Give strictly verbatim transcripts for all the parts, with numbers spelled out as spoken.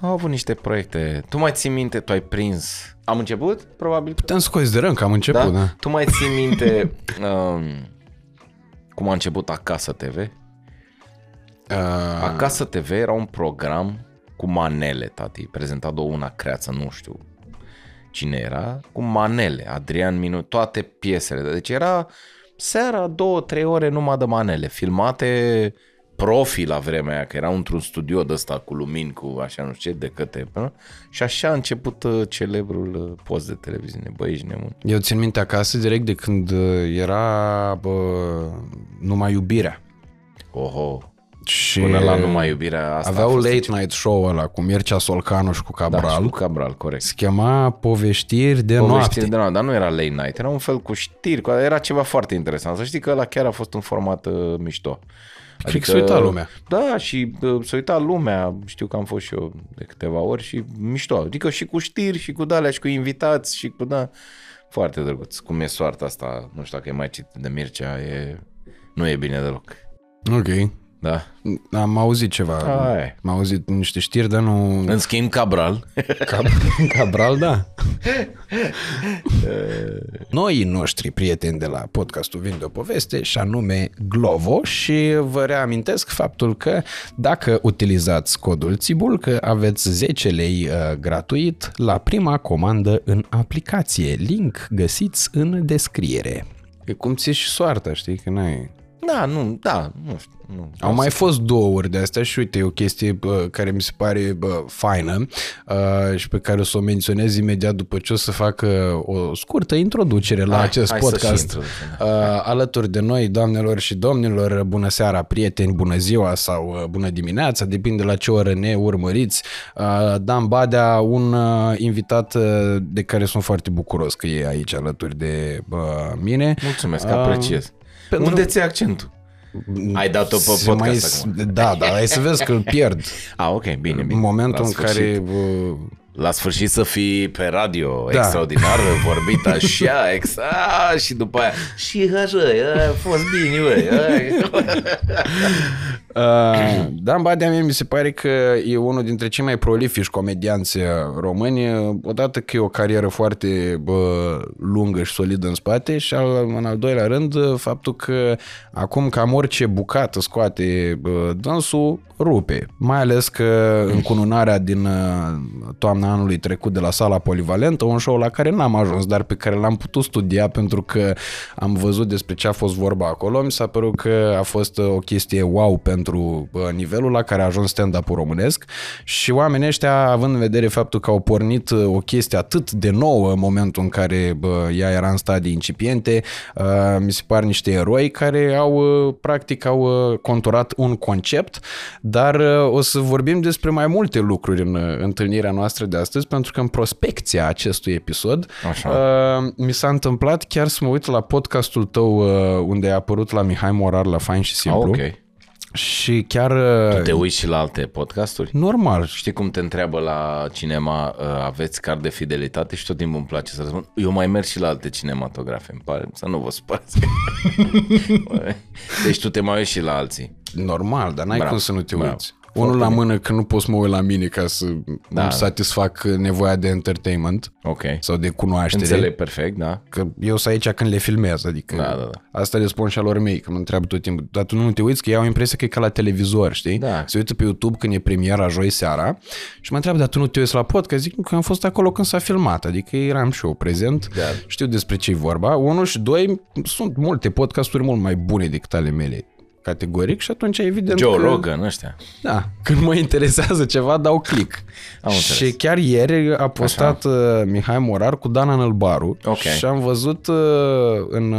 Au avut niște proiecte. Tu mai ții minte, tu ai prins... Am început? Probabil. Putem să considerăm că am început, da? Da. Tu mai ții minte um, cum a început Acasă te ve? Uh... Acasă te ve era un program cu manele, tati, prezentat de una creață, nu știu cine era, cu manele, Adrian Minu, toate piesele. Deci era seara, două, trei ore numai de manele, filmate... profi la vremea aia, că era într-un studio de ăsta cu lumini, cu așa nu știu ce, de câte, nu? Și așa a început celebrul post de televiziune. Băi, ești nebun. Eu țin minte Acasă direct de când era bă, Numai iubirea. Oho. Și până la Numai iubirea asta avea un late night ceva. Show ăla cu Mircea Solcanu și cu Cabral. Da, și cu Cabral, corect. Se chema Poveștiri de Poveștiri noapte. De noapte, dar nu era late night, era un fel cu știri, cu... era ceva foarte interesant. Să știi că ăla chiar a fost un format uh, mișto. Adică, se uita lumea. Da, și uh, se uita lumea, știu că am fost și eu de câteva ori și mișto, adică și cu știri și cu dalea și cu invitați și cu da, foarte drăguț. Cum e soarta asta, nu știu dacă e mai citit de Mircea, e... nu e bine deloc. Ok. Da. Am auzit ceva, am auzit niște știri, dar nu... În schimb Cabral. Cab- Cabral, da. Noi noștri prieteni de la podcastul Vinde o Poveste, și anume Glovo, și vă reamintesc faptul că dacă utilizați codul Țibulcă, aveți zece lei uh, gratuit la prima comandă în aplicație. Link găsiți în descriere. E cum ți-e și soarta, știi, că n-ai... Da, nu, da, nu știu. Nu, au mai să... fost două ori de astea și uite, e o chestie bă, care mi se pare bă, faină uh, și pe care o să o menționez imediat după ce o să fac o scurtă introducere la hai, acest hai podcast. Uh, alături de noi, doamnelor și domnilor, bună seara, prieteni, bună ziua sau uh, bună dimineața, depinde la ce oră ne urmăriți. Uh, Dan Badea, un uh, invitat uh, de care sunt foarte bucuros că e aici alături de uh, mine. Mulțumesc, uh, apreciez. Pentru... Unde ți-ai accentul? Ai dat-o pe podcast mai... acum. Da, da, hai să vezi că îl pierd. A, ok, bine, bine. În momentul în care... La sfârșit să fii pe radio, da. Extraordinar, vorbit așa, exact, și după aia, și așa, a fost bine, băi. Uh, Dan Badea, mie mi se pare că e unul dintre cei mai prolifici comedianți români, odată că e o carieră foarte bă, lungă și solidă în spate și al, în al doilea rând faptul că acum cam orice bucată scoate bă, dansul, rupe. Mai ales că încununarea din toamna anului trecut de la Sala Polivalentă, un show la care n-am ajuns, dar pe care l-am putut studia pentru că am văzut despre ce a fost vorba acolo, mi s-a părut că a fost o chestie wow pentru nivelul la care a ajuns stand-up-ul românesc și oamenii ăștia, având în vedere faptul că au pornit o chestie atât de nouă în momentul în care bă, ea era în stadii incipiente, uh, mi se par niște eroi care au practic au conturat un concept, dar uh, o să vorbim despre mai multe lucruri în uh, întâlnirea noastră de astăzi, pentru că în prospecția acestui episod uh, mi s-a întâmplat chiar să mă uit la podcastul tău uh, unde a apărut la Mihai Morar la Fain și Simplu. Ah, okay. Și chiar... Tu te uiți și la alte podcasturi? Normal. Știi cum te întreabă la cinema, aveți card de fidelitate? Și tot timpul îmi place să răspund, eu mai merg și la alte cinematografe, îmi pare, să nu vă supărați. Deci tu te mai uiți și la alții. Normal, dar n-ai bravo, cum să nu te uiți. Bravo. Unul la mână că nu pot să mă uit la mine ca să da. Îmi satisfac nevoia de entertainment okay. sau de cunoaștere. Înțeleg perfect, da. Că eu sunt aici când le filmez, adică da, da, da. Asta le spun și alor mei, că mă întreabă tot timpul, dar tu nu te uiți, că iau impresia că e ca la televizor, știi? Da. Se uită pe YouTube când e premiera joi seara și mă întreabă, dar tu nu te uiți la podcast? Zic că am fost acolo când s-a filmat, adică eram și eu prezent, da. Știu despre ce-i vorba. Unul și doi, sunt multe podcasturi mult mai bune decât ale mele. Categoric și atunci evident Joe că... Joe Rogan, ăștia. Da, când mă interesează ceva, dau click. Am și interes. Chiar ieri a postat așa. Mihai Morar cu Dana Nălbaru okay. și am văzut în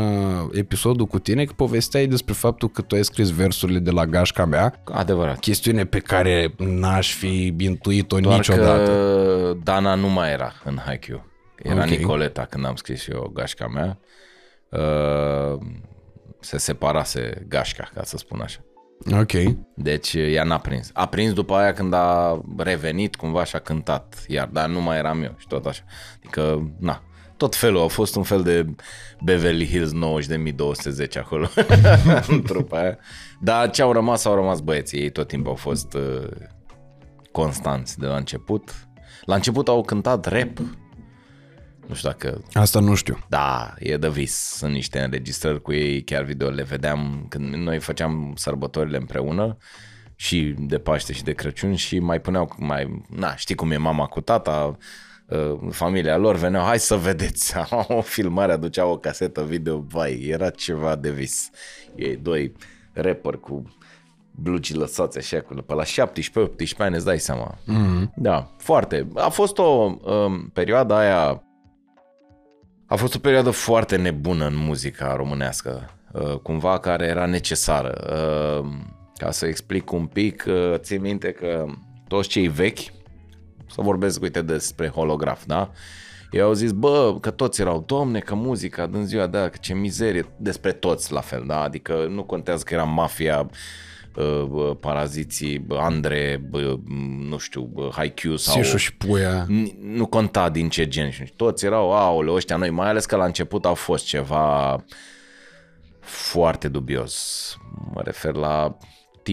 episodul cu tine că povesteai despre faptul că tu ai scris versurile de la Gașca mea. Adevărat. Chestiune pe care n-aș fi intuit-o doar niciodată. Că Dana nu mai era în HiQ. Era okay. Nicoleta când am scris eu Gașca mea. Uh... Se separase Gașca, ca să spun așa. Ok. Deci ea n-a prins. A prins după aia când a revenit cumva și a cântat iar, dar nu mai eram eu și tot așa. Adică, na, tot felul. A fost un fel de Beverly Hills nouăzeci de mii două sute zece acolo. Într-o aia. Dar ce au rămas, au rămas băieții. Ei tot timpul au fost... Uh... constanți de la început. La început au cântat rap. Nu știu dacă... Asta nu știu. Da, e de vis. Sunt niște înregistrări cu ei, chiar video le vedeam când noi făceam sărbătorile împreună, și de Paște și de Crăciun, și mai puneau, mai, na, știi cum e mama cu tata, familia lor veneau, hai să vedeți, o filmare, aducea o casetă video, vai, era ceva de vis. Ei doi rapperi cu blugi lăsați așa, pe la șaptesprezece optsprezece ani, îți dai seama. Mm-hmm. Da, foarte. A fost o um, perioadă aia, a fost o perioadă foarte nebună în muzica românească, uh, cumva care era necesară. Uh, ca să explic un pic, uh, țin minte că toți cei vechi, să vorbesc, uite, despre Holograf, da? Eu au zis, bă, că toți erau, domne, că muzica din ziua de aia, că ce mizerie, despre toți la fel, da? Adică nu contează că era Mafia, uh, Paraziții, André, uh, nu știu, uh, HiQ sau... Sișu și Puia. Nu conta din ce gen. Toți erau, aoleu, ăștia noi, mai ales că la început au fost ceva foarte dubios. Mă refer la...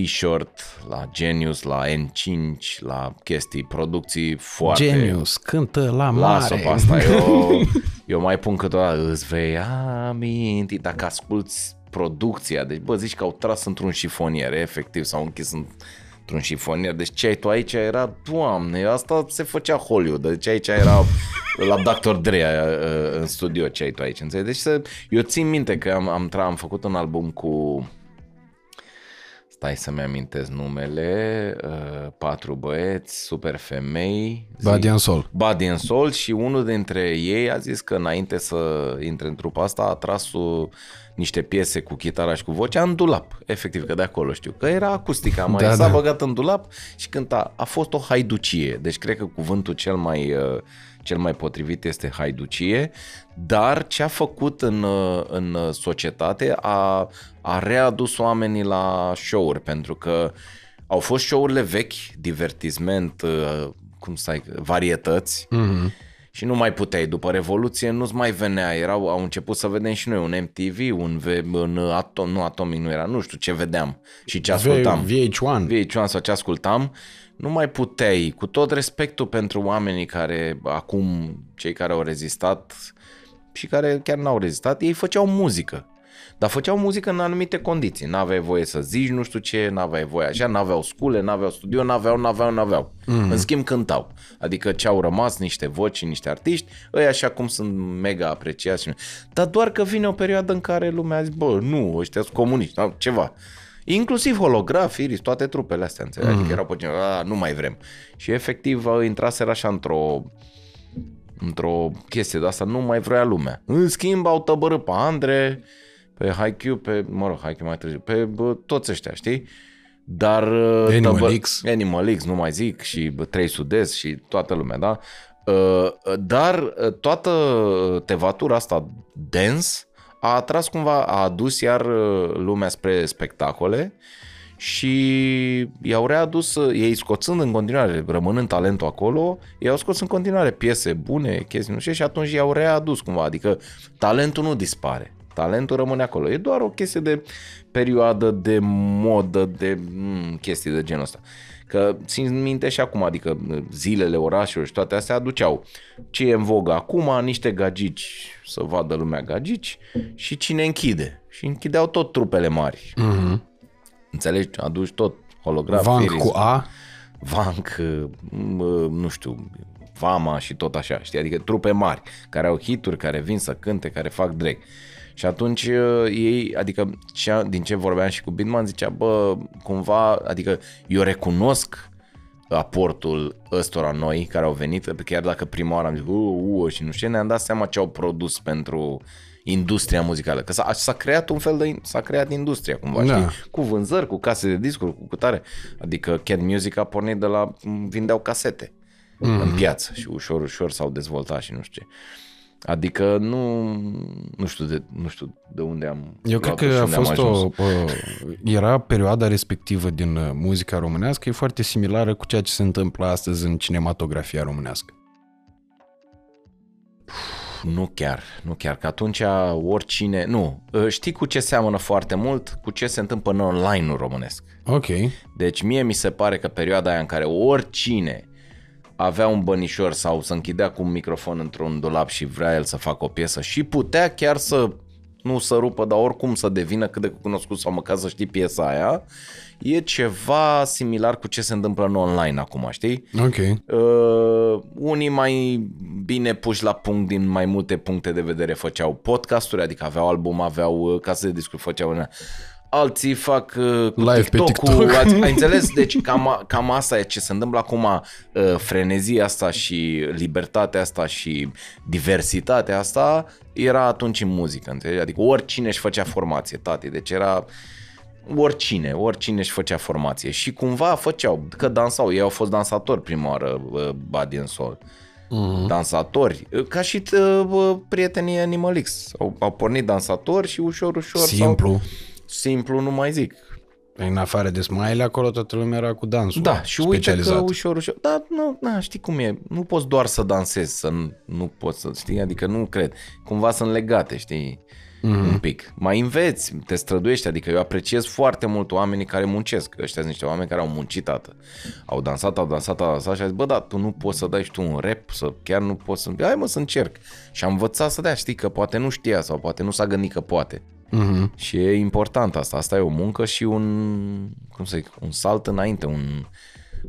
T-shirt, la Genius, la N cinci, la chestii, producții foarte... Genius, cântă la mare. Lasă-o pe asta, eu, eu mai pun câteodată, îți vei aminti, dacă asculti producția, deci bă, zici că au tras într-un șifonier, efectiv, sau închis într-un șifonier, deci ce ai tu aici era, doamne, asta se făcea Hollywood, deci aici era la doctor Dre în studio ce ai tu aici, înțelegi? Deci să, eu țin minte că am, am, am făcut un album cu... Stai să-mi amintesc numele, uh, patru băieți, super femei. Body and Soul. Body and Soul, și unul dintre ei a zis că înainte să intre în trupa asta a tras niște piese cu chitara și cu vocea în dulap. Efectiv, că de acolo știu, că era acustică, mai da, s-a da. băgat în dulap și cânta. A fost o haiducie, deci cred că cuvântul cel mai, uh, cel mai potrivit este haiducie, dar ce a făcut în, în societate a, a readus oamenii la show-uri, pentru că au fost show-urile vechi, divertisment, cum stai, varietăți, mm-hmm. și nu mai puteai, după Revoluție nu-ți mai venea, erau, au început să vedem și noi un M T V, un, v, un Atom, nu Atomic nu era, nu știu ce vedeam și ce ascultam. V H unu. V H unu sau ce ascultam. Nu mai puteai, cu tot respectul pentru oamenii care acum, cei care au rezistat și care chiar n-au rezistat, ei făceau muzică. Dar făceau muzică în anumite condiții. N-aveai voie să zici nu știu ce, n-aveai voie așa, n-aveau scule, n-aveau studio, n-aveau, n-aveau, n-aveau. Mm. În schimb cântau. Adică ce-au rămas, niște voci și niște artiști, ăia așa cum sunt mega apreciați. Dar doar că vine o perioadă în care lumea zice, bă, nu, ăștia sunt comuniști, ceva. Inclusiv Holograf, Iris, toate trupele astea, înțeleg, mm. adică erau pe genul, nu mai vrem. Și efectiv intraseră așa într-o într-o chestie de asta, nu mai vrea lumea. În schimb au tăbărât pe Andre, pe HiQ, pe, mă rog, HiQ mai târziu, pe bă, toți ăștia, știi? Dar Animal tăbă... X, Animal X, nu mai zic, și trei Sudez și toată lumea, da? Dar toată tevatura asta dance a atras cumva, a adus iar lumea spre spectacole și i-au readus, ei scoțând în continuare, rămânând talentul acolo, i-au scos în continuare piese bune, chestii nu știu, și atunci i-au readus cumva, adică talentul nu dispare, talentul rămâne acolo, e doar o chestie de perioadă, de modă, de mm, chestii de genul ăsta. Că țin minte și acum, adică zilele, orașelor și toate astea aduceau ce e în vogă acum, niște gagici, să vadă lumea gagici, și cine închide. Și închideau tot trupele mari. Mm-hmm. Înțelegi? Aduci tot Holograf. Vanc cu A? Vanc, nu știu, Vama și tot așa, știi? Adică trupe mari, care au hituri, care vin să cânte, care fac drag. Și atunci ei, adică din ce vorbeam și cu Bitman, zicea, bă, cumva, adică eu recunosc aportul ăstora noi care au venit, chiar dacă prima oară am zis, uuuu, și nu știu, ne-am dat seama ce au produs pentru industria muzicală, că s-a, s-a creat un fel de, s-a creat industria cumva, da. Știi? Cu vânzări, cu case de discuri, cu cutare, adică Cat Music a pornit de la, vindeau casete mm-hmm. în piață și ușor, ușor s-au dezvoltat și nu știu ce. Adică nu, nu, știu de, nu știu de unde am... Eu cred că a fost o... Era perioada respectivă din muzica românească, e foarte similară cu ceea ce se întâmplă astăzi în cinematografia românească. Nu chiar, nu chiar, că atunci oricine, nu, știi cu ce seamănă foarte mult? Cu ce se întâmplă în online-ul românesc. Ok. Deci mie mi se pare că perioada aia în care oricine avea un bănișor sau se închidea cu un microfon într-un dulap și vrea el să facă o piesă și putea chiar să nu se rupă, dar oricum să devină cât de cunoscut sau măcar să știi piesa aia, e ceva similar cu ce se întâmplă în online acum, știi? Ok. Uh, unii mai bine puși la punct din mai multe puncte de vedere făceau podcasturi, adică aveau album, aveau case de discuri, făceau... Alții fac uh, cu live TikTok-ul, pe TikTok. Ați, ai înțeles? Deci cam, cam asta e ce se întâmplă acum, uh, frenezia asta și libertatea asta și diversitatea asta era atunci în muzică, înțelegi? Adică oricine își făcea formație, tati, deci era oricine, oricine își făcea formație și cumva făceau, că dansau, ei au fost dansatori prima oară, uh, Body and Soul. Mm-hmm. Dansatori, ca și uh, prietenii Animal X, au, au pornit dansatori și ușor, ușor. Simplu. Sau... Simplu, nu mai zic. În afară de Smile, acolo toată lumea era cu dansul. Da, și uite că ușor, ușor. Dar nu, na, știi cum e, nu poți doar să dansezi, să nu, nu poți să, știi, adică nu cred. Cumva sunt legate, știi, mm-hmm. un pic. Mai înveți, te străduiești, adică eu apreciez foarte mult oamenii care muncesc. Ăștia sunt niște oameni care au muncit atât. Au dansat, au dansat, au dansat și a zis, bă, da, tu nu poți să dai și tu un rap, să chiar nu poți să... Hai mă, să încerc. Și am învățat să dea, știi, că poate nu știa sau poate nu s-a gândit că poate. Mm-hmm. Și e important asta, asta e o muncă și un, cum să zic, un salt înainte, un,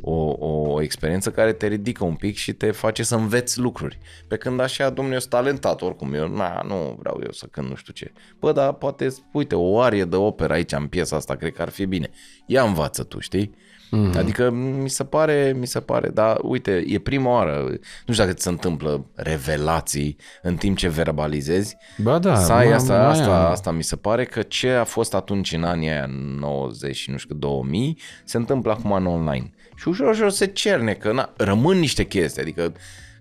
o, o experiență care te ridică un pic și te face să înveți lucruri. Pe când așa, domnule, eu sunt talentat oricum, eu na, nu vreau eu să cânt nu știu ce. Bă, dar poate, uite, o arie de operă aici în piesa asta, cred că ar fi bine. Ia învață tu, știi? Mm-hmm. Adică mi se pare, mi se pare, dar uite, e prima oară, nu știu dacă ți se întâmplă revelații în timp ce verbalizezi. Ba da, să ai asta, asta, asta mi se pare că ce a fost atunci în anii aia nouăzeci și nu știu două mii se întâmplă acum în online. Și ușor, ușor se cerne că na, rămân niște chestii, adică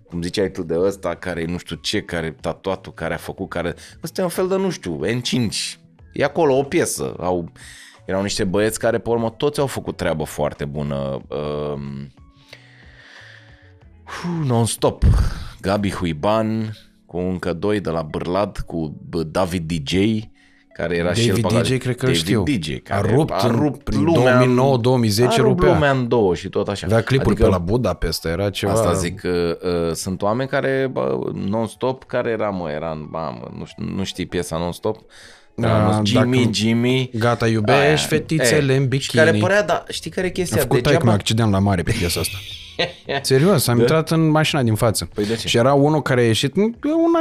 cum ziceai tu de ăsta care nu știu ce, care tatuatul care a făcut, care ăsta e un fel de nu știu, N cinci. E acolo o piesă, au erau niște băieți care, pe urmă, toți au făcut treabă foarte bună. Uh, non-stop. Gabi Huiban, cu încă doi de la Bârlad, cu David D J, care era David și el... David D J, cred că David știu. D J, care a rupt, a rupt în două mii nouă două mii zece, a rupt lumea în două și tot așa. Avea clipuri adică, pe la Budapesta, era ceva... Asta zic, uh, uh, sunt oameni care, uh, non-stop, care era, mă, era, mamă, nu, știu, nu știi piesa non-stop... Da, Jimmy, dacă... Jimmy Gata, iubești aia, fetițele aia. În bikini. Și care părea, da, știi care e chestia? Am făcut degeaba... cum accident la mare pe piesa asta. Serios, am da? intrat în mașina din față. Păi de ce? Și era unul care a ieșit un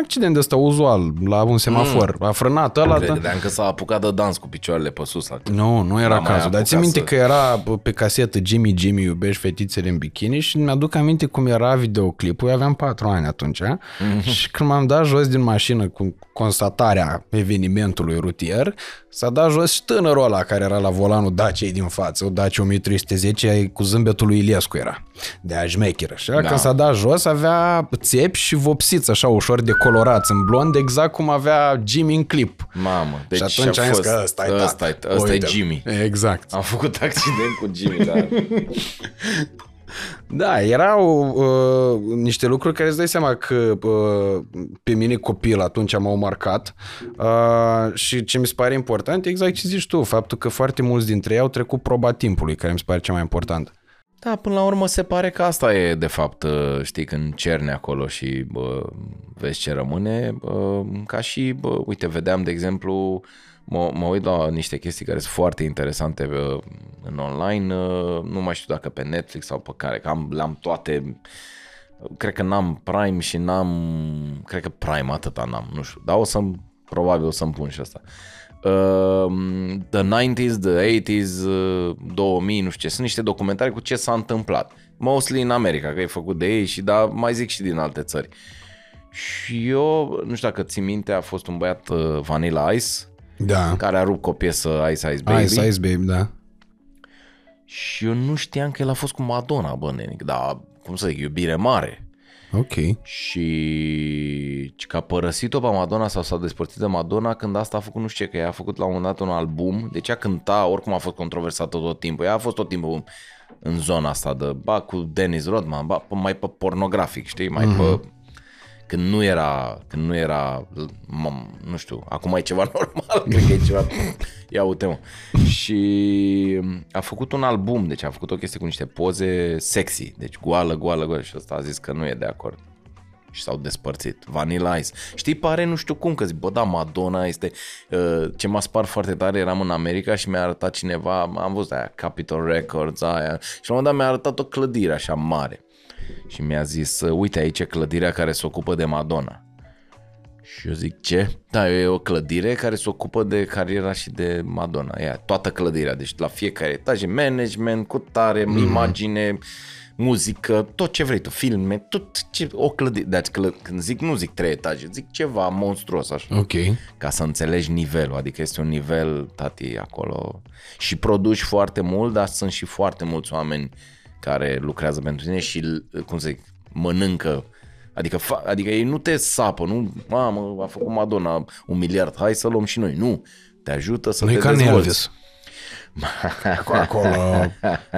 accident ăsta uzual la un semafor. mm. A frânat ăla. Credeam că s-a apucat de dans cu picioarele pe sus. Nu, nu era cazul. Dar ți-mi minte să... că era pe casetă Jimmy, Jimmy, iubești fetițele în bikini. Și mi-aduc aminte cum era videoclipul. Eu aveam patru ani atunci. mm-hmm. Și când m-am dat jos din mașină cu constatarea evenimentului rutier, s-a dat jos și tânărul ăla care era la volanul Daciei din față, o Dacia o mie trei sute zece cu zâmbetul lui Iliescu era. De a șmecheră. Și da. Când s-a dat jos avea țepi și vopsiți așa ușor decolorați în blond, exact cum avea Jimmy în clip. Mamă, deci și atunci am zis că ăsta e ăsta, ăsta e Jimmy. Exact. Am făcut accident cu Jimmy, da. Da, erau uh, niște lucruri care îți dai seama că uh, pe mine copil atunci m-au marcat uh, și ce mi se pare important, exact ce zici tu, faptul că foarte mulți dintre ei au trecut proba timpului, care mi se pare cea mai importantă. Da, până la urmă se pare că asta e de fapt, știi, când cerne acolo și bă, vezi ce rămâne, bă, ca și, bă, uite, vedeam de exemplu, mă, mă uit la niște chestii care sunt foarte interesante bă, în online, nu mai știu dacă pe Netflix sau pe care, că am, le-am toate, cred că n-am Prime și n-am, cred că Prime atâta n-am, nu știu, dar o să probabil o să-mi pun și asta. Uh, the nineties, the eighties, uh, două mii, nu știu ce. Sunt niște documentare cu ce s-a întâmplat. Mostly în America, că e făcut de ei și da, mai zic și din alte țări. Și eu, nu știu dacă țin minte, a fost un băiat uh, Vanilla Ice, da. Care a rupt cu o piesă Ice Ice Baby. Ice Ice Baby, da. Și eu nu știam că el a fost cu Madonna, bă, nenic, dar cum să zic, iubire mare. Okay. Și că a părăsit-o pe Madonna sau s-a despărțit de Madonna când asta a făcut, nu știu ce, că ea a făcut la un moment dat un album, deci ea cânta, oricum a fost controversată tot timpul, ea a fost tot timpul în zona asta de, ba, cu Dennis Rodman, ba, mai pe pornografic, știi, mai mm-hmm. pe Când nu era, când nu era, nu știu, acum e ceva normal, cred că e ceva, ia uite-mă. Și a făcut un album, deci a făcut o chestie cu niște poze sexy, deci goală, goală, goală, și ăsta a zis că nu e de acord. Și s-au despărțit. Vanilla Ice. Știi, pare nu știu cum, că zic, bă, da, Madonna este... Uh, ce m-a spart foarte tare, eram în America și mi-a arătat cineva, am văzut aia, Capitol Records, aia, și la un moment dat mi-a arătat o clădire așa mare. Și mi-a zis, uite aici e clădirea care se ocupă de Madonna. Și eu zic, ce? Da, e o clădire care se ocupă de cariera și de Madonna. Ia, toată clădirea, deci la fiecare etaj, management, cutare, mm. imagine... muzică, tot ce vrei tu, filme, tot ce, o clădire, deci clă, când zic, nu zic trei etaje, zic ceva monstruos așa, okay. Ca să înțelegi nivelul, adică este un nivel, tati, acolo, și produci foarte mult, dar sunt și foarte mulți oameni care lucrează pentru tine și, cum să zic, mănâncă, adică, fa- adică ei nu te sapă, nu, mamă, a făcut Madonna un miliard, hai să luăm și noi, nu, te ajută să noi te dezvolți. Acolo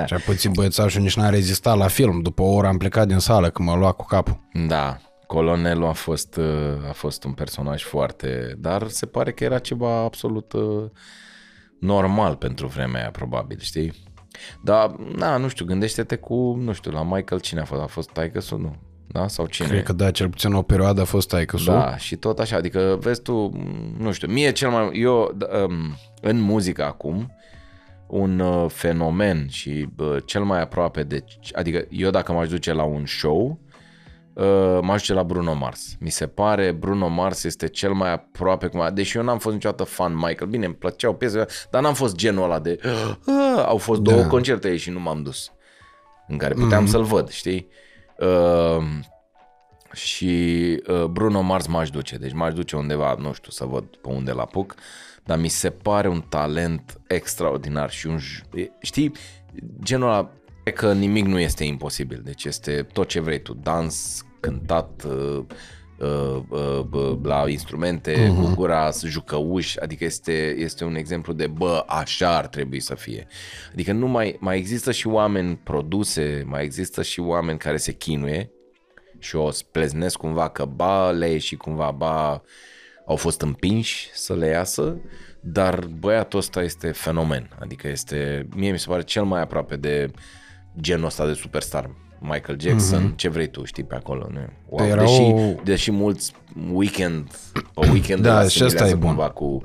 cea puțin băiețașul nici n-a rezistat la film. După o oră am plecat din sală că m-a luat cu capul. Da, colonelul a fost, a fost un personaj foarte... Dar se pare că era ceva absolut normal pentru vremea aia, probabil, știi? Dar, na, nu știu, gândește-te cu... Nu știu, la Michael cine a fost? A fost taică-sul? Nu. Da? Sau cine? Cred că da, cel puțin o perioadă a fost taică-sul. Da, și tot așa, adică vezi tu, nu știu, mie cel mai... Eu, în muzică acum... un uh, fenomen și uh, cel mai aproape de... Adică eu dacă m-aș duce la un show, uh, m-aș duce la Bruno Mars. Mi se pare Bruno Mars este cel mai aproape... Cum, deși eu n-am fost niciodată fan Michael. Bine, îmi plăceau piesele, dar n-am fost genul ăla de... Uh, uh, au fost două da. concerte și nu m-am dus. În care puteam mm-hmm. să-l văd, știi? Uh, și uh, Bruno Mars m-aș duce. Deci m-aș duce undeva, nu știu, să văd pe unde l-apuc. Dar mi se pare un talent extraordinar și un... Știi, genul ăla, cred că nimic nu este imposibil. Deci este tot ce vrei tu. Dans, cântat, uh, uh, uh, la instrumente, uh-huh. cu gura, jucăuși. Adică este, este un exemplu de, bă, așa ar trebui să fie. Adică nu mai, mai există și oameni produse, mai există și oameni care se chinuie și o spleznesc cumva că, ba, le ieși cumva, ba... Au fost împinși să le iasă, dar băiatul ăsta este fenomen. Adică este, mie mi se pare cel mai aproape de genul ăsta de superstar. Michael Jackson, mm-hmm. ce vrei tu, știi, pe acolo. Nu? Wow. Erau... Deși, deși mulți weekend, pe weekend da, și ăsta e bun. Cu,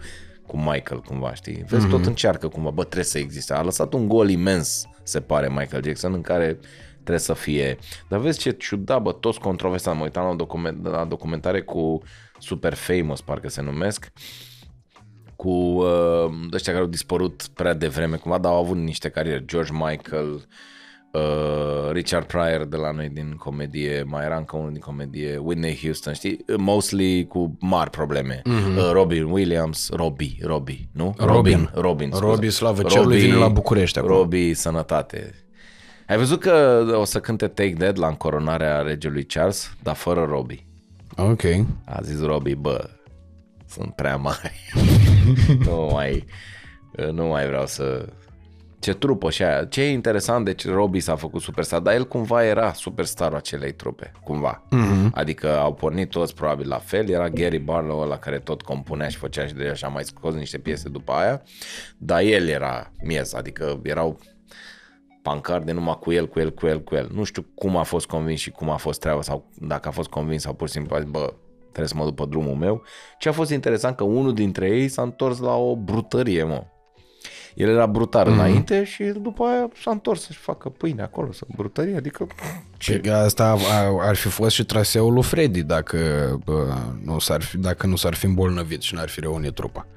cu Michael, cumva, știi? Vezi, mm-hmm. tot încearcă cumva, bă, trebuie să existe. A lăsat un gol imens, se pare, Michael Jackson, în care... trebuie să fie. Dar vezi ce ciudat, bă, toți controversați. Mă uitam la, document, la documentare cu Super Famous, parcă se numesc, cu uh, ăștia care au dispărut prea devreme, cumva, dar au avut niște cariere. George Michael, uh, Richard Pryor de la noi din comedie, mai era încă unul din comedie, Whitney Houston, știi? Mostly cu mari probleme. Mm-hmm. Uh, Robin Williams, Robbie, Robbie, nu? Robin. Robin, scuze. Robbie, slavă cerului, vine la București acum. Robbie, sănătate. Ai văzut că o să cânte Take That la încoronarea regelui Charles, dar fără Robbie. Ok. A zis Robbie, bă, sunt prea mari. nu, mai, nu mai vreau să... Ce trupă și aia. Ce e interesant, deci Robbie s-a făcut superstar, dar el cumva era superstarul acelei trupe, cumva. Mm-hmm. Adică au pornit toți probabil la fel, era Gary Barlow ăla care tot compunea și făcea și deja și-a mai scos niște piese după aia, dar el era miez, adică erau... pancarde numai cu el, cu el, cu el, cu el. Nu știu cum a fost convins și cum a fost treaba sau dacă a fost convins sau pur și simplu a zis, bă, trebuie să mă duc pe drumul meu. Ce a fost interesant că unul dintre ei s-a întors la o brutărie, mă. El era brutar mm-hmm. înainte și după aia s-a întors să-și facă pâine acolo, să brutărie, adică... Ce? Asta ar fi fost și traseul lui Freddy dacă, bă, nu s-ar fi, dacă nu s-ar fi îmbolnăvit și n-ar fi reunit trupa.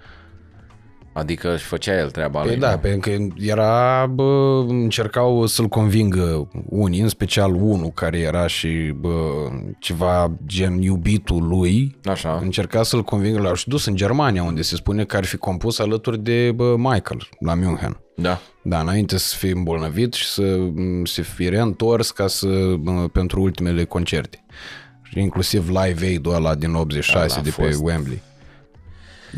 Adică își făcea el treaba lui. Păi da, pentru că era, bă, încercau să-l convingă unii, în special unul care era și bă, ceva gen iubitul lui. Așa. Încerca să-l convingă, l-au și dus în Germania, unde se spune că ar fi compus alături de bă, Michael, la München. Da. Da, înainte să fie îmbolnăvit și să se fie reîntors ca să, bă, pentru ultimele concerte. Și inclusiv Live Aid-ul ăla din optzeci și șase de pe Wembley.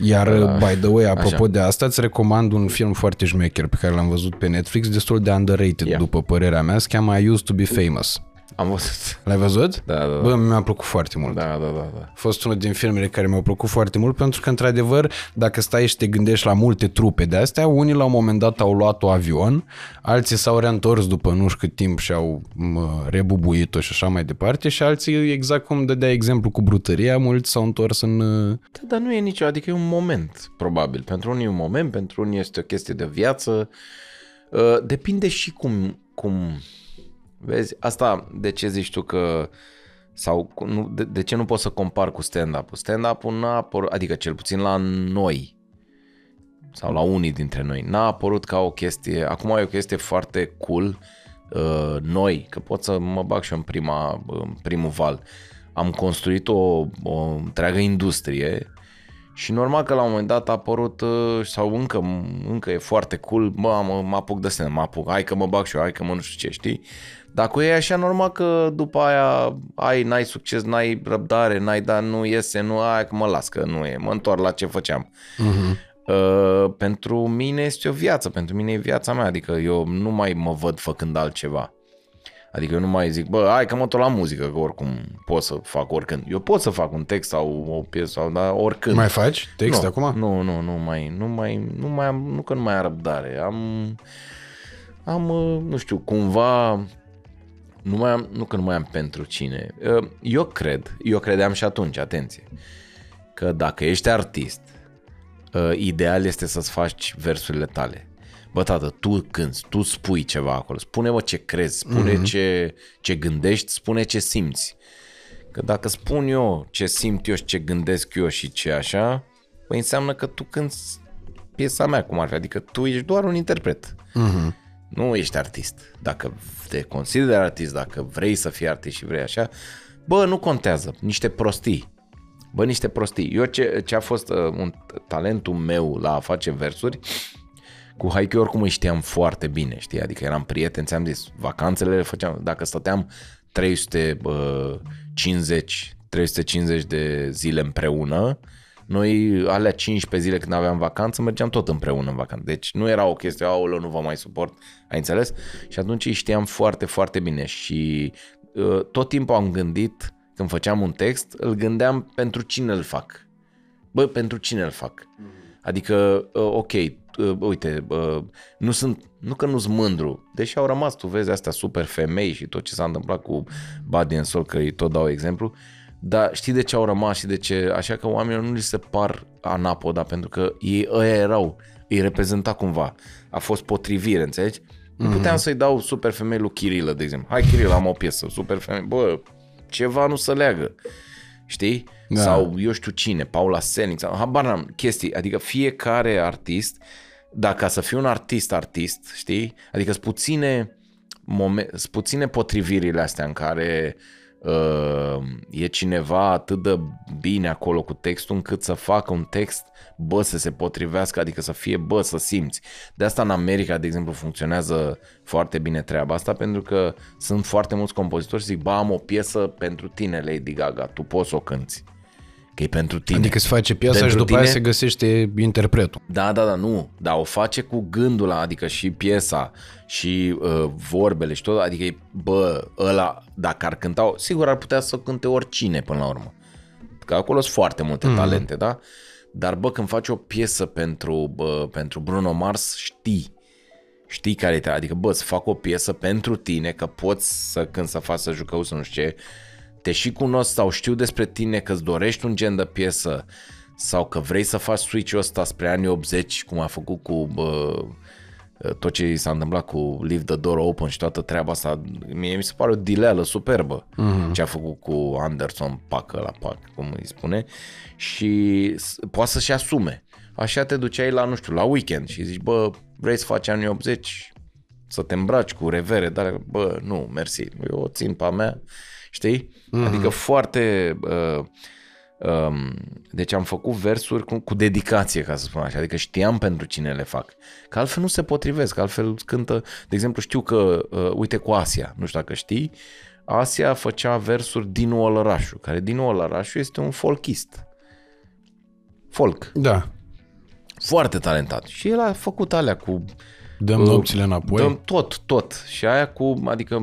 Iar, uh, by the way, apropo așa. de asta, îți recomand un film foarte șmecher pe care l-am văzut pe Netflix, destul de underrated, yeah. după părerea mea, se cheamă I Used to be Famous. Am văzut. L-ai văzut? Da, da, da. Bă, mi-a plăcut foarte mult. Da, da, da, da. A fost unul din filmele care mi-au plăcut foarte mult, pentru că, într-adevăr, dacă stai și te gândești la multe trupe de astea, unii la un moment dat au luat un avion, alții s-au reîntors după nu știu cât timp și au rebubuit-o și așa mai departe, și alții, exact cum dădea exemplu cu brutăria, mulți s-au întors în... Da, dar nu e nicio, adică e un moment, probabil. Pentru unii e un moment, pentru unii este o chestie de viață. Depinde și cum... cum... Vezi, asta de ce zici tu că sau nu, de, de ce nu pot să compar cu stand-up-ul? Stand-up-ul n-a apărut, adică cel puțin la noi sau la unii dintre noi, n-a apărut ca o chestie, acum e o chestie foarte cool, uh, noi, că pot să mă bag și în, prima, în primul val. Am construit o, o întreagă industrie și normal că la un moment dat a apărut uh, sau încă, încă e foarte cool, bă, mă, mă apuc de stand-up, mă apuc, hai că mă bag și eu, hai că mă nu știu ce, știi? Dacă e așa, normal că după aia ai, n-ai succes, n-ai răbdare, n-ai, dar nu iese, nu, ai, că mă las, că nu e, mă întorc la ce făceam. Uh-huh. Uh, pentru mine este o viață, pentru mine e viața mea, adică eu nu mai mă văd făcând altceva. Adică eu nu mai zic, bă, hai că mă tot la muzică, că oricum pot să fac oricând. Eu pot să fac un text sau o piesă, sau, dar oricând. Mai faci text nu, acum? Nu, nu, nu mai, nu mai, nu mai am, nu că nu mai am răbdare, am, am, nu știu, cumva... Nu, mai am, nu că nu mai am pentru cine. Eu cred, eu credeam și atunci, atenție, că dacă ești artist, ideal este să-ți faci versurile tale. Bă, tată, tu cânti, tu spui ceva acolo, spune bă, ce crezi, spune mm-hmm. ce, ce gândești, spune ce simți. Că dacă spun eu ce simt eu și ce gândesc eu și ce așa, păi înseamnă că tu cânti piesa mea, cum ar fi, adică tu ești doar un interpret. Mm-hmm. Nu ești artist. Dacă te consideri artist, dacă vrei să fii artist și vrei așa, bă, nu contează. Niște prostii. Bă, niște prostii. Eu ce, ce a fost uh, un, talentul meu la a face versuri, cu HiQ oricum îi știam foarte bine, știi? Adică eram prieteni, ți-am zis, vacanțele le făceam. Dacă stăteam trei sute cincizeci de zile împreună, noi alea cincisprezece zile când aveam vacanță mergeam tot împreună în vacanță. Deci nu era o chestie, aoleu, nu vă mai suport, ai înțeles? Și atunci îi știam foarte, foarte bine și uh, tot timpul am gândit, când făceam un text, îl gândeam pentru cine îl fac. Bă, pentru cine îl fac? Mm-hmm. Adică, uh, ok, uh, uite, uh, nu sunt, nu că nu-s mândru, deși au rămas, tu vezi, astea super femei și tot ce s-a întâmplat cu Body and Soul, că îi tot dau exemplu. Dar știi de ce au rămas și de ce... Așa că oamenilor nu li se par anapoda, pentru că ei ăia erau, îi reprezenta cumva. A fost potrivire, înțelegi? Mm-hmm. Puteam să-i dau super femei lui Chirilă, de exemplu. Hai Chirilă, am o piesă, super femei. Bă, ceva nu se leagă. Știi? Da. Sau eu știu cine, Paula Selnic, sau habar n-am, chestii. Adică fiecare artist, dacă să fii un artist-artist, știi? Adică sunt puține, momen... sunt puține potrivirile astea în care... Uh, e cineva atât de bine acolo cu textul încât să facă un text, bă, să se potrivească, adică să fie, bă, să simți. De asta în America, de exemplu, funcționează foarte bine treaba asta, pentru că sunt foarte mulți compozitori și zic, bă, am o piesă pentru tine, Lady Gaga, tu poți să o cânti, că e pentru tine. Adică se face piesa pentru și după tine... aia se găsește interpretul. Da, da, da, nu, dar o face cu gândul ăla, adică și piesa și uh, vorbele și tot, adică e, bă, ăla, dacă ar cânta, sigur ar putea să cânte oricine până la urmă, că acolo sunt foarte multe mm. talente, da? Dar bă, când faci o piesă pentru, bă, pentru Bruno Mars, știi, știi care e treaba, adică bă, să fac o piesă pentru tine, că poți să cânti, să faci, să jucău, să nu știu ce, te și cunosc sau știu despre tine că îți dorești un gen de piesă sau că vrei să faci switch-ul ăsta spre anii optzeci, cum a făcut cu bă, tot ce s-a întâmplat cu Leave the Door Open și toată treaba asta, mie mi se pare o dileală superbă mm-hmm. ce a făcut cu Anderson Pacă la Pac, cum îi spune, și poate să-și asume. Așa te duceai la, nu știu, la weekend și zici, bă, vrei să faci anii optzeci, să te îmbraci cu revere, dar bă, nu, mersi, eu o țin pe a mea. Știi? Mm-hmm. Adică foarte... Uh, um, deci am făcut versuri cu, cu dedicație, ca să spun așa. Adică știam pentru cine le fac. Că altfel nu se potrivesc, altfel cântă... De exemplu, știu că, uh, uite, cu Asia, nu știu dacă știi, Asia făcea versuri din Olărașu, care din Olărașu este un folkist. Folk. Da. Foarte talentat. Și el a făcut alea cu... Dăm nopțile înapoi? Dăm tot, tot. Și aia cu, adică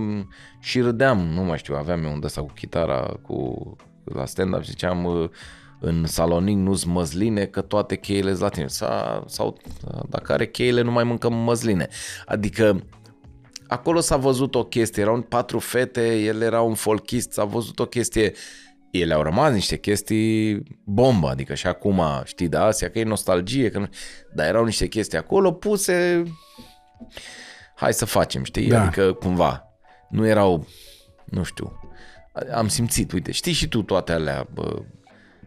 și râdeam, nu mai știu, aveam eu unde asta cu chitara, cu la stand-up și ziceam în Salonic nu-s măsline că toate cheile-s la tine. Sau, sau dacă are cheile nu mai mâncăm măsline. Adică acolo s-a văzut o chestie, erau patru fete, ele erau un folchist, s-a văzut o chestie, ele au rămas niște chestii bombă, adică și acum știi de Asia că e nostalgie, că nu... dar erau niște chestii acolo puse, hai să facem, știi, da. Adică cumva, nu erau, nu știu, am simțit, uite, știi și tu toate alea, bă,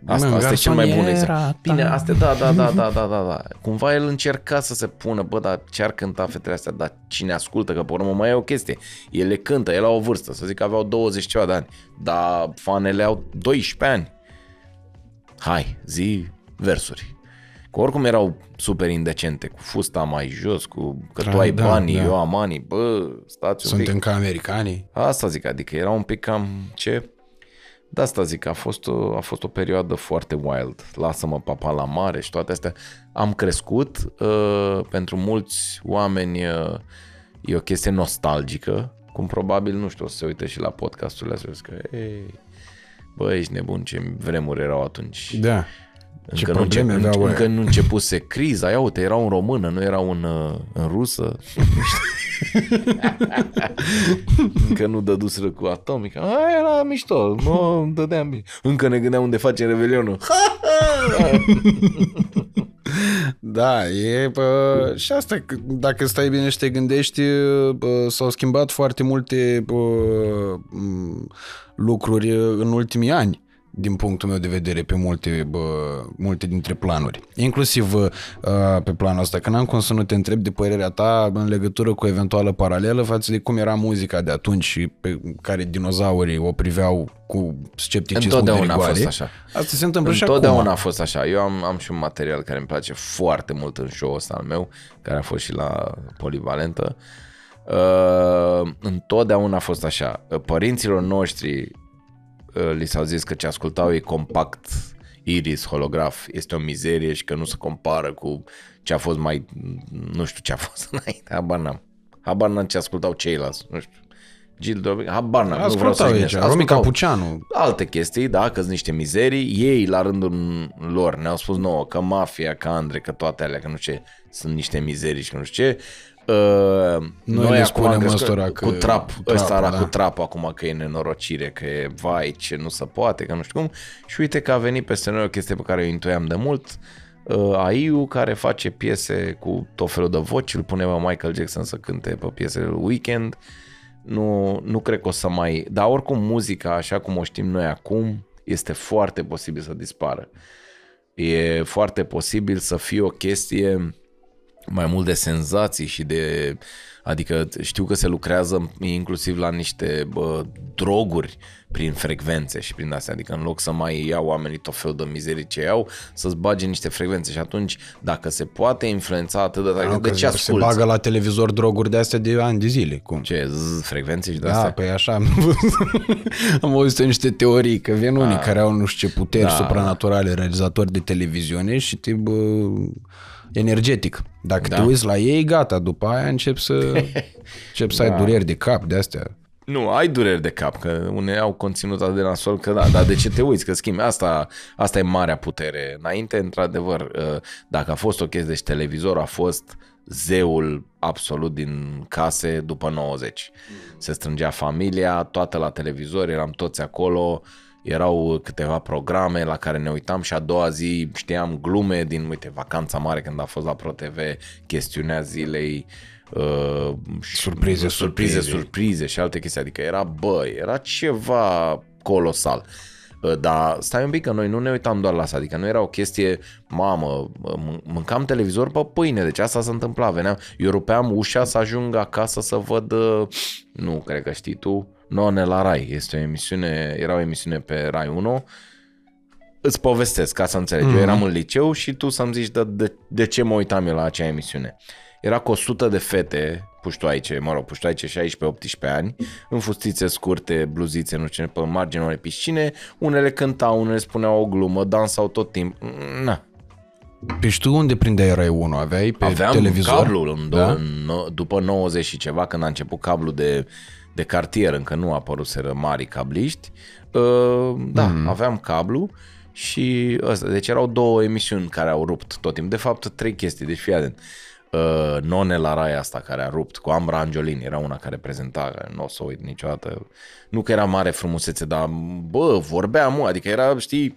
asta, asta e cel mai bun exemplu. Bine, astea, da, da, da, da, da, da, da. Cumva el încerca să se pună, bă, dar ce-ar cânta fetele astea, dar cine ascultă, că pe urmă mai e o chestie. Ele cântă, el au o vârstă, să zic că aveau douăzeci ceva de ani, dar fanele au doisprezece ani. Hai, zi versuri. Că oricum erau super indecente, cu fusta mai jos, cu că Tra, tu ai da, banii, da. Eu am banii, bă, stați un pic. Suntem ca americanii. Asta zic, adică era un pic cam ce... De asta zic, a fost, o, a fost o perioadă foarte wild. Lasă-mă papa la mare și toate astea. Am crescut, uh, pentru mulți oameni uh, e o chestie nostalgică, cum probabil, nu știu, o să se uite și la podcasturile astea, să zică, hey, bă, ești nebun, ce vremuri erau atunci. Da. Încă, ce nu, probleme, înce- da, încă nu începuse criza. Ia uite, era un română, nu era un uh, în rusă. Încă nu dăduseră cu atomica. Aia era mișto, mă, dădeam bine. Încă ne gândeam unde facem revelionul. Da, e bă, și asta, dacă stai bine și te gândești, bă, s-au schimbat foarte multe bă, lucruri în ultimii ani, din punctul meu de vedere, pe multe, bă, multe dintre planuri. Inclusiv uh, pe planul ăsta. Când am cum să nu te întreb de părerea ta în legătură cu o eventuală paralelă față de cum era muzica de atunci și pe care dinozaurii o priveau cu scepticism. Întotdeauna a fost așa. Asta se întâmplă și acum. Întotdeauna a fost așa. Eu am, am și un material care îmi place foarte mult în show-ul ăsta al meu, care a fost și la Polivalentă. Uh, întotdeauna a fost așa. Părinților noștri li s-au zis că ce ascultau ei compact, Iris, Holograf, este o mizerie și că nu se compară cu ce a fost mai, nu știu ce a fost înainte, habar n-am. Habar n-am ce ascultau ceilalți, nu știu. Gil, habar n-am, ascultau, nu vreau să aici, Romi Capuceanu. Alte chestii, da, că sunt niște mizerii, ei la rândul lor ne-au spus nouă că Mafia, că André, că toate alea, că nu știu ce, sunt niște mizerii și că nu știu ce. Uh, noi noi acum am că, că cu trap, ăsta era da. Cu trap acum că e nenorocire, că e vai ce nu se poate, că nu știu cum. Și uite că a venit peste noi o chestie pe care o intuiam de mult, uh, A I U care face piese cu tot felul de voci, îl pune pe Michael Jackson să cânte pe piesele Weekend. Nu, nu cred că o să mai... Dar oricum muzica așa cum o știm noi acum este foarte posibil să dispară. E foarte posibil să fie o chestie mai mult de senzații și de, adică știu că se lucrează inclusiv la niște bă, droguri prin frecvențe și prin astea, adică în loc să mai iau oamenii tot felul de mizerii ce iau, să-ți bage niște frecvențe și atunci dacă se poate influența atât de tare, de ce asculti? Se bagă la televizor droguri de astea de ani de zile, cum? Ce, zzz, frecvențe și de astea? Da, păi așa am văzut, am auzit niște teorii, că vin unii care au nu știu ce puteri da. Supranaturale, realizatori de televiziune și te bă, energetic. Dacă da. Te uiți la ei, gata, după aia începi să, încep să da. Ai dureri de cap de astea. Nu, ai dureri de cap, că unei au conținut atât de nasol că da, dar de ce te uiți, că schimbi, asta, asta e marea putere. Înainte, într-adevăr, dacă a fost o chestie, deci televizorul a fost zeul absolut din case după nouăzeci. Se strângea familia, toată la televizor, eram toți acolo. Erau câteva programe la care ne uitam și a doua zi știam glume din, uite, Vacanța Mare când a fost la ProTV, Chestiunea Zilei, uh, surprize, surprize, surprize, surprize și alte chestii. Adică era, bă, era ceva colosal. Uh, dar stai un pic că noi nu ne uitam doar la asta, adică nu era o chestie, mamă, mâncam televizor pe pâine, deci asta se întâmpla. Veneam, eu rupeam ușa să ajung acasă să văd, uh, nu cred că știi tu, None la Rai, este o emisiune, era o emisiune pe Rai unu. Îți povestesc ca să înțelegi. Mm-hmm. Eu eram în liceu și tu să-mi zici de, de, de ce mă uitam eu la acea emisiune. Era cu o sută de fete puștoaice, mă rog, puștoaice șaisprezece optsprezece ani, în fustițe scurte, bluzițe, nu știu ce, pe marginea unei piscine, unele cântau, unele spuneau o glumă, dansau tot timpul. Na. Pe tu unde prindeai Rai unu? Aveai pe Aveam televizor? Aveam cablul în da? do- după nouăzeci și ceva, când a început cablul de, de cartier, încă nu apăruseră mari cabliști. Uh, da, mm. aveam cablu și ăsta. Deci erau două emisiuni care au rupt tot timpul. De fapt, trei chestii. Deci fii atent. Uh, None la Rai asta care a rupt cu Ambra Angiolini, era una care prezenta, nu o să o uit niciodată. Nu că era mare frumusețe, dar bă, vorbea mult. Adică era, știi...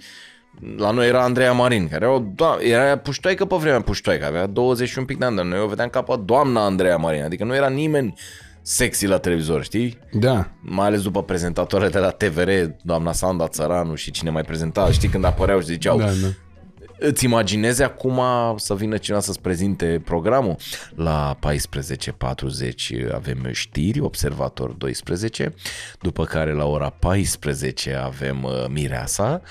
La noi era Andreea Marin, care era, o doamnă, era puștoaică pe vremea puștoaică, avea douăzeci și unu pic de ani, dar noi o vedeam ca pe doamna Andreea Marin, adică nu era nimeni sexy la televizor, știi? Da. Mai ales după prezentatoarele de la T V R, doamna Sanda Țăranu și cine mai prezenta, știi, când apăreau și ziceau... Da, da. Îți imaginezi acum să vină cineva să-ți prezinte programul? La paisprezece patruzeci avem știri, Observator doisprezece, după care la ora paisprezece avem Mireasa,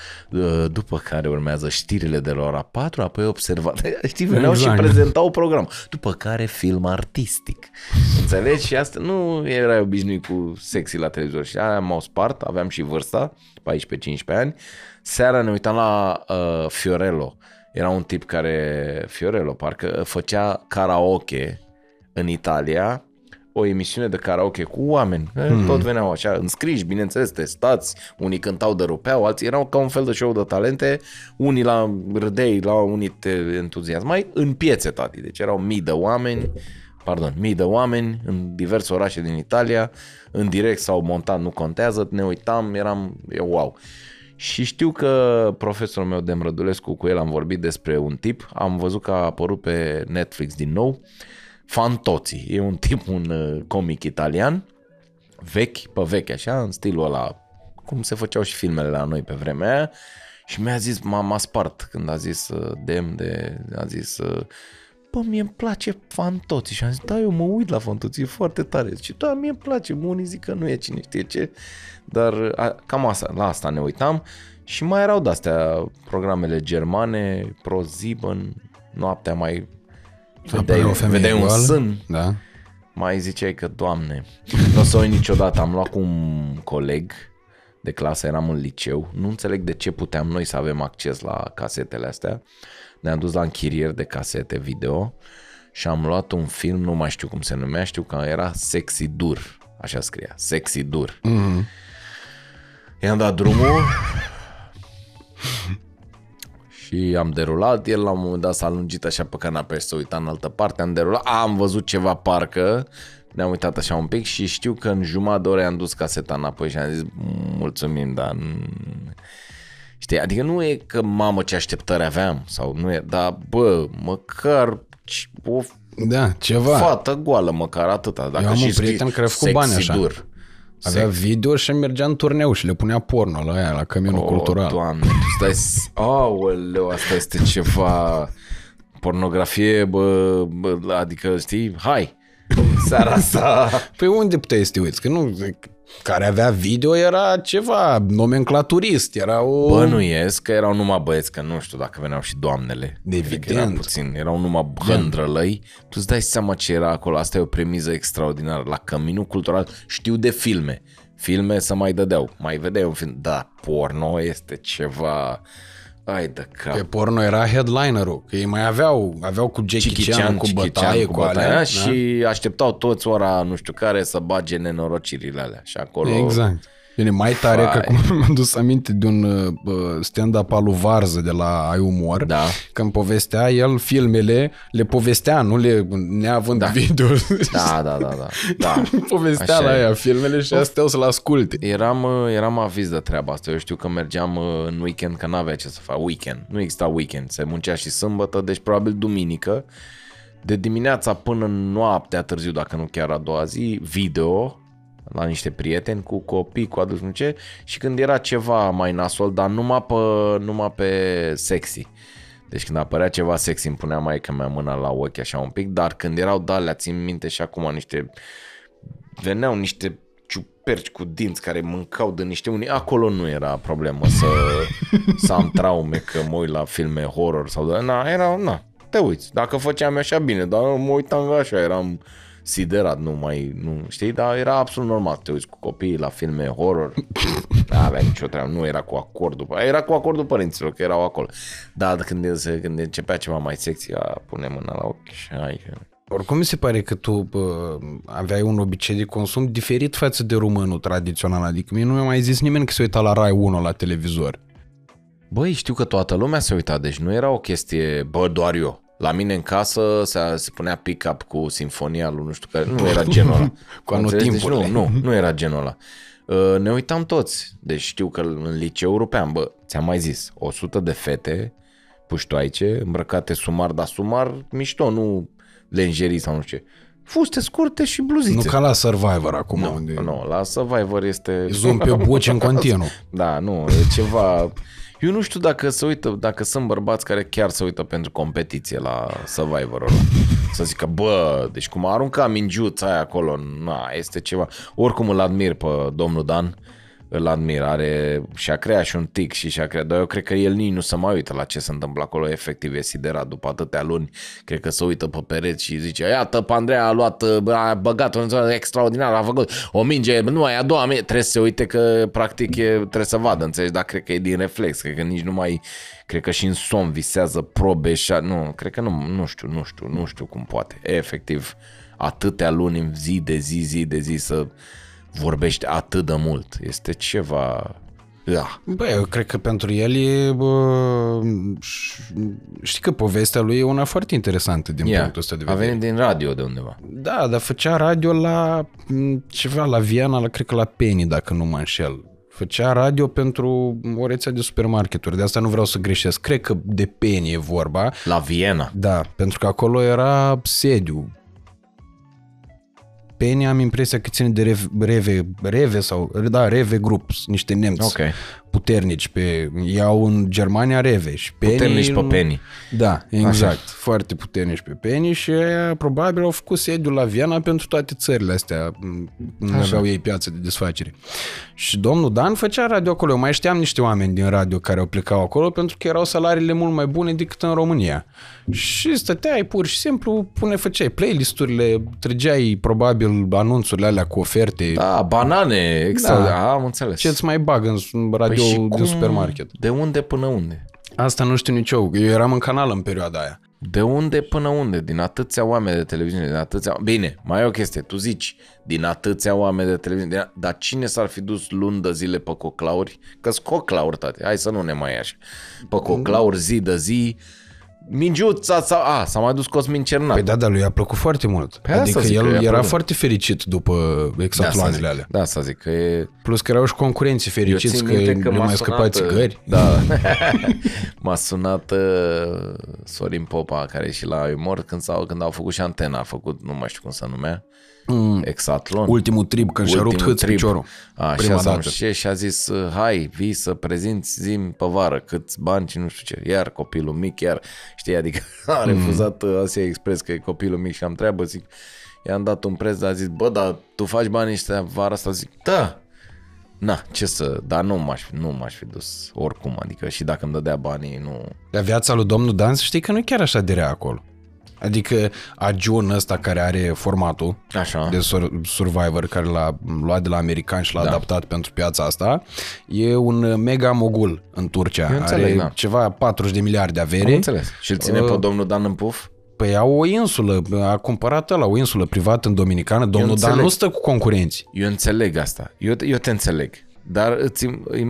după care urmează știrile de la ora patru, apoi Observator, știi, veneau exact. Și prezentau programul, după care film artistic. Înțelegi? Și asta nu erai obișnuit cu sexy la televizor și aia m-au spart, aveam și vârsta, paisprezece cincisprezece ani. Seara ne uitam la uh, Fiorello. Era un tip care, Fiorello parcă, făcea karaoke în Italia, o emisiune de karaoke cu oameni. Hmm. Tot veneau așa, înscriși, bineînțeles, testați, unii cântau de rupeau, alții erau ca un fel de show de talente, unii la râdei, la unii te entuziasmai, în piețe, tati. Deci erau mii de oameni, pardon, mii de oameni în diverse orașe din Italia, în direct sau montan, nu contează, ne uitam, eram, eu, wow. Și știu că profesorul meu, Dem Rădulescu, cu el am vorbit despre un tip, am văzut că a apărut pe Netflix din nou, Fantozzi, e un tip, un comic italian, vechi pe vechi, așa, în stilul ăla, cum se făceau și filmele la noi pe vremea aia, și mi-a zis, m-a, m-a spart când a zis Dem, de, a zis... Bă, mie îmi place Fantozzi. Și am zis, da, eu mă uit la Fantozzi, e foarte tare. Și da, mie îmi place, unii zic că nu e cine știe ce, dar a, cam asta, la asta ne uitam. Și mai erau de-astea programele germane, ProSieben, noaptea mai vedeai, vedeai un sân, da. Mai ziceai că, Doamne, nu o să o uit niciodată. Am luat cu un coleg de clasă, eram în liceu, nu înțeleg de ce puteam noi să avem acces la casetele astea. Ne-am dus la închirieri de casete video și am luat un film, nu mai știu cum se numea, știu că era Sexy Dur, așa scria, Sexy Dur. Mm-hmm. I-am dat drumul și am derulat, el la un moment dat s-a lungit așa pe canapea și s-a uitat în altă parte, am derulat, a, am văzut ceva parcă, ne-am uitat așa un pic și știu că în jumătate de oră i-am dus caseta înapoi și am zis, mulțumim, dar... Știi, adică nu e că mamă ce așteptări aveam sau nu e, dar bă, măcar o da, ceva. Fată goală, măcar atâta. Dacă eu am și un prieten care a făcut bani așa. Dur. Avea sex. Video și mergea în turneu și le punea porno la aia, la camionul oh, cultural. Doamne, stai, aoleu, asta este ceva pornografie, bă, bă, adică știi, hai, seara asta. Păi unde puteai să te uiți? Că nu... Care avea video era ceva nomenclaturist, era o... Bănuiesc că erau numai băieți, că nu știu dacă veneau și doamnele. Evident. Era puțin, erau numai hândrălăi. Tu îți dai seama ce era acolo, asta e o premiză extraordinară. La Căminul Cultural știu de filme, filme să mai dădeau, mai vedeai un film, da, porno este ceva... Ai de cap. Pe porno era headliner-ul, că ei mai aveau, aveau cu Jackie Chan, cu bătaie, cu bătaie, da? Și așteptau toți ora nu știu care să bage nenorocirile alea și acolo... Exact. Bine, mai tare, Fai. Că acum mi-am dus aminte de un stand-up al lui Varză de la iUmor, da. Când povestea el filmele, le povestea, nu le neavând da. Video. Da, da, da, da. da. Povestea așa la aia filmele și astea o să le asculte. Eram, eram aviz de treaba asta, eu știu că mergeam în weekend, că n-avea ce să fac, weekend, nu exista weekend, se muncea și sâmbătă, deci probabil duminică, de dimineața până noaptea târziu, dacă nu chiar a doua zi, video... la niște prieteni, cu copii, cu adulți, nu ce, și când era ceva mai nasol, dar numai pe, numai pe sexy. Deci când apărea ceva sexy îmi punea maică-mea mâna la ochi așa un pic, dar când erau de-alea, țin minte și acum niște, veneau niște ciuperci cu dinți care mâncau de niște unii, acolo nu era problemă să, să am traume că mă uit la filme horror sau de, na, era, na, te uiți, dacă făceam așa bine, dar mă uitam așa, eram... siderat, nu mai, nu știi, dar era absolut normal să te uiți cu copiii la filme horror. N-avea nicio treabă, nu era cu acordul, era cu acordul părinților că erau acolo. Dar când, când începea ceva mai sexy, a pune mâna la ochi și hai. Oricum mi se pare că tu bă, aveai un obicei de consum diferit față de românul tradițional, adică mie nu mi-a mai zis nimeni că se uita la Rai unu la televizor. Băi, știu că toată lumea se uita, deci nu era o chestie, bă, doar eu. La mine în casă se, se punea pick-up cu sinfonia lui nu știu care, nu era genul ăla. Cu anotimpurile. Deci, nu, nu, nu era genul ăla. Ne uitam toți, deci știu că în liceu rupeam, bă, ți-am mai zis, o sută de fete puștoaice, îmbrăcate sumar, dar sumar mișto, nu lenjerii sau nu știu ce. Fuste scurte și bluzițe. Nu ca la Survivor acum. Nu, unde... nu la Survivor este... Zoom pe buci în continuu. Da, nu, e ceva... Eu nu știu dacă se uită, dacă sunt bărbați care chiar se uită pentru competiție la Survivor ăla. Să zică, bă, deci cum arunca mingiuța aia acolo, na, este ceva. Oricum îl admir pe domnul Dan, îl admir, are, și-a creat și un tic și și-a creat, dar eu cred că el nici nu se mai uită la ce se întâmplă acolo, efectiv e siderat după atâtea luni, cred că se uită pe pereți și zice, iată, pe Andrei a luat, a băgat o zonă extraordinară, a făcut o minge, nu mai a doua, trebuie să se uite că practic e, trebuie să vadă, înțelegi, dar cred că e din reflex, cred că nici nu mai, cred că și în somn visează probe și a, nu, cred că nu, nu știu, nu știu, nu știu cum poate, e, efectiv, atâtea luni în zi de zi, zi de zi să... vorbește atât de mult. Este ceva... Da. Băi, eu cred că pentru el e... Bă, știi că povestea lui e una foarte interesantă din yeah. punctul ăsta de vedere. A venit din radio de undeva. Da, dar făcea radio la ceva, la Viana, la, cred că la Penny, dacă nu mă înșel. Făcea radio pentru o rețea de supermarketuri. De asta nu vreau să greșesc. Cred că de Penny e vorba. La Viena. Da, pentru că acolo era sediu. Penny, am impresia că ține de Reve, Reve, Reve sau, da, Reve Group, niște nemți okay. puternici pe, iau în Germania Reve și Penny. Puternici pe Penny. Da, exact, așa. Foarte puternici pe Penny și probabil au făcut sediul la Viena pentru toate țările astea, nu aveau ei piață de desfacere. Și domnul Dan făcea radio acolo, eu mai știam niște oameni din radio care au plecat acolo pentru că erau salariile mult mai bune decât în România. Și stăteai pur și simplu, pune, făceai playlist-urile, trăgeai probabil anunțurile alea cu oferte. Da, banane, exact. Da, am înțeles. Ce-ți mai bag în radio păi din supermarket? De unde până unde? Asta nu știu nici eu. Eu eram în canal în perioada aia. De unde până unde? Din atâția oameni de televiziune, din atâția... Bine, mai e o chestie. Tu zici, din atâția oameni de televiziune, din... dar cine s-ar fi dus luni de zile pe coclauri? Că-s coclauri, tate. Hai să nu ne mai e așa. Pe coclauri, zi de zi... Mingiuța sau... A, s-a mai dus Cosmin Cernat. Păi da, dar lui a plăcut foarte mult. Pe adică el era plăcut. Foarte fericit după exact da, luanzele alea. Da, să zic că e... Plus că erau și concurenții fericiți că, că nu mai scăpa țigări. Da. M-a sunat uh, Sorin Popa, care e și la iUmor, când, când au făcut și Antena. A făcut, nu mai știu cum se numea, mm. Exatlon. Ultimul trib, când și-a rupt hâț piciorul. A, prima și dată. Și, și a zis, hai, vii să prezinți zi-mi pe vară, câți bani și nu știu ce. Iar copilul mic, iar... Știi, adică a refuzat mm. Asia Express că e copilul mic și am treabă, zic, i-am dat un preț, dar a zis, bă, dar tu faci banii ăștia vara asta, zic, da, na, ce să, dar nu m-aș, nu m-aș fi dus oricum, adică și dacă îmi dădea banii, nu... Dar viața lui domnul Dan, știi că nu e chiar așa de rea acolo. Adică Ajun ăsta care are formatul așa. De Survivor care l-a luat de la americani și l-a da. Adaptat pentru piața asta e un mega mogul în Turcia. Înțeleg, are da. Ceva patruzeci de miliarde avere. Și îl ține uh, pe domnul Dan în puf? Păi au o insulă, a cumpărat ăla o insulă privată în Dominicană. Domnul Dan nu stă cu concurenți. Eu înțeleg asta, eu, eu te înțeleg. Dar îți,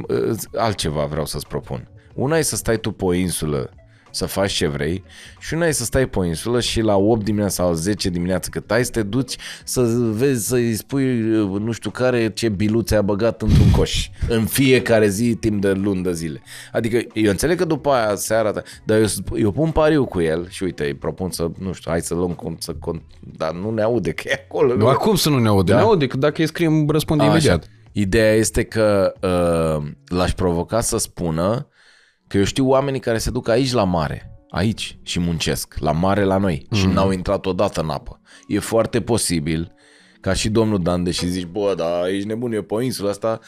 îți, altceva vreau să-ți propun. Una e să stai tu pe o insulă să faci ce vrei și una e să stai pe o insulă și la opt dimineața sau zece dimineața cât ai să te duci să vezi, să-i spui nu știu care ce biluțe a băgat într-un coș în fiecare zi timp de luni de zile. Adică eu înțeleg că după aia se arată, dar eu, eu pun pariu cu el și uite, îi propun să, nu știu, hai să luăm cum să... Dar nu ne aude că e acolo. Nu, acum să nu ne aude, da? Ne aude că dacă îi scriem răspunde imediat. Ideea este că uh, l-aș provoca să spună că eu știu oamenii care se duc aici la mare, aici, și muncesc, la mare la noi, mm-hmm. și n-au intrat odată în apă. E foarte posibil ca și domnul Dan, deși zici, bă, dar ești nebun, eu pe insula asta,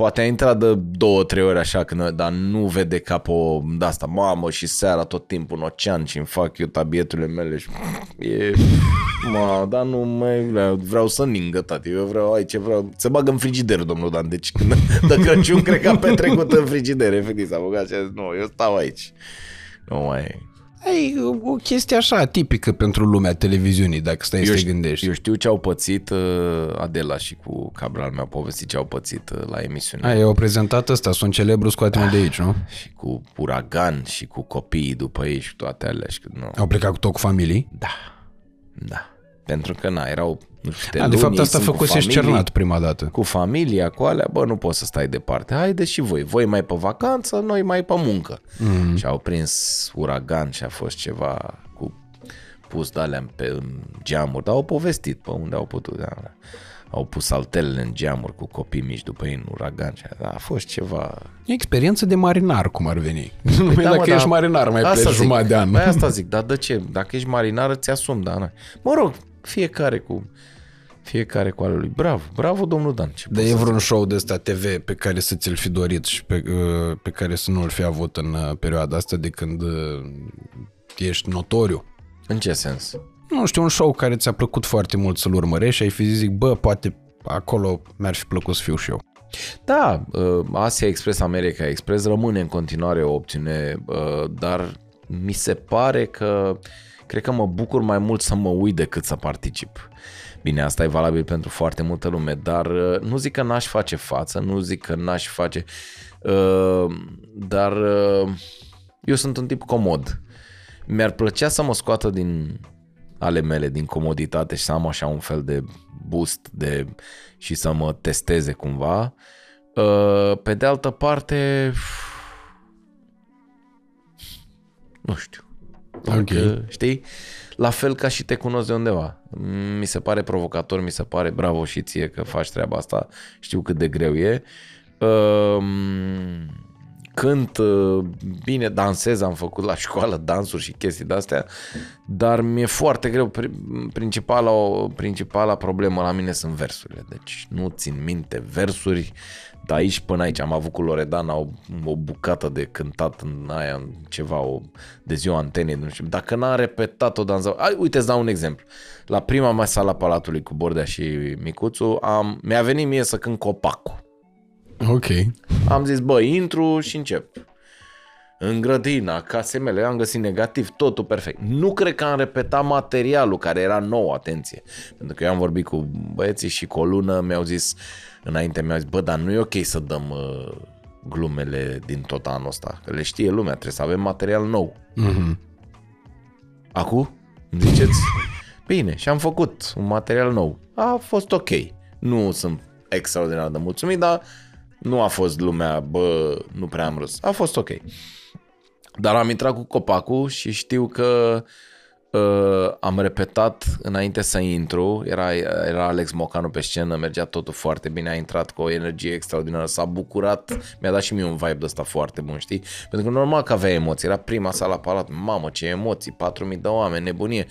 Poate a intrat de două, trei ori așa, când, dar nu vede cap o de asta, mamă, și seara tot timpul în ocean și îmi fac eu tabieturile mele și e, ma, dar nu mai vreau să ningă, tati, eu vreau, ai ce vreau, se bagă în frigider, domnul Dan, deci când, de Crăciun cred că a petrecut în frigider, efectiv s-a băgat și a zis, nu, eu stau aici, nu mai... E o chestie așa tipică pentru lumea televiziunii, dacă stai eu să te gândești. Eu știu ce au pățit Adela și cu Cabral, mi-au povestit ce au pățit la emisiune. A, i-au prezentat ăsta, sunt celebru, scoate-mă de aici, nu? Și cu uragan și cu copiii după ei și toate alea. Și, nu. Au plecat cu tot cu familii? Da, da. Pentru că, na, erau... Nu știu, A, de fapt asta făcusești cernat prima dată. Cu familia, cu alea, bă, nu poți să stai departe. Haideți și voi, voi mai pe vacanță, noi mai pe muncă. Mm. Și au prins uragan și a fost ceva cu pus de alea pe, în geamuri. Dar au povestit pe unde au putut. Da. Au pus saltelele în geamuri cu copii mici după ei în uragan. Da, a fost ceva... E experiență de marinar, cum ar veni. Păi da, dacă mă, ești da, marinar, mai pleci jumătate de an. Păi asta zic, dar de ce? Dacă ești marinar, îți asumi, da, na. Mă rog, fiecare cu fiecare cu ale lui. Bravo, bravo domnul Dan. Dar e vreun show de ăsta T V pe care să ți-l fi dorit și pe, pe care să nu-l fi avut în perioada asta de când ești notoriu? În ce sens? Nu știu, un show care ți-a plăcut foarte mult să-l urmărești și ai fi zic, bă, poate acolo mi-ar fi plăcut să fiu și eu. Da, Asia Express, America Express rămâne în continuare o opțiune, dar mi se pare că cred că mă bucur mai mult să mă uit decât să particip. Bine, asta e valabil pentru foarte multă lume, dar nu zic că n-aș face față, nu zic că n-aș face, dar eu sunt un tip comod. Mi-ar plăcea să mă scoată din ale mele, din comoditate și să am așa un fel de boost de, și să mă testeze cumva. Pe de altă parte, nu știu. Okay. Știi? La fel ca și te cunosc de undeva. Mi se pare provocator, mi se pare bravo și ție că faci treaba asta. Știu cât de greu e. Cânt bine, dansez, am făcut la școală dansuri și chestii de-astea, dar mi-e foarte greu. Principala, principala problemă la mine sunt versurile. Deci nu țin minte versuri. De aici până aici am avut cu Loredana o, o bucată de cântat în aia, în ceva, o, de ziua antenei, nu știu. Dacă n-am repetat-o, danza... Ai, uite, îți dau un exemplu. La prima mea sală a Palatului cu Bordea și Micuțu, am, mi-a venit mie să cânt Copacul. Ok. Am zis, bă, intru și încep. În grădina, casei mele, am găsit negativ, totul perfect. Nu cred că am repetat materialul care era nou, atenție. Pentru că eu am vorbit cu băieții și cu o lună mi-au zis, înainte mi-au zis, bă, dar nu e ok să dăm uh, glumele din tot anul ăsta. Că le știe lumea, trebuie să avem material nou. Mm-hmm. Acu? Ziceți? Bine, și am făcut un material nou. A fost ok. Nu sunt extraordinar de mulțumit, dar nu a fost lumea, bă, nu prea am râs. A fost ok. Dar am intrat cu Copacul și știu că uh, am repetat înainte să intru. Era, era Alex Mocanu pe scenă, mergea totul foarte bine, a intrat cu o energie extraordinară, s-a bucurat, mi-a dat și mie un vibe de ăsta foarte bun, știi? Pentru că normal că avea emoții, era prima sală la Palat, mamă ce emoții, patru mii de oameni, nebunie.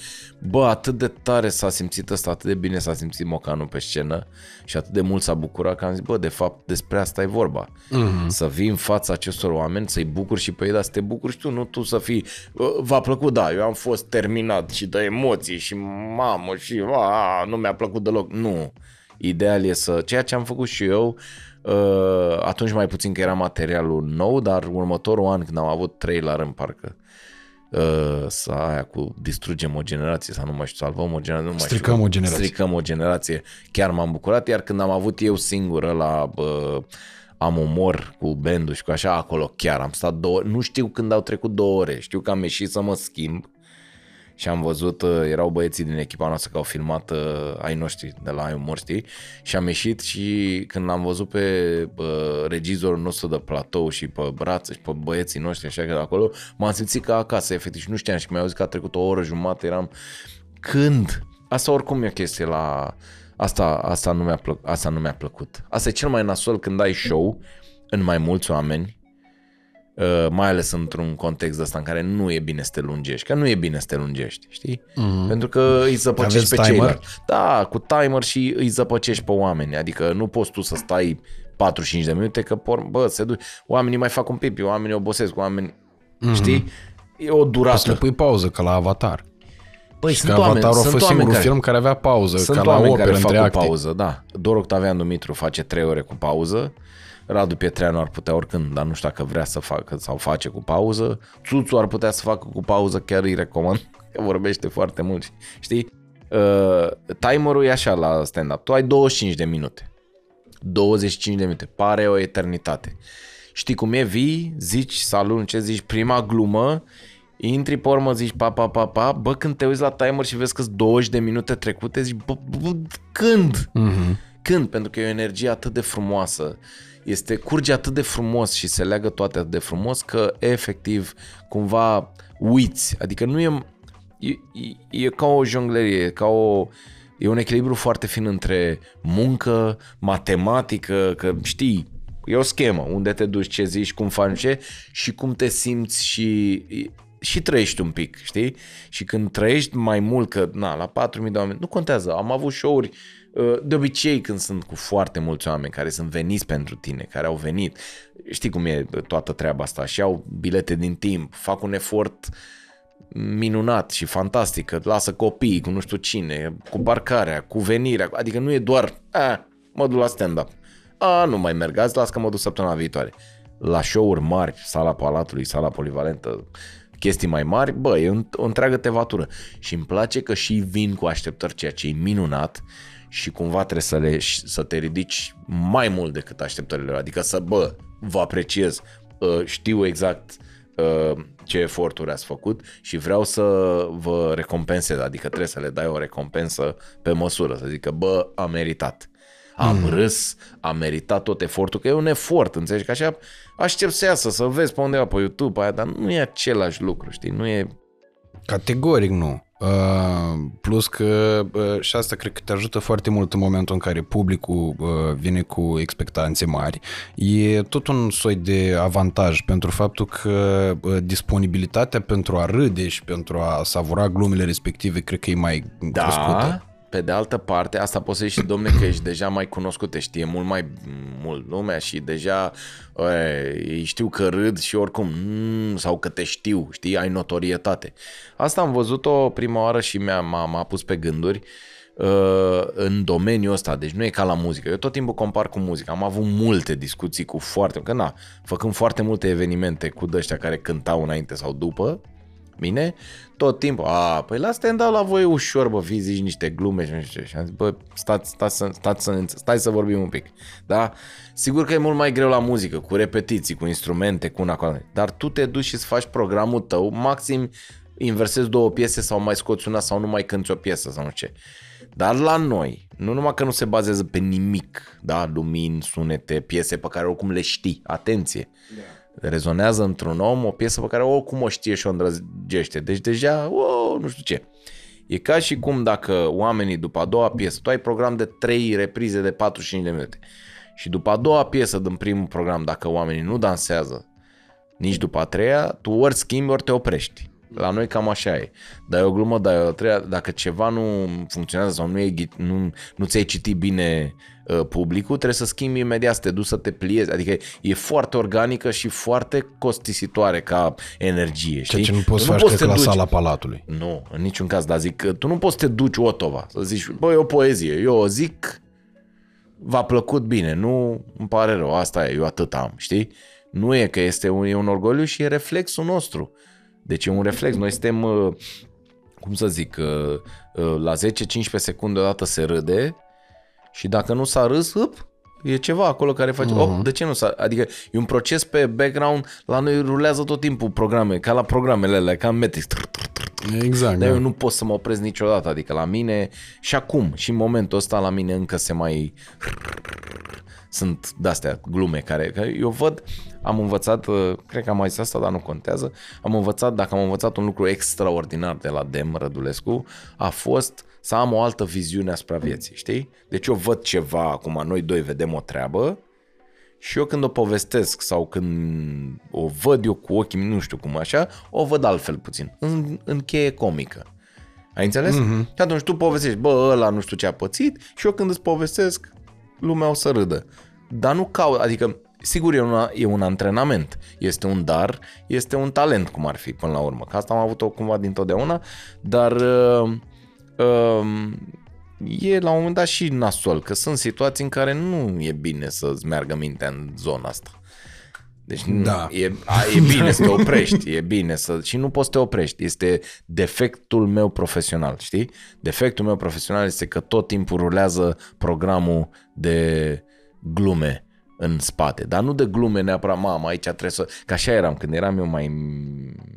Bă, atât de tare s-a simțit ăsta, atât de bine s-a simțit Mocanu pe scenă și atât de mult s-a bucurat că am zis, bă, de fapt despre asta e vorba. Mm-hmm. Să vii în fața acestor oameni, să-i bucuri și pe ei, dar să te bucuri și tu, nu tu să fii, v-a plăcut, da, eu am fost terminat și de emoții și mamă și a, nu mi-a plăcut deloc. Nu. Ideal e să... Ceea ce am făcut și eu, atunci mai puțin că era materialul nou, dar următorul an când am avut trei la rând, parcă să aia cu distrugem o generație sau nu mai știu, salvăm o generație, nu mai stricăm, știu, o generație. stricăm o generație. Chiar m-am bucurat, iar când am avut eu singură la... Bă, am umor cu bandul și cu așa, acolo chiar am stat două... Nu știu când au trecut două ore, știu că am ieșit să mă schimb. Și am văzut, erau băieții din echipa noastră că au filmat uh, ai noștri de la iUmor, știi? Și am ieșit și când l-am văzut pe uh, regizorul nostru de platou și pe brațe și pe băieții noștri așa că de acolo, m-am simțit ca acasă, efectiv, și nu știam și mi-au zis că a trecut o oră jumătate, eram... Când? Asta oricum e o chestie la... Asta, asta, nu mi-a plă... asta nu mi-a plăcut. Asta e cel mai nasol când ai show în mai mulți oameni. Uh, mai ales într-un context ăsta în care nu e bine să te lungești, că nu e bine să te lungești, știi? Mm-hmm. Pentru că îi zăpăcești pe ceilalți. Da, cu timer și îi zăpăcești pe oameni, adică nu poți tu să stai patruzeci și cinci de minute, că porn, bă, se duce. Oamenii mai fac un pipi, oamenii obosesc, oamenii, mm-hmm. știi? E o durată. Să pui pauză, ca la Avatar. Păi, și sunt că Avatarul oameni, a fost singurul care... film care avea pauză, sunt ca la oameni opere, care fac cu pauză, da. Doar Octavian Dumitru face trei ore cu pauză, Radu Pietreanu ar putea oricând, dar nu știu dacă vrea să facă sau face cu pauză, Țuțu ar putea să facă cu pauză, chiar îi recomand, că vorbește foarte mult, știi? Uh, timerul e așa la stand-up, tu ai douăzeci și cinci de minute, douăzeci și cinci de minute, pare o eternitate. Știi cum e, vii, zici salut, ce zici, prima glumă, intri pe urmă, zici pa, pa, pa, pa, bă, când te uiți la timer și vezi că sunt douăzeci de minute trecute, zici, bă, bă, când? Uh-huh. Când? Pentru că e o energie atât de frumoasă, este, curge atât de frumos și se leagă toate atât de frumos că efectiv cumva uiți, adică nu e, e, e ca o jonglerie, e ca o... E un echilibru foarte fin între muncă, matematică, că știi, e o schemă, unde te duci, ce zici, cum faci, ce și cum te simți și, și trăiești un pic, știi? Și când trăiești mai mult, că na, la patru mii de oameni, nu contează, am avut show-uri de obicei când sunt cu foarte mulți oameni care sunt veniți pentru tine, care au venit, știi cum e toată treaba asta, și au bilete din timp, fac un efort minunat și fantastic, că lasă copiii cu nu știu cine, cu parcarea, cu venirea, adică nu e doar a, mă duc la stand-up, a, nu mai merg azi, las că mă duc săptămâna viitoare. La show-uri mari, sala Palatului, sala polivalentă, chestii mai mari, bă, e o întreagă tevatură și îmi place că și vin cu așteptări, ceea ce e minunat și cumva trebuie să, le, să te ridici mai mult decât așteptările, adică să, bă, vă apreciez, știu exact ce eforturi ați făcut și vreau să vă recompensez, adică trebuie să le dai o recompensă pe măsură, să zică, bă, a meritat, am mm. râs, a meritat tot efortul, că e un efort, înțelegi, că așa aștept să iasă, să vezi pe undeva pe YouTube aia, dar nu e același lucru, știi, nu e... Categoric nu, uh, plus că uh, și asta cred că te ajută foarte mult în momentul în care publicul uh, vine cu expectanțe mari, e tot un soi de avantaj pentru faptul că uh, disponibilitatea pentru a râde și pentru a savura glumele respective cred că e mai da, crescută. Pe de altă parte, asta poți să zici, domne, că ești deja mai cunoscut, te știe mult mai mult lumea și deja ei știu că râd și oricum, mm, sau că te știu, știi, ai notorietate. Asta am văzut-o prima oară și m-a, m-a pus pe gânduri uh, în domeniul ăsta, deci nu e ca la muzică. Eu tot timpul compar cu muzica, am avut multe discuții cu foarte, că na, făcând foarte multe evenimente cu dăștia care cântau înainte sau după, bine, tot timpul, a, păi la stand-up la voi ușor, bă, vii zici niște glume și nu știu ce. Și am zis, bă, stați, stați, stați, stați, să, stați să vorbim un pic, da? Sigur că e mult mai greu la muzică, cu repetiții, cu instrumente, cu una cu alta, dar tu te duci și îți faci programul tău, maxim inversezi două piese sau mai scoți una sau nu mai cânti o piesă sau nu ce. Dar la noi, nu numai că nu se bazează pe nimic, da? Lumini, sunete, piese pe care oricum le știi, atenție. Da. Rezonează într-un om o piesă pe care oricum o știe și o îndrăgește. Deci deja, o, nu știu ce. E ca și cum dacă oamenii după a doua piesă, tu ai program de trei reprize de patruzeci și cinci de minute și după a doua piesă din primul program, dacă oamenii nu dansează nici după a treia, tu ori schimbi, ori te oprești. La noi cam așa e. Dai o glumă, dai o treia, dacă ceva nu funcționează sau nu, e, nu, nu ți-ai citit bine uh, publicul, trebuie să schimbi imediat, să te duci să te pliezi. Adică e foarte organică și foarte costisitoare ca energie. Știi? Ceea ce nu poți să faci cred că la sala Palatului. Nu, în niciun caz, dar zic că tu nu poți să te duci Otova, să zici, băi, o poezie, eu o zic, v-a plăcut bine, nu îmi pare rău, asta e, eu atât am, știi? Nu e că este un, e un orgoliu și e reflexul nostru. Deci e un reflex. Noi suntem, cum să zic, la zece cincisprezece secunde odată se râde și dacă nu s-a râs, up, e ceva acolo care face, uh-huh. op, de ce nu s-a... Adică e un proces pe background, la noi rulează tot timpul programe, ca la programele alea, ca în Matrix. Exact. Dar eu nu pot să mă opresc niciodată, adică la mine, și acum, și în momentul ăsta la mine încă se mai... Sunt de-astea glume care, că eu văd, am învățat, cred că am mai zis asta, dar nu contează, am învățat, dacă am învățat un lucru extraordinar de la Dem Rădulescu, a fost să am o altă viziune asupra vieții, știi? Deci eu văd ceva acum, noi doi vedem o treabă și eu când o povestesc sau când o văd eu cu ochii, nu știu cum așa, o văd altfel puțin, în, în cheie comică. Ai înțeles? Mm-hmm. Și atunci tu povestești, bă, ăla nu știu ce a pățit și eu când îți povestesc, lumea o să râdă. dar nu caut, adică sigur e, una, e un antrenament, este un dar, este un talent cum ar fi până la urmă, că asta am avut-o cumva dintotdeauna, dar uh, uh, e la un moment dat și nasol, că sunt situații în care nu e bine să-ți meargă mintea în zona asta. Deci da. nu, e, a, e bine să te oprești, e bine să, și nu poți să te oprești, este defectul meu profesional, știi? Defectul meu profesional este că tot timpul rulează programul de glume în spate, dar nu de glume neapărat, mamă, aici trebuie să... Că așa eram, când eram eu mai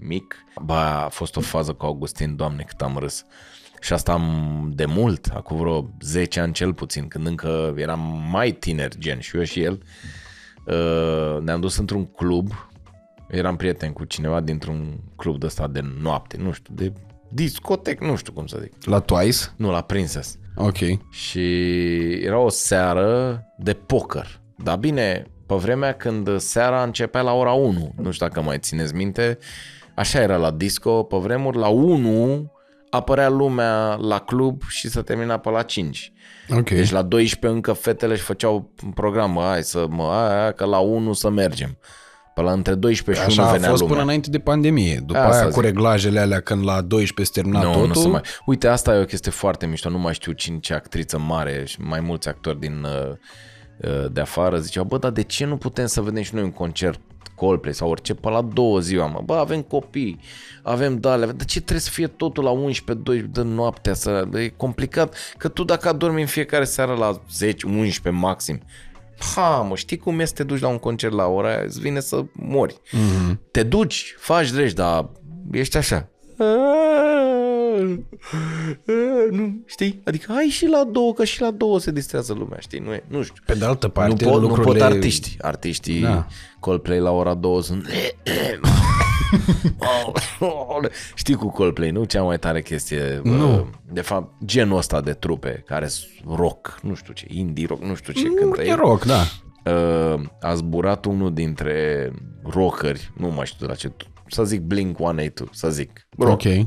mic, ba, a fost o fază cu Augustin, doamne cât am râs. Și asta am de mult, acum vreo zece ani cel puțin, când încă eram mai tineri, gen și eu și el, ne-am dus într-un club, eram prieten cu cineva dintr-un club de ăsta de noapte, nu știu, de discotec, nu știu cum să zic. La Twice? Nu, la Princess. Ok. Și era o seară de poker. Dar bine, pe vremea când seara începea la ora unu, nu știu dacă mai țineți minte, așa era la disco, pe vremuri la unu apărea lumea la club și se termina pe la cinci. Okay. Deci la doisprezece încă fetele își făceau un program, hai să mă, aia, că la unu să mergem. Pe la între doisprezece și unu venea lumea. Așa a fost lumea. Până înainte de pandemie. După asta aia cu zic. Reglajele alea când la doisprezece se termina no, totul. Nu mai... Uite, asta e o chestie foarte mișto, nu mai știu cine, ce actriță mare și mai mulți actori din... Uh, de afară, ziceau, bă, dar de ce nu putem să vedem și noi un concert Coldplay sau orice pe la două ziua, mă? Bă, avem copii, avem dale, de ce trebuie să fie totul la unsprezece, douăsprezece de noaptea, să, e complicat, că tu dacă adormi în fiecare seară la zece, unsprezece maxim, ha, mă, știi cum este, te duci la un concert la ora aia, îți vine să mori. Mm-hmm. Te duci, faci drești, dar ești așa. Nu, știi? Adică hai și la două, că și la două se distrează lumea, știi? Nu, e, nu știu. Pe de altă parte, nu pot, lucrurile... nu pot artiști. Artiștii da. Coldplay la ora două sunt... Știi cu Coldplay, nu? Cea mai tare chestie, nu. De fapt, genul ăsta de trupe care rock, nu știu ce, indie rock, nu știu ce cântă e rock, da. A zburat unul dintre rockeri, nu mai știu de la ce, să zic Blink one eighty-two, să zic rock. Ok.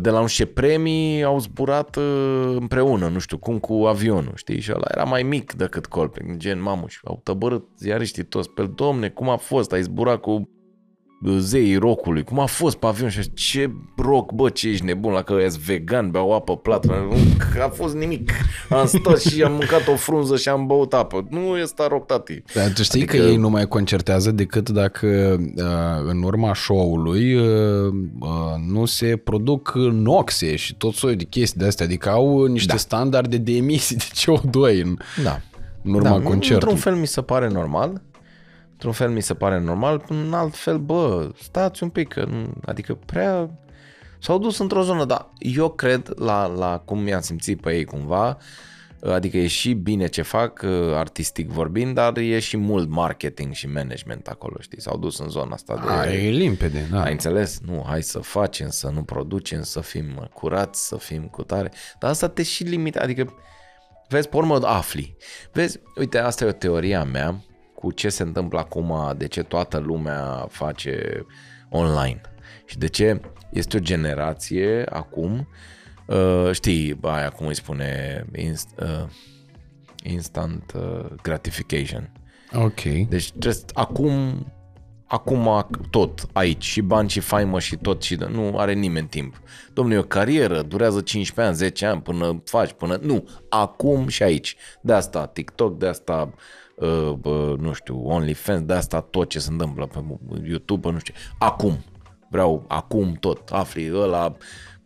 De la niște premii au zburat împreună, nu știu cum, cu avionul, știi? Și ăla era mai mic decât Coldplay, gen mamuși, au tăbărât ziariștii toți pe el, domne, cum a fost, ai zburat cu zeii rock-ului, cum a fost pe avion? Și ce rock, bă, ce ești nebun, la că ești vegan, beau apă plată, nu a fost nimic, am stat și am mâncat o frunză și am băut apă, nu e sta rock, tati. Dar tu știi adică... că ei nu mai concertează decât dacă în urma show-ului nu se produc noxe și tot soiul de chestii de astea, adică au niște da. Standarde de emisii de C O doi în, da. În urma da, concertului. Într-un fel mi se pare normal. Într-un fel mi se pare normal, în alt fel, bă, stați un pic, că nu, adică prea... S-au dus într-o zonă, dar eu cred la, la cum mi-am simțit pe ei cumva, adică e și bine ce fac, artistic vorbind, dar e și mult marketing și management acolo, știi? S-au dus în zona asta de... A, e limpede, da. Ai înțeles? Nu, hai să facem, să nu producem, să fim curați, să fim cu tare, dar asta te și limita, adică, vezi, pe urmă afli. Vezi, uite, asta e o teorie a mea, cu ce se întâmplă acum, de ce toată lumea face online și de ce este o generație acum, uh, știi, aia cum îi spune, inst, uh, instant uh, gratification. Ok. Deci acum, acum tot aici, și bani și faimă și tot, și nu are nimeni timp. Dom'le, o carieră durează cincisprezece ani, zece ani până faci, până nu, acum și aici. De asta TikTok, de asta... Uh, uh, nu știu, OnlyFans, de asta tot ce se întâmplă pe YouTube, nu știu, acum, vreau acum tot, afli, ăla,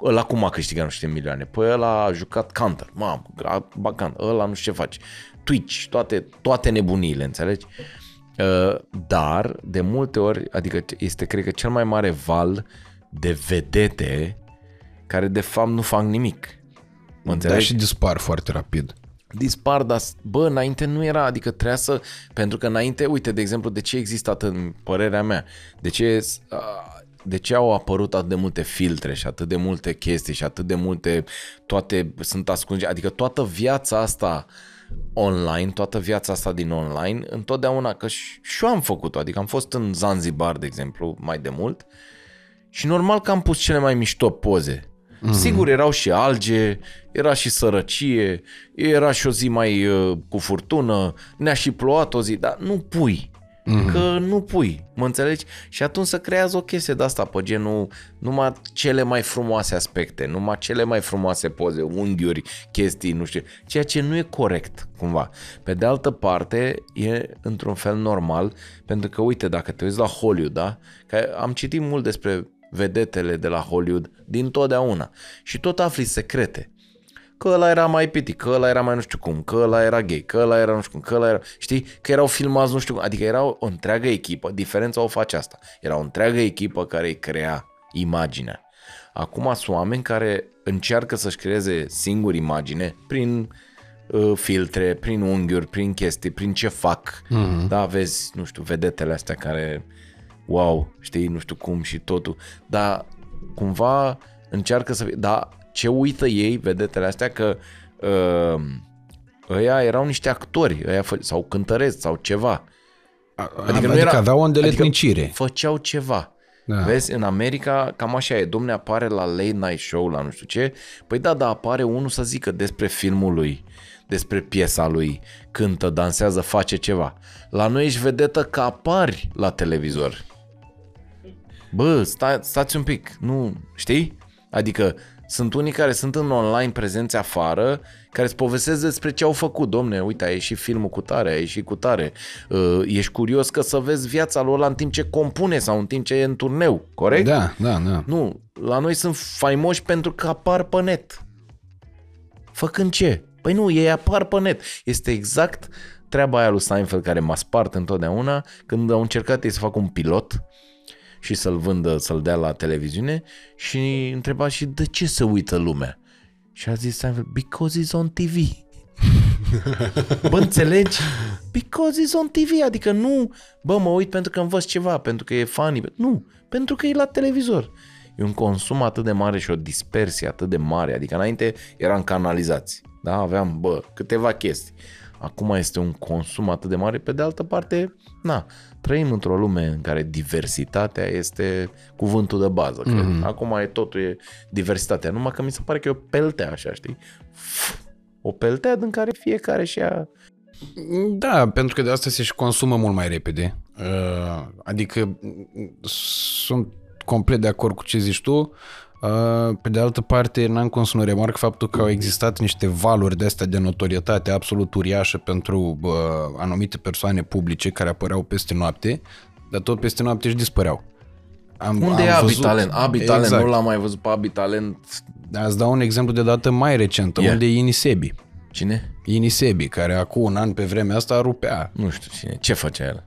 ăla cum a câștigat nu știu milioane, păi ăla a jucat Counter, mamă, bacant, ăla nu știu ce faci, Twitch, toate, toate nebuniile, înțelegi? Uh, dar, de multe ori, adică este, cred că, cel mai mare val de vedete care, de fapt, nu fac nimic. Înțelegi? Da, și dispar foarte rapid. Dispar, dar bă, înainte nu era, adică trebuia să, pentru că înainte, uite, de exemplu, de ce există atât, în părerea mea, de ce, de ce au apărut atât de multe filtre și atât de multe chestii și atât de multe, toate sunt ascunse, adică toată viața asta online, toată viața asta din online, întotdeauna, că și, și eu am făcut-o, adică am fost în Zanzibar, de exemplu, mai de mult și normal că am pus cele mai mișto poze. Mm-hmm. Sigur, erau și alge, era și sărăcie, era și o zi mai uh, cu furtună, ne-a și plouat o zi, dar nu pui. Mm-hmm. Că nu pui, mă înțelegi? Și atunci să creează o chestie de asta pe genul numai cele mai frumoase aspecte, numai cele mai frumoase poze, unghiuri, chestii, nu știu, ceea ce nu e corect cumva. Pe de altă parte e într-un fel normal, pentru că uite, dacă te uiți la Hollywood, da? Că am citit mult despre vedetele de la Hollywood din totdeauna și tot afli secrete. Că ăla era mai pitic, că ăla era mai nu știu cum, că ăla era gay, că ăla era nu știu cum, că ăla era... Știi? Că erau filmați nu știu cum. Adică era o întreagă echipă, diferența o face asta. Era o întreagă echipă care îi crea imaginea. Acum sunt oameni care încearcă să-și creeze singuri imagine prin uh, filtre, prin unghiuri, prin chestii, prin ce fac. Mm-hmm. Da, vezi, nu știu, vedetele astea care... Wow, știi, nu știu cum și totul. Dar cumva încearcă să... Da, ce uită ei, vedetele astea, că uh, ăia erau niște actori, ăia fă, sau cântăreți sau ceva. Adică, adică nu era, aveau o îndeletnicire. Adică făceau ceva. Da. Vezi, în America cam așa e. Domne, apare la late night show, la nu știu ce. Păi da, dar apare unul să zică despre filmul lui, despre piesa lui, cântă, dansează, face ceva. La noi ești vedetă că apari la televizor. Bă, sta, stați un pic, nu știi? Adică sunt unii care sunt în online prezenți afară, care îți povestesc despre ce au făcut. Domne, uite, a ieșit filmul cu tare, a ieșit cu tare. Ești curios că să vezi viața lui ăla în timp ce compune sau în timp ce e în turneu, corect? Da, da, da. Nu, la noi sunt faimoși pentru că apar pe net. Făcând ce? Păi nu, ei apar pe net. Este exact treaba aia lui Seinfeld care m-a spart întotdeauna, când au încercat ei să facă un pilot și să-l vândă, să-l dea la televiziune și întreba și de ce se uită lumea. Și a zis Seinfeld, because it's on T V. Bă, înțelegi? Because it's on T V, adică nu, bă, mă uit pentru că învăț ceva, pentru că e funny. Nu, pentru că e la televizor. E un consum atât de mare și o dispersie atât de mare, adică înainte eram canalizați, da? Aveam, bă, câteva chestii. Acum este un consum atât de mare, pe de altă parte, na, trăim într-o lume în care diversitatea este cuvântul de bază. Mm-hmm. Cred. Acum e totul, e diversitatea, numai că mi se pare că e o peltea așa, știi? O peltea din care fiecare și ea... Da, pentru că de asta se și consumă mult mai repede. Adică sunt complet de acord cu ce zici tu. Pe de altă parte, n-am cum să nu remarc faptul că au existat niște valuri de astea de notorietate absolut uriașă pentru bă, anumite persoane publice care apăreau peste noapte, dar tot peste noapte își dispăreau. Am, Unde am e Abi Talent? Abi Talent, exact. Nu l-am mai văzut pe Abi Talent. Ați dau un exemplu de dată mai recentă, yeah. Unde e Inisebi. Cine? Inisebi, care acum un an pe vremea asta rupea. Nu știu cine, ce făcea el?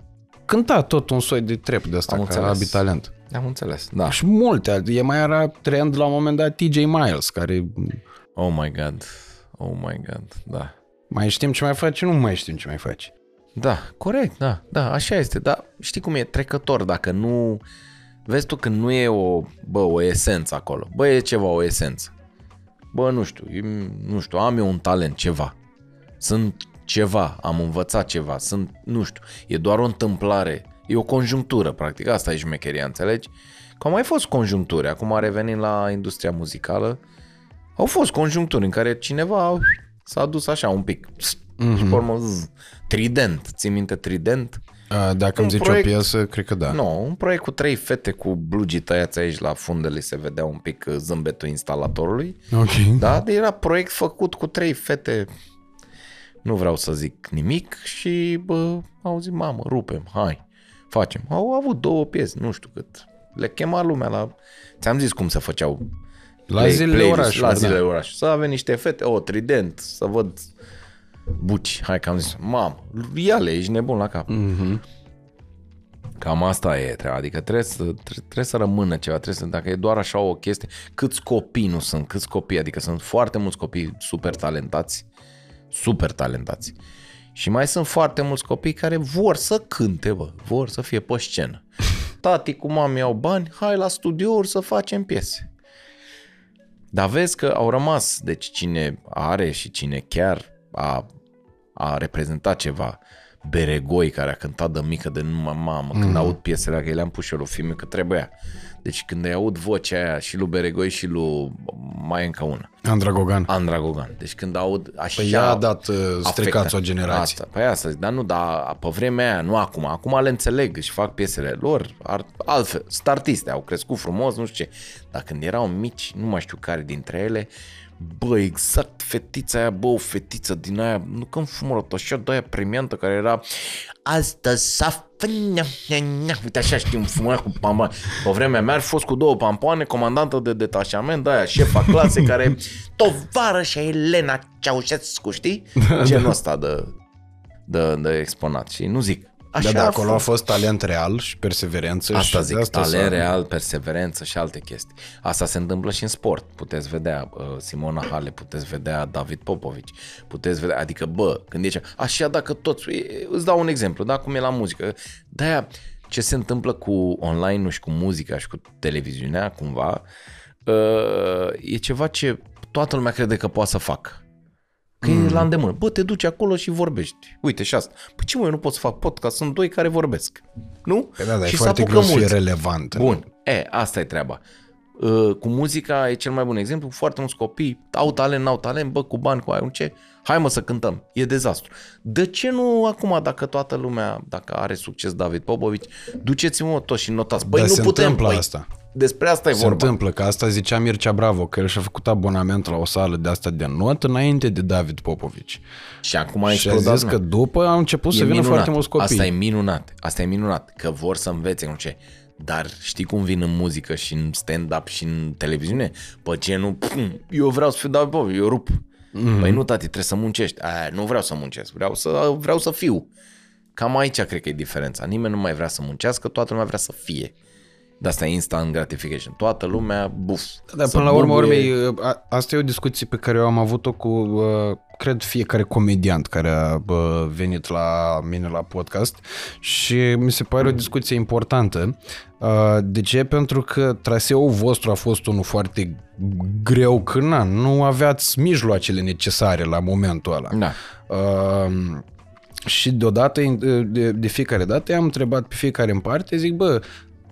Cânta tot un soi de trep de asta, ca Abi Talent. Am înțeles, da. Și multe, e mai era trend la un moment dat T J Miles, care... Oh my god, oh my god, da. Mai știm ce mai faci, nu mai știm ce mai faci. Da, corect, da, da, așa este, dar știi cum e, trecător, dacă nu... Vezi tu că nu e o, bă, o esență acolo, bă, e ceva, o esență. Bă, nu știu, nu știu, am eu un talent, ceva. Sunt ceva, am învățat ceva, sunt, nu știu, e doar o întâmplare... E o conjunctură, practic. Asta e șmecheria, înțelegi? Că au mai fost conjuncturi. Acum revenim la industria muzicală. Au fost conjuncturi în care cineva s-a dus așa un pic. Mm-hmm. Și pe urmă, zi, Trident. Ții minte Trident? A, dacă îmi zici proiect, o piesă, cred că da. Nu, un proiect cu trei fete cu blugii tăiați aici la fundele, se vedea un pic zâmbetul instalatorului. Ok. Da, era proiect făcut cu trei fete... Nu vreau să zic nimic și bă, au zis, mamă, rupem, hai. Facem. Au avut două piese, nu știu cât. Le chema lumea la... Ți-am zis cum se făceau. La play, zilele orașului. La zilele da. Orașului. Să avem niște fete, o, Trident, să văd buci. Hai că am zis, mamă, ia-le, ești nebun la cap. Mm-hmm. Cam asta e treaba. Adică trebuie să, trebuie să rămână ceva. Trebuie să, dacă e doar așa o chestie, câți copii nu sunt, câți copii. Adică sunt foarte mulți copii super talentați. Super talentați. Și mai sunt foarte mulți copii care vor să cânte, bă, vor să fie pe scenă. Tati cu mami au bani, hai la studiouri să facem piese. Dar vezi că au rămas, deci cine are și cine chiar a, a reprezentat ceva, Beregoi, care a cântat de mică de numai mamă, când mm. aud piesele, că le-am pus și eu lui filme, că trebuia. Deci când îi aud vocea aia și lui Beregoi și lui mai încă una. Andra Gogan. Andra Gogan. Deci când aud așa... Păi ea a dat stricația generație. Asta, păi asta, dar nu, dar pe vremea aia, nu acum. Acum le înțeleg și fac piesele lor, ar, altfel, sunt artiste, au crescut frumos, nu știu ce. Dar când erau mici, nu mai știu care dintre ele, bă, exact fetița aia, bă, o fetiță din aia, nu că înfumurătă, așa, de aia premiantă care era... Asta s-a... Uite așa, știu, înfumura cu pampoane. Pe vremea mea ar fost cu două pampoane, comandantă de detașament, de aia, șefa clasei, care... Tovarășa Elena Ceaușescu, știi? Genul ăsta de, de, de exponat. Și nu zic. Așa da, de acolo a fost talent real și perseverență. Asta și zic, asta talent real, perseverență și alte chestii. Asta se întâmplă și în sport. Puteți vedea uh, Simona Halep, puteți vedea David Popovici, puteți vedea, adică bă, când e așa, dacă toți, îți dau un exemplu, da, cum e la muzică, de-aia ce se întâmplă cu online-ul și cu muzica și cu televiziunea, cumva, uh, e ceva ce toată lumea crede că poate să facă. Că mm. e la îndemână. Bă, te duci acolo și vorbești. Uite și asta. Păi ce mă, eu nu pot să fac podcast? Sunt doi care vorbesc. Nu? Că da, dar și e foarte greu să fie relevant. Bun. E, asta e treaba. Cu muzica e cel mai bun exemplu. Foarte mulți copii au talent, n-au talent, bă, cu bani, cu aia, ce? Hai mă să cântăm. E dezastru. De ce nu acum, dacă toată lumea, dacă are succes David Popovici, duceți-mă toți și notați. Băi, dar nu putem. Păi, asta. Despre asta e se vorba. Se întâmplă că asta zicea Mircea Bravo, că el și-a făcut abonament la o sală de asta de not înainte de David Popovici. Și acum a explodat. Și a că după au început e să vină foarte mulți copii. Asta e minunat. Asta e minunat. Că vor să învețe, nu ce. Dar știi cum vin în muzică și în stand-up și în televiziune? Păi genul, pum, eu vreau să fiu David Popovici, eu rup. Mm-hmm. Păi nu, tati, trebuie să muncești. A, nu vreau să muncesc, vreau să, vreau să fiu. Cam aici cred că e diferența. Nimeni nu mai vrea să muncească, toată lumea vrea să fie. De asta e instant gratification. Toată lumea, buf. Dar până la urmă, urmei, asta e o discuție pe care eu am avut-o cu, cred, fiecare comediant care a venit la mine la podcast și mi se pare o discuție importantă. De ce? Pentru că traseul vostru a fost unul foarte greu, că na, nu aveați mijloacele necesare la momentul ăla. Da. Uh, și deodată, de, de fiecare dată, am întrebat pe fiecare în parte, zic, bă,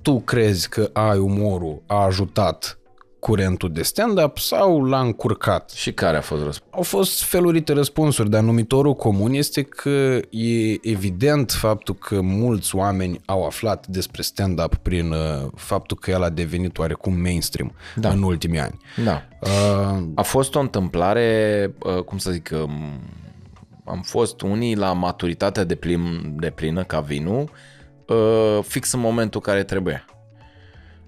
tu crezi că iUmor-ul a ajutat curentul de stand-up sau l-a încurcat? Și care a fost răspunsul? Au fost felurite răspunsuri, dar numitorul comun este că e evident faptul că mulți oameni au aflat despre stand-up prin uh, faptul că el a devenit oarecum mainstream da. În ultimii ani. Da. Uh, a fost o întâmplare, uh, cum să zic, uh, am fost unii la maturitatea de, plin, de plină ca vinul, fix în momentul care trebuia.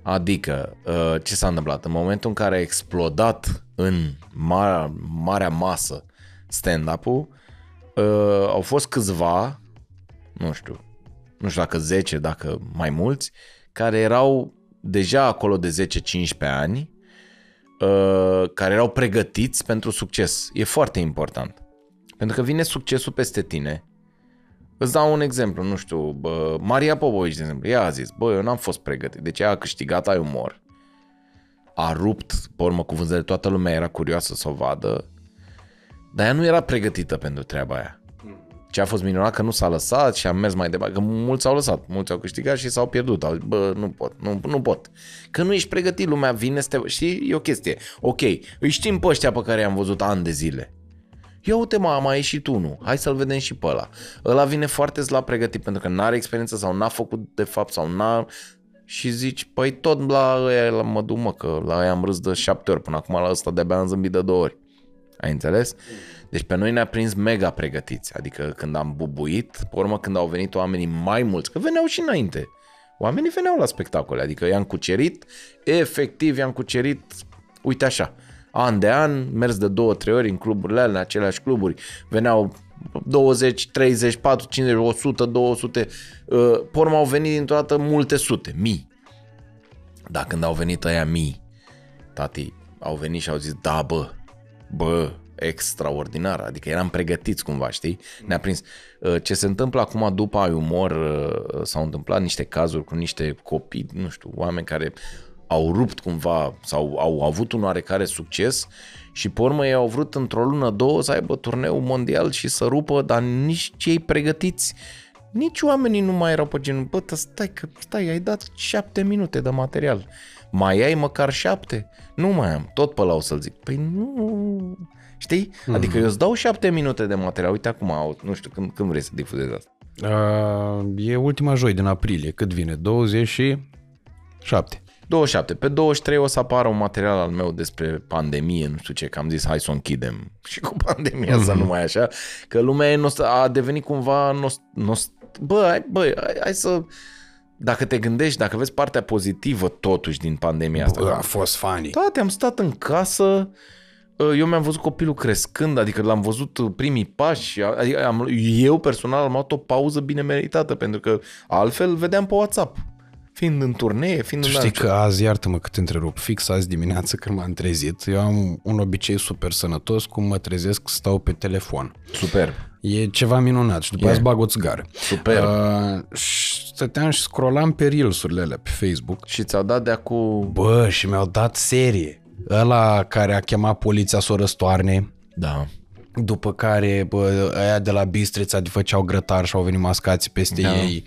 Adică, ce s-a întâmplat? În momentul în care a explodat în marea, marea masă stand-up-ul, au fost câțiva, nu știu, nu știu dacă zece, dacă mai mulți, care erau deja acolo de zece cincisprezece ani, care erau pregătiți pentru succes. E foarte important. Pentru că vine succesul peste tine. Îți dau un exemplu, nu știu, bă, Maria Popovici, de exemplu, ea a zis, bă, eu n-am fost pregătit, deci ea a câștigat iUmor, a rupt, pe urmă, cu vânzările, toată lumea era curioasă să o vadă, dar ea nu era pregătită pentru treaba aia. Ce a fost minunat că nu s-a lăsat și a mers mai departe, că mulți s-au lăsat, mulți au câștigat și s-au pierdut, au zis, bă, nu pot, nu, nu pot, că nu ești pregătit, lumea vine, stă... știi, e o chestie, ok, îi știm pe ăștia pe care i-am văzut ani de zile. Ia uite mă, a mai ieșit unul, hai să-l vedem și pe ăla. Ăla vine foarte slab pregătit pentru că n-are experiență sau n-a făcut de fapt sau n-a... Și zici, păi tot la ăia mă duc mă, că la ăia am râs de șapte ori, până acum la ăsta de-abia am zâmbit de două ori. Ai înțeles? Deci pe noi ne-a prins mega pregătiți, adică când am bubuit, pe urmă când au venit oamenii mai mulți, că veneau și înainte. Oamenii veneau la spectacole, adică i-am cucerit, efectiv i-am cucerit, uite așa. An de an, mers de două, trei ori în cluburile alea, în aceleași cluburi, veneau douăzeci, treizeci, patruzeci, cincizeci, o sută, două sute, pe urmă au venit dintr-o dată multe sute, mii. Dar când au venit aia mii, tati, au venit și au zis, da bă, bă, extraordinar, adică eram pregătiți cumva, știi? Ne-a prins. Ce se întâmplă acum după iUmor, s-au întâmplat niște cazuri cu niște copii, nu știu, oameni care... au rupt cumva sau au avut un oarecare succes și pe urmă ei au vrut într-o lună, două să aibă turneu mondial și să rupă, dar nici cei pregătiți, nici oamenii nu mai erau pe genul, bă, stai că stai, ai dat șapte minute de material, mai ai măcar șapte? Nu mai am, tot pe la o să-l zic, păi nu, știi? Mm. Adică eu îți dau șapte minute de material, uite acum, nu știu, când, când vrei să difuzezi asta? Uh, e ultima joi din aprilie, cât vine? douăzeci și șapte. douăzeci și șapte. Pe douăzeci și trei o să apară un material al meu despre pandemie, nu știu ce, că am zis hai să o închidem și cu pandemia asta, mm-hmm. numai așa, că lumea a devenit cumva nost... nost bă, hai, bă hai, hai să... Dacă te gândești, dacă vezi partea pozitivă totuși din pandemia asta. Bă, a fost funny. Toate, am stat în casă, eu mi-am văzut copilul crescând, adică l-am văzut primii pași, adică am, eu personal am avut o pauză bine meritată, pentru că altfel vedeam pe WhatsApp. Fiind în turnee, fiind tu în... Știi că azi, iartă-mă că te întrerup, fix azi dimineață când m-am trezit, eu am un obicei super sănătos, cum mă trezesc, stau pe telefon. Super. E ceva minunat și după yeah. azi bag o țigară. Super. Uh, și stăteam și scrollam pe reels-urile alea pe Facebook. Și ți-au dat de acum... Bă, și mi-au dat serie. Ăla care a chemat poliția să o răstoarne. Da. După care, bă, aia de la Bistrița de făceau grătar și au venit mascații peste da. ei.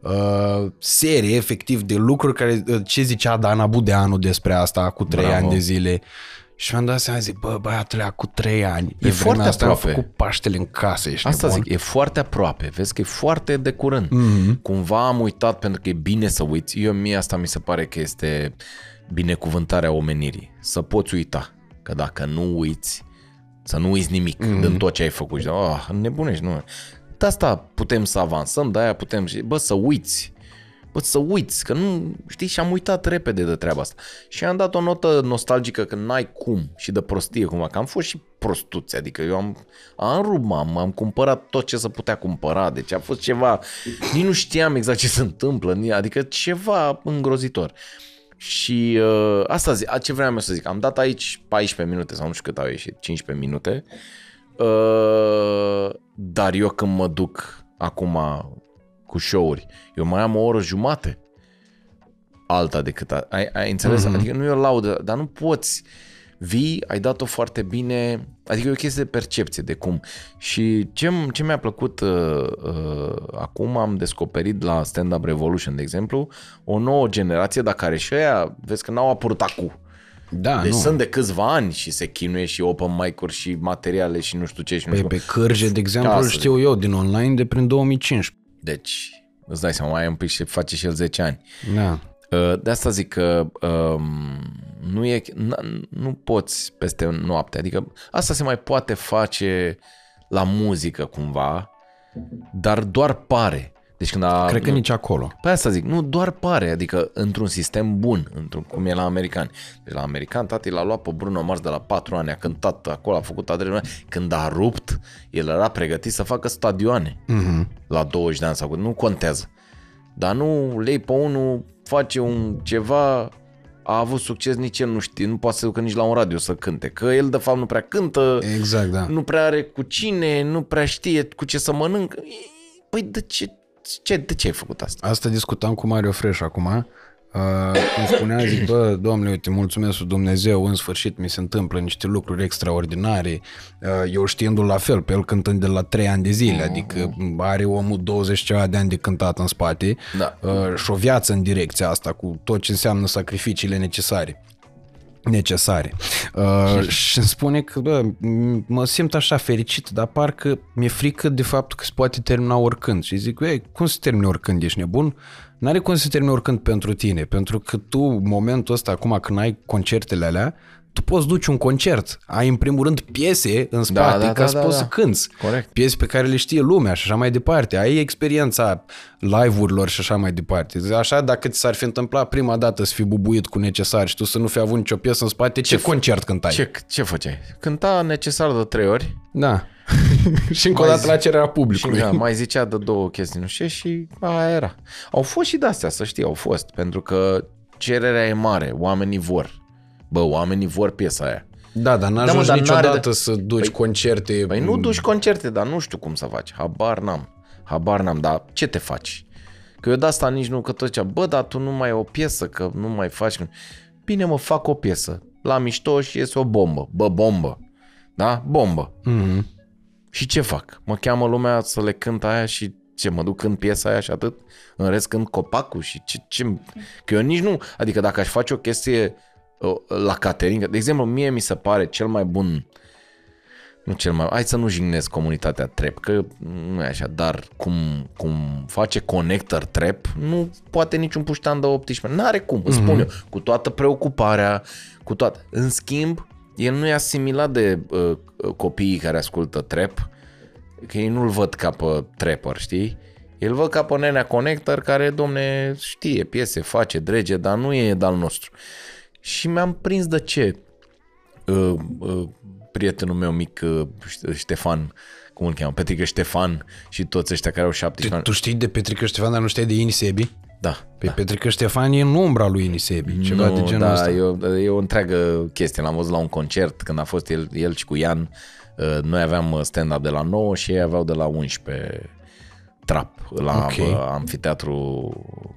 Uh, serie efectiv de lucruri care, ce zicea Dan Budeanu despre asta cu trei Bravo. ani de zile și mi-am dat seama, zic, bă, băiatule, cu trei ani e foarte asta aproape, am făcut Paștele în casă, ești asta nebun? Zic, e foarte aproape, vezi că e foarte de curând, mm-hmm. cumva am uitat pentru că e bine să uiți, eu mie asta mi se pare că este binecuvântarea omenirii, să poți uita, că dacă nu uiți, să nu uiți nimic mm-hmm. din tot ce ai făcut și oh, nebunești, nu. De asta putem să avansăm, de aia putem, bă, să uiți, bă, să uiți, că nu, știi, și am uitat repede de treaba asta. Și am dat o notă nostalgică, că n-ai cum, și de prostie cumva, că am fost și prostuți, adică eu am, am rupt, m-am, am cumpărat tot ce se putea cumpăra, deci a fost ceva, nici nu știam exact ce se întâmplă, adică ceva îngrozitor. Și uh, asta zic, ce vreau eu să zic, am dat aici paisprezece minute sau nu știu cât au ieșit, cincisprezece minute, Uh, dar eu când mă duc acum cu show-uri, eu mai am o oră jumate alta decât a, ai, ai înțeles? Mm-hmm. Adică nu e o laudă, dar nu poți vii, ai dat-o foarte bine, adică e o chestie de percepție de cum. Și ce, ce mi-a plăcut uh, uh, acum, am descoperit la Stand Up Revolution, de exemplu, o nouă generație, dar care și aia vezi că n-au apărut acum. Da, deci nu. Sunt de câțiva ani și se chinuie și open mic-uri și materiale și nu știu ce. Și nu știu. Pe, pe Cârje, de exemplu, Asta știu de... eu din online de prin două mii cincisprezece. Deci, îți dai seama, mai e un pic și face și el zece ani. Da. De asta zic că nu, e, nu poți peste noapte. Adică asta se mai poate face la muzică cumva, dar doar pare. Deci când a, Cred că nu, nici acolo. Pe asta zic, nu doar pare, adică într-un sistem bun, într-un, cum e la americani. Deci la american, tati l-a luat pe Bruno Mars de la patru ani, a cântat acolo, a făcut Adrian Minu. Când a rupt, el era pregătit să facă stadioane mm-hmm. la douăzeci de ani sau nu contează. Dar nu lei pe unul, face un ceva, a avut succes, nici el nu știe, nu poate să ducă nici la un radio să cânte, că el de fapt nu prea cântă, exact, da. Nu prea are cu cine, nu prea știe cu ce să mănâncă. Păi de ce? Ce, de ce ai făcut asta? Asta discutam cu Mario Fresh acum. Uh, îmi spunea, zic, bă, Doamne, uite, mulțumesc lui Dumnezeu, în sfârșit mi se întâmplă niște lucruri extraordinare. Uh, eu știindu-l la fel, pe el cântând de la trei ani de zile, adică are omul douăzeci ceva de ani de cântat în spate da. uh, și o viață în direcția asta, cu tot ce înseamnă sacrificiile necesare. necesare uh, și îmi spune că bă, mă simt așa fericit, dar parcă mi-e frică de faptul că se poate termina oricând și zic, ei, cum se termine oricând, ești nebun? N-are cum să se termine oricând pentru tine, pentru că tu, momentul ăsta acum când ai concertele alea, tu poți duci un concert, ai în primul rând piese în spate, da, da, ca să da, da, poți da. să cânți. Corect. Piese pe care le știe lumea și așa mai departe, ai experiența live-urilor și așa mai departe. Așa, dacă ți s-ar fi întâmplat prima dată să fi bubuit cu Necesar și tu să nu fi avut nicio piesă în spate, ce, ce concert cântai? Ce, ce făceai? Cânta Necesar de trei ori. Da. Și încă o dată la cererea publicului. Și, da, mai zicea de două chestii, nu știu, și aia era. Au fost și de-astea, să știi, au fost, pentru că cererea e mare, oamenii vor. Bă, oamenii vor piesa aia. Da, dar n-ajungi da, mă, dar niciodată de... să duci păi, concerte. Păi nu duci concerte, dar nu știu cum să faci. Habar n-am. Habar n-am, dar ce te faci? Că eu de asta nici nu, că tot cea, bă, dar tu nu mai ai o piesă, că nu mai faci. Bine, mă, fac o piesă. La mișto și iese o bombă. Bă, bombă. Da? Bombă. Mm-hmm. Și ce fac? Mă cheamă lumea să le cânt aia și ce, mă duc în piesa aia și atât? În rest cânt Copacul și ce, ce... Că eu nici nu... Adică dacă aș face o chestie la catering, de exemplu, mie mi se pare cel mai bun... Nu cel mai... Hai să nu jignesc comunitatea trap, că nu e așa, dar cum, cum face Connector Trap, nu poate niciun puștan de optsprezece. N-are cum, îți spun mm-hmm. eu, cu toată preocuparea, cu toată... În schimb, el nu e asimilat de uh, copiii care ascultă trap, că ei nu-l văd ca pe trapper, știi? El văd ca pe nenea Connector care, domne, știe piese, face, drege, dar nu e de-al nostru. Și mi-am prins de ce... Uh, uh, prietenul meu mic, Ștefan, cum îl cheamă, Petrică Ștefan și toți ăștia care au șaptezeci de ani. Tu știi de Petrică Ștefan, dar nu știi de Inisebi? Da. Pe da. Petrică Ștefan e în umbra lui Inisebi, ceva nu, de genul da, ăsta. E o întreagă chestie. L-am văzut la un concert când a fost el, el și cu Ian. Noi aveam stand-up de la nouă și ei aveau de la unsprezece trap la okay. Amfiteatru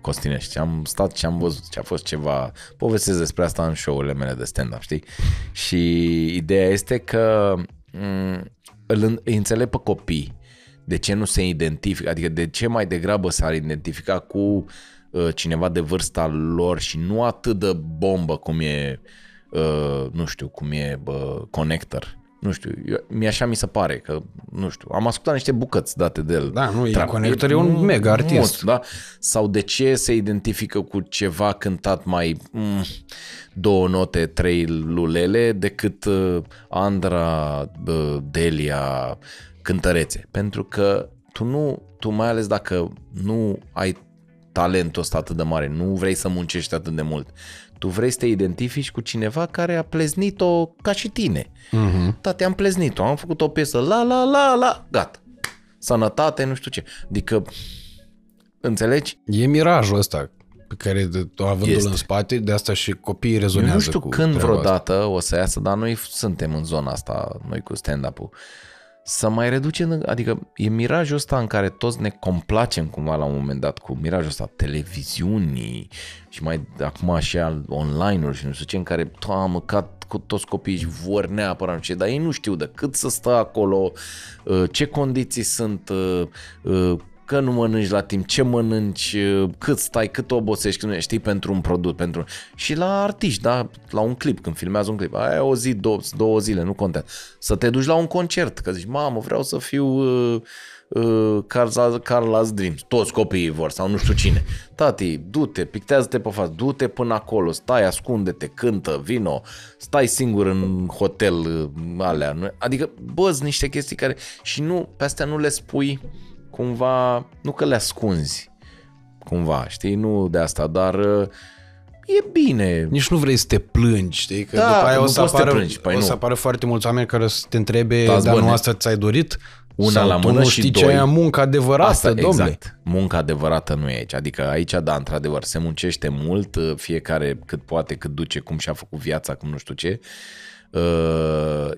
Costinești. Am stat și am văzut ce a fost ceva. Povestesc despre asta în show-urile mele de stand-up, știi? Și ideea este că îl înțeleg pe copii de ce nu se identifică, adică de ce mai degrabă s-ar identifica cu cineva de vârsta lor și nu atât de bombă cum e, nu știu, cum e Connector. Nu știu, eu, așa mi se pare că, nu știu, am ascultat niște bucăți date de el. Da, nu, e Connector, e un mega artist. Mod, da? Sau de ce se identifică cu ceva cântat mai mm, două note, trei lulele, decât uh, Andra, uh, Delia, cântărețe. Pentru că tu nu, tu mai ales dacă nu ai talentul ăsta atât de mare, nu vrei să muncești atât de mult, tu vrei să te identifici cu cineva care a pleznit-o ca și tine. Uh-huh. Da, te-am pleznit-o, am făcut o piesă, la, la, la, la, gata. Sănătate, nu știu ce. Adică, înțelegi? E mirajul ăsta pe care, avându-l în spate, de asta și copiii rezonează. Eu nu știu cu când vreodată asta o să iasă, dar noi suntem în zona asta, noi cu stand-up-ul, să mai reducem, adică e mirajul ăsta în care toți ne complacem cumva la un moment dat cu mirajul ăsta televiziunii și mai acum și al online-ul și nu știu ce, în care am măcat cu toți copiii și vor neapărat, ce, dar ei nu știu de cât să stă acolo, ce condiții sunt, că nu mănânci la timp, ce mănânci, cât stai, cât obosești, cât, știi, pentru un produs, pentru... Și la artiști, da? La un clip, când filmează un clip, aia e o zi, două, două zile, nu contează. Să te duci la un concert, că zici, mamă, vreau să fiu uh, uh, Carl, Carla's Dreams, toți copiii vor, sau nu știu cine. Tati, du-te, pictează-te pe față, du-te până acolo, stai, ascunde-te, cântă, vino, stai singur în hotel, alea. Nu? Adică, bă, niște chestii care... Și nu, pe astea nu le spui... cumva, nu că le ascunzi, cumva, știi, nu de asta, dar e bine. Nici nu vrei să te plângi, știi, că da, după aia o să, apară, plângi, o să apară foarte mulți oameni care o să te întrebe, da, dar nu asta ți-ai dorit? Una la mână și doi. Știi ce e munca adevărată, asta, domnule. Exact, munca adevărată nu e aici, adică aici, da, într-adevăr, se muncește mult, fiecare cât poate, cât duce, cum și-a făcut viața, cum nu știu ce.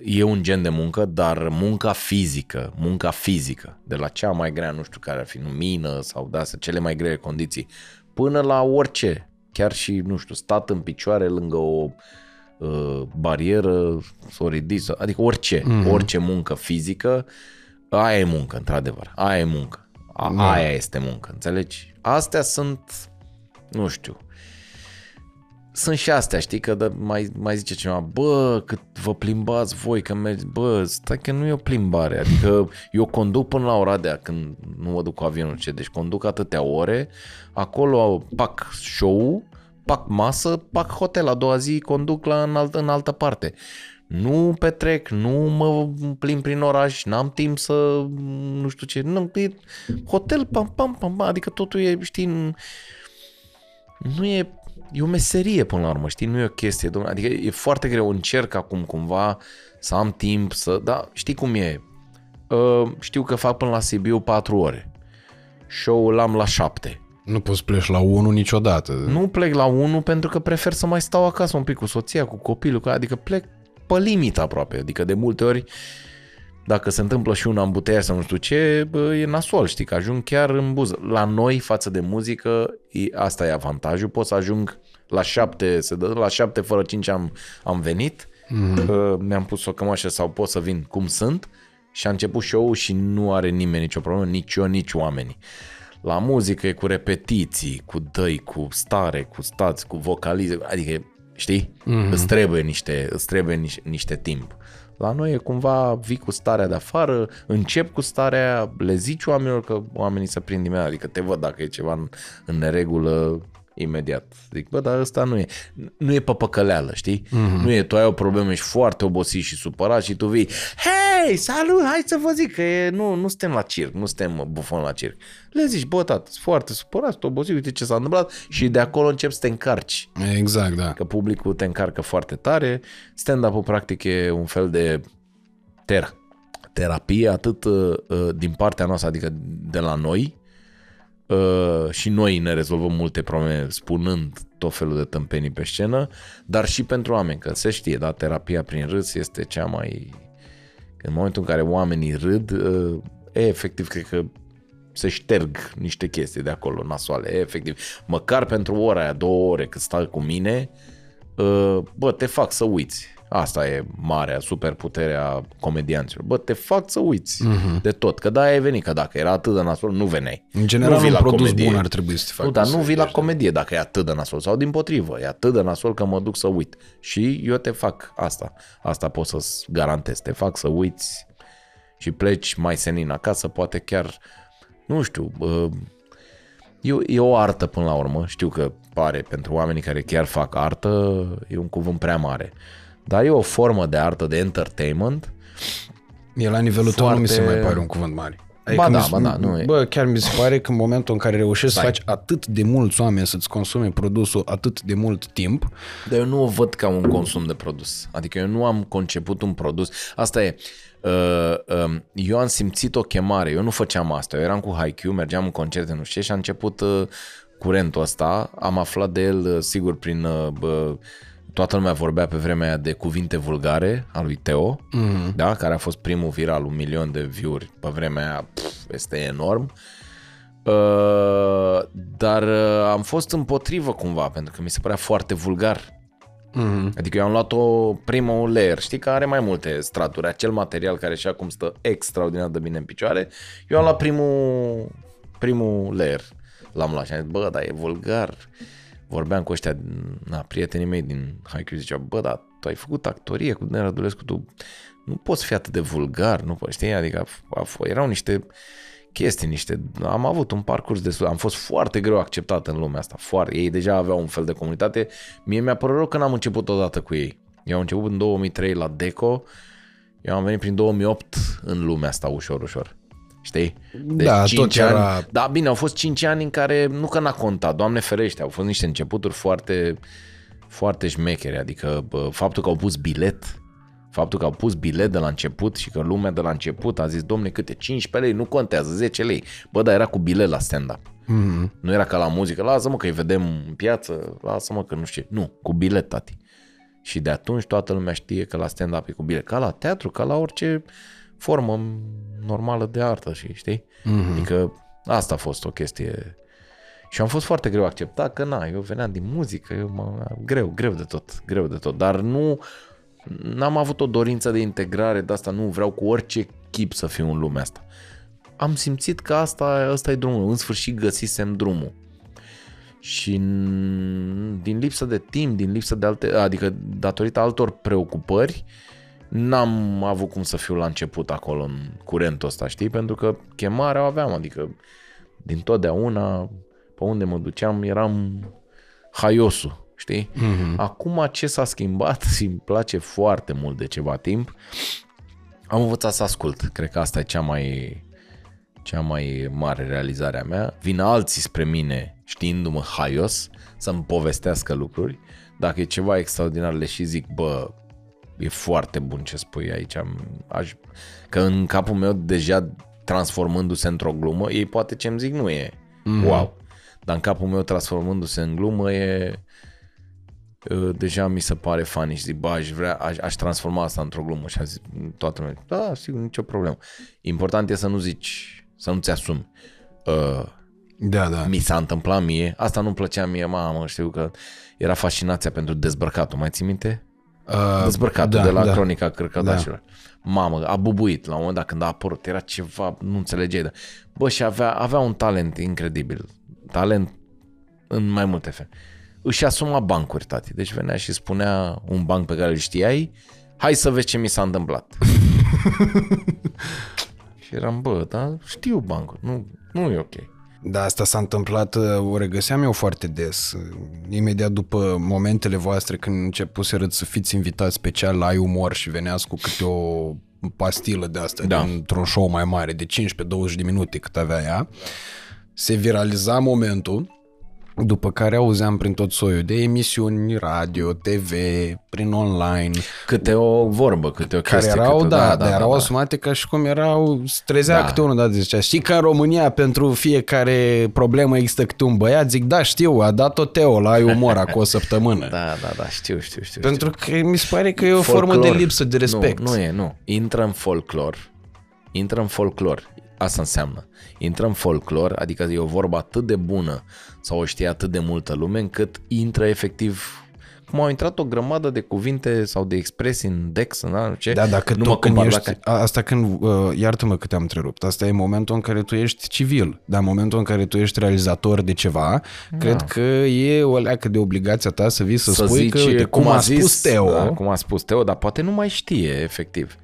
E un gen de muncă, dar munca fizică, munca fizică, de la cea mai grea, nu știu care ar fi, nu, mină sau de astea, cele mai grele condiții, până la orice, chiar și, nu știu, stat în picioare lângă o uh, barieră, să o ridici, adică orice, mm-hmm. orice muncă fizică, aia e muncă, într-adevăr, aia e muncă, A, mm. aia este muncă, înțelegi? Astea sunt, nu știu, sunt și astea, știi, că mai, mai zice cineva, bă, cât vă plimbați voi, că mergi, bă, stai că nu e o plimbare, adică eu conduc până la Oradea când nu mă duc cu avionul, ce, deci conduc atâtea ore, acolo pac show, pac masă, pac hotel, a doua zi conduc la, în, alt, în altă parte. Nu petrec, nu mă plimb prin oraș, n-am timp să, nu știu ce, nu, e hotel, pam, pam, pam, adică totul e, știi, nu e... E o meserie până la urmă, știi? Nu e o chestie, domnule. Adică e foarte greu, încerc acum cumva să am timp să... Da, știi cum e? Uh, știu că fac până la Sibiu patru ore. Show-ul am la șapte. Nu poți pleci la unu niciodată. Nu plec la unu pentru că prefer să mai stau acasă un pic cu soția, cu copilul, adică plec pe limită aproape. Adică de multe ori dacă se întâmplă și un ambuteiaj sau nu știu ce, bă, e nasol, știi, că ajung chiar în buză. La noi, față de muzică, e, asta e avantajul, pot să ajung la șapte, se dă, la șapte fără cinci am, am venit, mm-hmm. mi-am pus o cămașă sau pot să vin cum sunt și a început show-ul și nu are nimeni nicio problemă, nici eu, nici oamenii. La muzică e cu repetiții, cu dăi, cu stare, cu stați, cu vocalize, adică, știi, mm-hmm. îți trebuie niște, îți trebuie niște, niște timp. La noi e cumva vii cu starea de afară, încep cu starea, le zici oamenilor că oamenii se prind imediat, adică te văd dacă e ceva în, în neregulă imediat. Zic, bă, dar ăsta nu e, nu e pe păcăleală, știi? Mm-hmm. Nu e, tu ai o problemă, ești foarte obosit și supărat și tu vii, hei, salut, hai să vă zic că e, nu, nu suntem la circ, nu suntem bufon la circ. Le zici, bă, tată, sunt foarte supărat, sunt obosit, uite ce s-a întâmplat și de acolo începi să te încarci. Exact, da. Că publicul te încarcă foarte tare, stand-up-ul practic e un fel de ter- terapie atât uh, din partea noastră, adică de la noi, Uh, și noi ne rezolvăm multe probleme spunând tot felul de tâmpenii pe scenă, dar și pentru oameni, că se știe, da, terapia prin râs este cea mai... În momentul în care oamenii râd, uh, e, efectiv, cred că se șterg niște chestii de acolo, nasoale, e, efectiv. Măcar pentru ora aia, două ore, cât stai cu mine, uh, bă, te fac să uiți. Asta e marea superputerea comedianților. Bă, te fac să uiți uh-huh. de tot. Că da, ai venit, că dacă era atât de nasol, nu veneai. În general, un produs bun ar trebui să te faci. Nu, dar nu vii la comedie dacă e atât de nasol. Sau din potrivă, e atât de nasol că mă duc să uit. Și eu te fac asta. Asta pot să-ți garantez. Te fac să uiți și pleci mai senin acasă. Poate chiar, nu știu... Uh, E, e o artă până la urmă. Știu că pare pentru oamenii care chiar fac artă, e un cuvânt prea mare. Dar e o formă de artă, de entertainment. E la nivelul foarte... tău nu mi se mai pare un cuvânt mare. Adică ba da, se... ba da, nu e. Bă, chiar mi se pare că în momentul în care reușești Stai. să faci atât de mulți oameni să-ți consume produsul atât de mult timp. Dar eu nu o văd ca un consum de produs. Adică eu nu am conceput un produs. Asta e. Eu am simțit o chemare, eu nu făceam asta, eu eram cu HiQ, mergeam în concerte, nu știu, și a început curentul ăsta, am aflat de el, sigur, prin, bă, toată lumea vorbea pe vremea aia de Cuvinte vulgare, a lui Teo, mm-hmm. da, care a fost primul viral, un milion de view-uri pe vremea aia, pf, este enorm. Dar am fost împotrivă cumva, pentru că mi se părea foarte vulgar. Mm-hmm. Adică eu am luat-o primul layer, știi că are mai multe straturi, acel material care și acum stă extraordinar de bine în picioare, eu am luat primul, primul layer, l-am luat și am zis, bă, dar e vulgar. Vorbeam cu ăștia, na, prietenii mei din HiQ, ziceau, bă, dar tu ai făcut actorie cu Dan Rădulescu, tu nu poți fi atât de vulgar, nu poți, știi, adică a, a, erau niște chestii, niște, am avut un parcurs destul, am fost foarte greu acceptat în lumea asta, foarte, ei deja aveau un fel de comunitate, mie mi-a părut rău că n-am început odată cu ei, eu am început în două mii trei la Deco, eu am venit prin două mii opt în lumea asta ușor, ușor, știi? Deci da, cinci ani, era... da, bine, au fost cinci ani în care, nu că n-a contat, Doamne ferește, au fost niște începuturi foarte, foarte șmechere, adică bă, faptul că au pus bilet, Faptul că au pus bilet de la început și că lumea de la început a zis, domne, câte cincisprezece lei, nu contează, zece lei. Bă, dar era cu bilet la stand-up. Mm-hmm. Nu era ca la muzică, lasă-mă că îi vedem în piață, lasă-mă că nu știu. Nu, cu bilet, tati. Și de atunci toată lumea știe că la stand-up e cu bilet, ca la teatru, ca la orice formă normală de artă, și știi? Mm-hmm. Adică asta a fost o chestie... Și am fost foarte greu acceptat că, na, eu veneam din muzică, eu mă... greu, greu de tot, greu de tot, dar nu... N-am avut o dorință de integrare, de asta nu vreau cu orice chip să fiu în lumea asta. Am simțit că asta, asta e drumul, în sfârșit găsisem drumul. Și din lipsă de timp, din lipsă de alte, adică datorită altor preocupări, n-am avut cum să fiu la început acolo în curentul ăsta, știi? Pentru că chemarea o aveam, adică din totdeauna, pe unde mă duceam, eram haiosul. Știi? Mm-hmm. Acum ce s-a schimbat și îmi place foarte mult de ceva timp, am învățat să ascult. Cred că asta e cea mai, cea mai mare realizare a mea. Vin alții spre mine știindu-mă haios să-mi povestească lucruri. Dacă e ceva extraordinar le și zic, bă, e foarte bun ce spui aici. Aș... Că în capul meu deja transformându-se într-o glumă, ei poate ce îmi zic nu e mm-hmm. wow. Dar în capul meu transformându-se în glumă e... deja mi se pare funny și zic, bă, aș vrea, aș, aș transforma asta într-o glumă și a zis toată lumea, da, sigur, nicio problemă. Important e să nu zici, să nu-ți asumi. Uh, da, da. Mi s-a întâmplat mie, asta nu-mi plăcea mie, mamă, știu că era fascinația pentru Dezbrăcatul, mai ții minte? Uh, Dezbrăcatul da, de la da. Cronica Cărcătașilor. Da. Mamă, a bubuit la un moment dat când a apărut, era ceva, nu înțelegeai, dar... Bă, și avea, avea un talent incredibil, talent în mai multe fel. Își asuma bancuri, tati. Deci venea și spunea un banc pe care îl știai, hai să vezi ce mi s-a întâmplat. Și eram, bă, dar știu bancul, nu, nu e ok. Da, asta s-a întâmplat, o regăseam eu foarte des. Imediat după momentele voastre când începuseră să fiți invitați special la iUmor și veneați cu câte o pastilă de asta, da, într-un show mai mare, de cincisprezece douăzeci de minute cât avea ea, se viraliza momentul. După care auzeam prin tot soiul de emisiuni, radio, T V, prin online. Câte o vorbă, câte o chestie. Care erau, câte, da, da, da, da, erau da, asumate da. Ca și cum erau, trezea da. Câte unul, da, zicea, știi că în România pentru fiecare problemă există câte un băiat? Zic, da, știu, a dat-o Teo la iUmor acum o săptămână. Da, da, da, știu, știu, știu. Pentru că mi se pare că e o folclor. Formă de lipsă de respect. Nu, nu e, nu. Intră în folclor, intră în folclor. Asta înseamnă. Intră în folclor, adică e o vorbă atât de bună sau o știe atât de multă lume încât intră efectiv, cum au intrat o grămadă de cuvinte sau de expresii în Dex, în ce? Da, dacă nu tu când ești, dacă... asta când, uh, iartă-mă că te-am întrerupt, asta e momentul în care tu ești civil, dar în momentul în care tu ești realizator de ceva, da. Cred că e o leacă de obligația ta să vii să, să spui zici, că uite, cum, cum a zis, spus Teo. Da, cum a spus Teo, dar poate nu mai știe efectiv.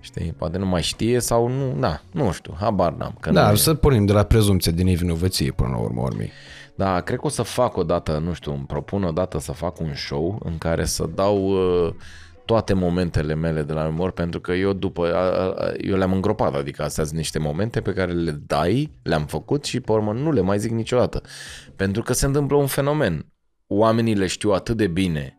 Știi, poate nu mai știe sau nu, da, nu știu, habar n-am. Că da, nu să e. Pornim de la prezumția de nevinovăție până la urmă urmei. Da, cred că o să fac o dată, nu știu, îmi propun o dată să fac un show în care să dau uh, toate momentele mele de la umor, pentru că eu după, uh, eu le-am îngropat, adică astea sunt niște momente pe care le dai, le-am făcut și pe urmă nu le mai zic niciodată. Pentru că se întâmplă un fenomen, oamenii le știu atât de bine.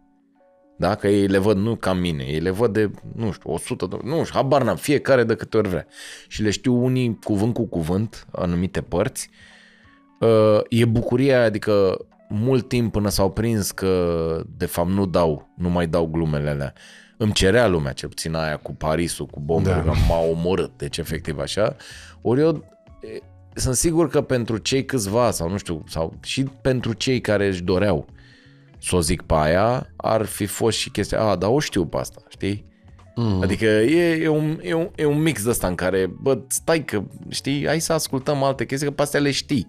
Dacă ei le văd nu ca mine, ei le văd de, nu știu, o sută, nu știu, habar n-am, fiecare de câte ori vrea. Și le știu unii cuvânt cu cuvânt, anumite părți. E bucuria, adică mult timp până s-au prins că de fapt nu dau, nu mai dau glumele alea. Îmi cerea lumea, cel puțin aia cu Parisul, cu bombele, da. M-a omorât, deci efectiv așa. Ori eu sunt sigur că pentru cei câțiva, sau nu știu, sau și pentru cei care își doreau să o zic pe aia, ar fi fost și chestia, a, dar o știu pe asta, știi? Mm. Adică e, e, un, e, un, e un mix de ăsta în care, bă, stai că, știi, hai să ascultăm alte chestii, că pe astea le știi.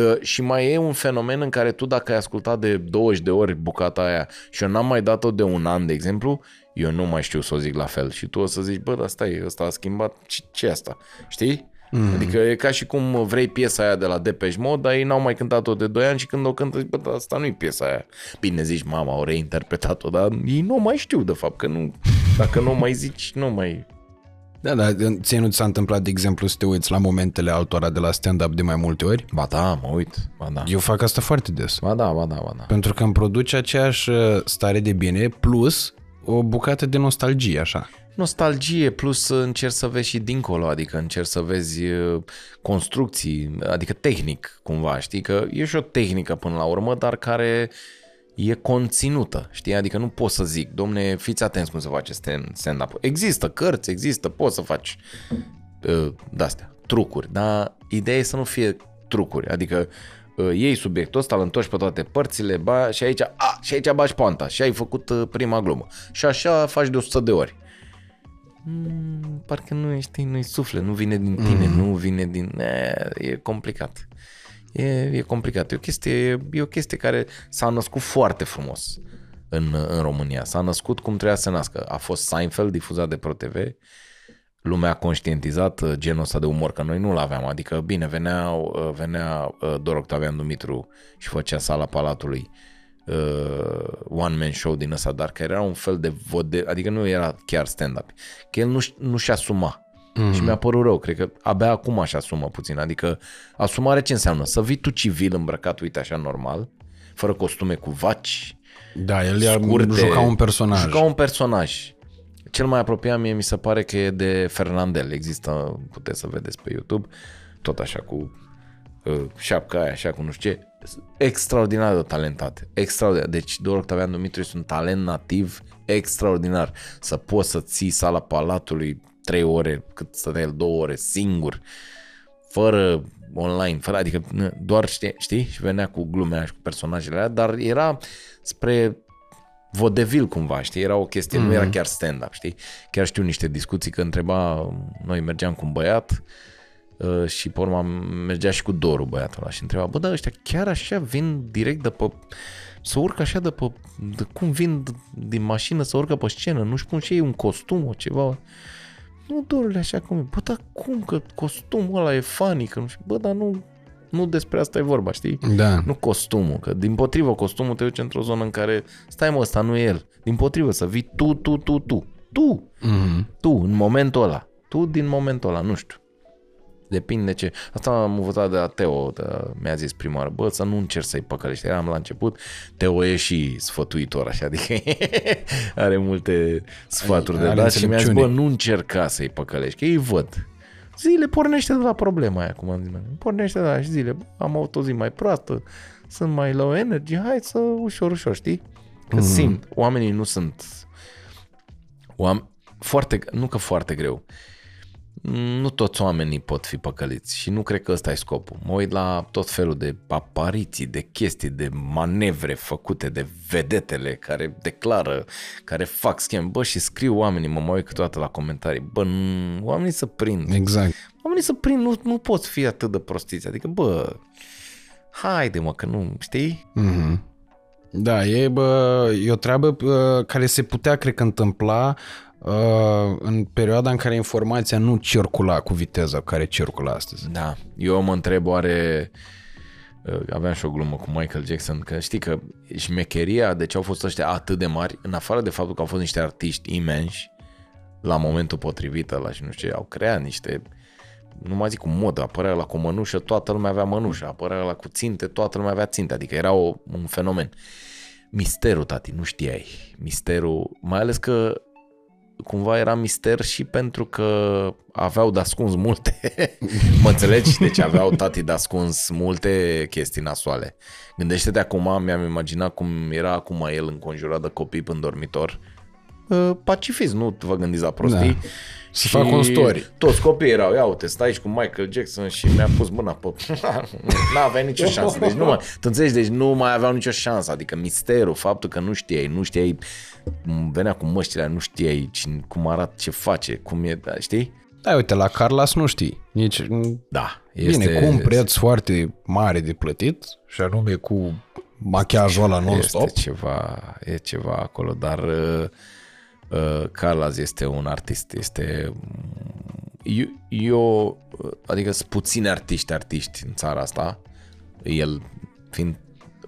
Uh, și mai e un fenomen în care tu dacă ai ascultat de douăzeci de ori bucata aia și eu n-am mai dat-o de un an, de exemplu, eu nu mai știu să o zic la fel. Și tu o să zici, bă, dar stai, ăsta a schimbat, ce e asta? Știi? Mm. Adică e ca și cum vrei piesa aia de la Depeche Mode, dar ei n-au mai cântat-o de doi ani și când o cântă zici, bă, asta nu-i piesa aia. Bine zici, mama, au reinterpretat-o, dar ei nu mai știu de fapt, că nu, dacă nu mai zici, nu mai... Da, dar ție nu ți s-a întâmplat, de exemplu, să te uiți la momentele altora de la stand-up de mai multe ori? Ba da, mă uit, ba da. Eu fac asta foarte des. Ba da, ba da, ba da. Pentru că îmi produce aceeași stare de bine plus o bucată de nostalgie, așa. Nostalgie, plus încerci să vezi și dincolo, adică încerci să vezi construcții, adică tehnic cumva, știi, că e și o tehnică până la urmă, dar care e conținută, știi, adică nu pot să zic, domne, fiți atenți cum se face stand-up. Există cărți, există, poți să faci uh, de-astea, trucuri, dar ideea e să nu fie trucuri, adică uh, iei subiectul ăsta, îl întorci pe toate părțile, ba, și aici, a, și aici bagi poanta și ai făcut uh, prima glumă și așa faci de o sută de ori. Mm, parcă nu ești, nu-i suflet, nu vine din tine, mm. nu vine din... E, e complicat. E, e complicat. E o chestie, e o chestie care s-a născut foarte frumos în, în România. S-a născut cum trebuia să se nască. A fost Seinfeld difuzat de ProTV. Lumea a conștientizat genul ăsta de umor, că noi nu-l aveam. Adică, bine, venea, venea Dor Octavian Dumitru și făcea Sala Palatului, one-man show din ăsta, dar că era un fel de vode, adică nu era chiar stand-up, că el nu, nu-și asuma. Mm-hmm. Și mi-a părut rău, cred că abia acum își asumă puțin, adică asumare ce înseamnă? Să vii tu civil îmbrăcat, uite așa, normal, fără costume, cu vaci, da, el scurte, juca un personaj. Juca un personaj. Cel mai apropiat mie mi se pare că e de Fernandel, există, puteți să vedeți pe YouTube, tot așa cu șapca aia, așa cu nu știu ce. Extraordinar de talentate. Extraordinar. Deci Dor Octavian Dumitru este un talent nativ extraordinar. Să poți să ții Sala Palatului trei ore, cât stătea el, două ore, singur, fără online, fără, adică doar știi, știi? Și venea cu glumea și cu personajele alea, dar era spre vodevil cumva, știi? Era o chestie, mm-hmm. nu era chiar stand-up, știi? Chiar știu niște discuții că întreba, noi mergeam cu un băiat uh, și pe urmă mergea și cu Doru băiatul ăla și întreba, bă, dar ăștia chiar așa vin direct de pe... să urcă așa de pe... De cum vin din mașină să urcă pe scenă? Nu-și pun și ei un costum, o ceva... Nu, Dorule, așa cum e. Bă, dar cum? Că costumul ăla e funny, că nu știu. Bă, dar nu, nu despre asta e vorba, știi? Da. Nu costumul, că dimpotrivă costumul te duce într-o zonă în care stai mă, ăsta nu e el. Dimpotrivă, să vii tu, tu, tu, tu. Tu! Mm-hmm. Tu, în momentul ăla. Tu din momentul ăla, nu știu. Depinde ce. Asta am învățat de la Teo, de, mi-a zis prima oară, bă, să nu încerci să-i păcălești. Eram la început, Teo e și sfătuitor, așa, adică are multe sfaturi de dat și mi-a zis, bă, nu încerca să-i păcălești, că ei văd. Zile, pornește de la problema aia, cum am zis, pornește de la și zile, am avut o zi mai proastă, sunt mai low energy, hai să ușor, ușor, știi? Că mm-hmm. simt, oamenii nu sunt, oam... foarte, nu că foarte greu, nu toți oamenii pot fi păcăliți și nu cred că ăsta e scopul. Mă uit la tot felul de apariții, de chestii, de manevre făcute de vedetele care declară, care fac schimb, bă, și scriu oamenii, mă, mă uit câteodată la comentarii, bă, nu, oamenii să prind. Exact. Oamenii să prind, nu, nu poți fi atât de prostiți, adică, bă, haide, mă, că nu, știi? Mhm. Da, e, bă, e o treabă bă, care se putea, cred că, întâmpla Uh, în perioada în care informația nu circula cu viteza care circulă astăzi. Da, eu mă întreb oare, uh, aveam și o glumă cu Michael Jackson, că știi că șmecheria, de ce au fost ăștia atât de mari, în afară de faptul că au fost niște artiști imensi la momentul potrivit ăla și nu știu ce, au creat niște, nu mai zic cu modă, apărea la cu mănușă, toată lumea avea mănușă, apărea la cu ținte, toată lumea avea ținte, adică era o, un fenomen. Misterul, tati, nu știai, misterul, mai ales că cumva era mister și pentru că aveau de ascuns multe, mă înțelegi? Deci aveau tati de ascuns multe chestii nasoale. Gândește-te acum, mi-am imaginat cum era acum el înconjurat de copii în dormitor. Pacifist, nu vă gândiți la prostii. Da. Să fac un story. Toți copiii erau, ia uite, stai aici cu Michael Jackson și mi-a pus mâna pe... N-avea nicio șansă, deci nu mai... Tu înțelegi, deci nu mai aveau nicio șansă, adică misterul, faptul că nu știai, nu știai, venea cu măștile, nu știai cum arată, ce face, cum e, da, știi? Da, uite, la Carlos nu știi, nici... Da, este... Bine, cu un preț foarte mare de plătit și anume cu machiajul ăla non-stop. Este ceva, e ceva acolo, dar... Carlos este un artist, este eu, eu adică sunt puțini artiști artiști în țara asta, el fiind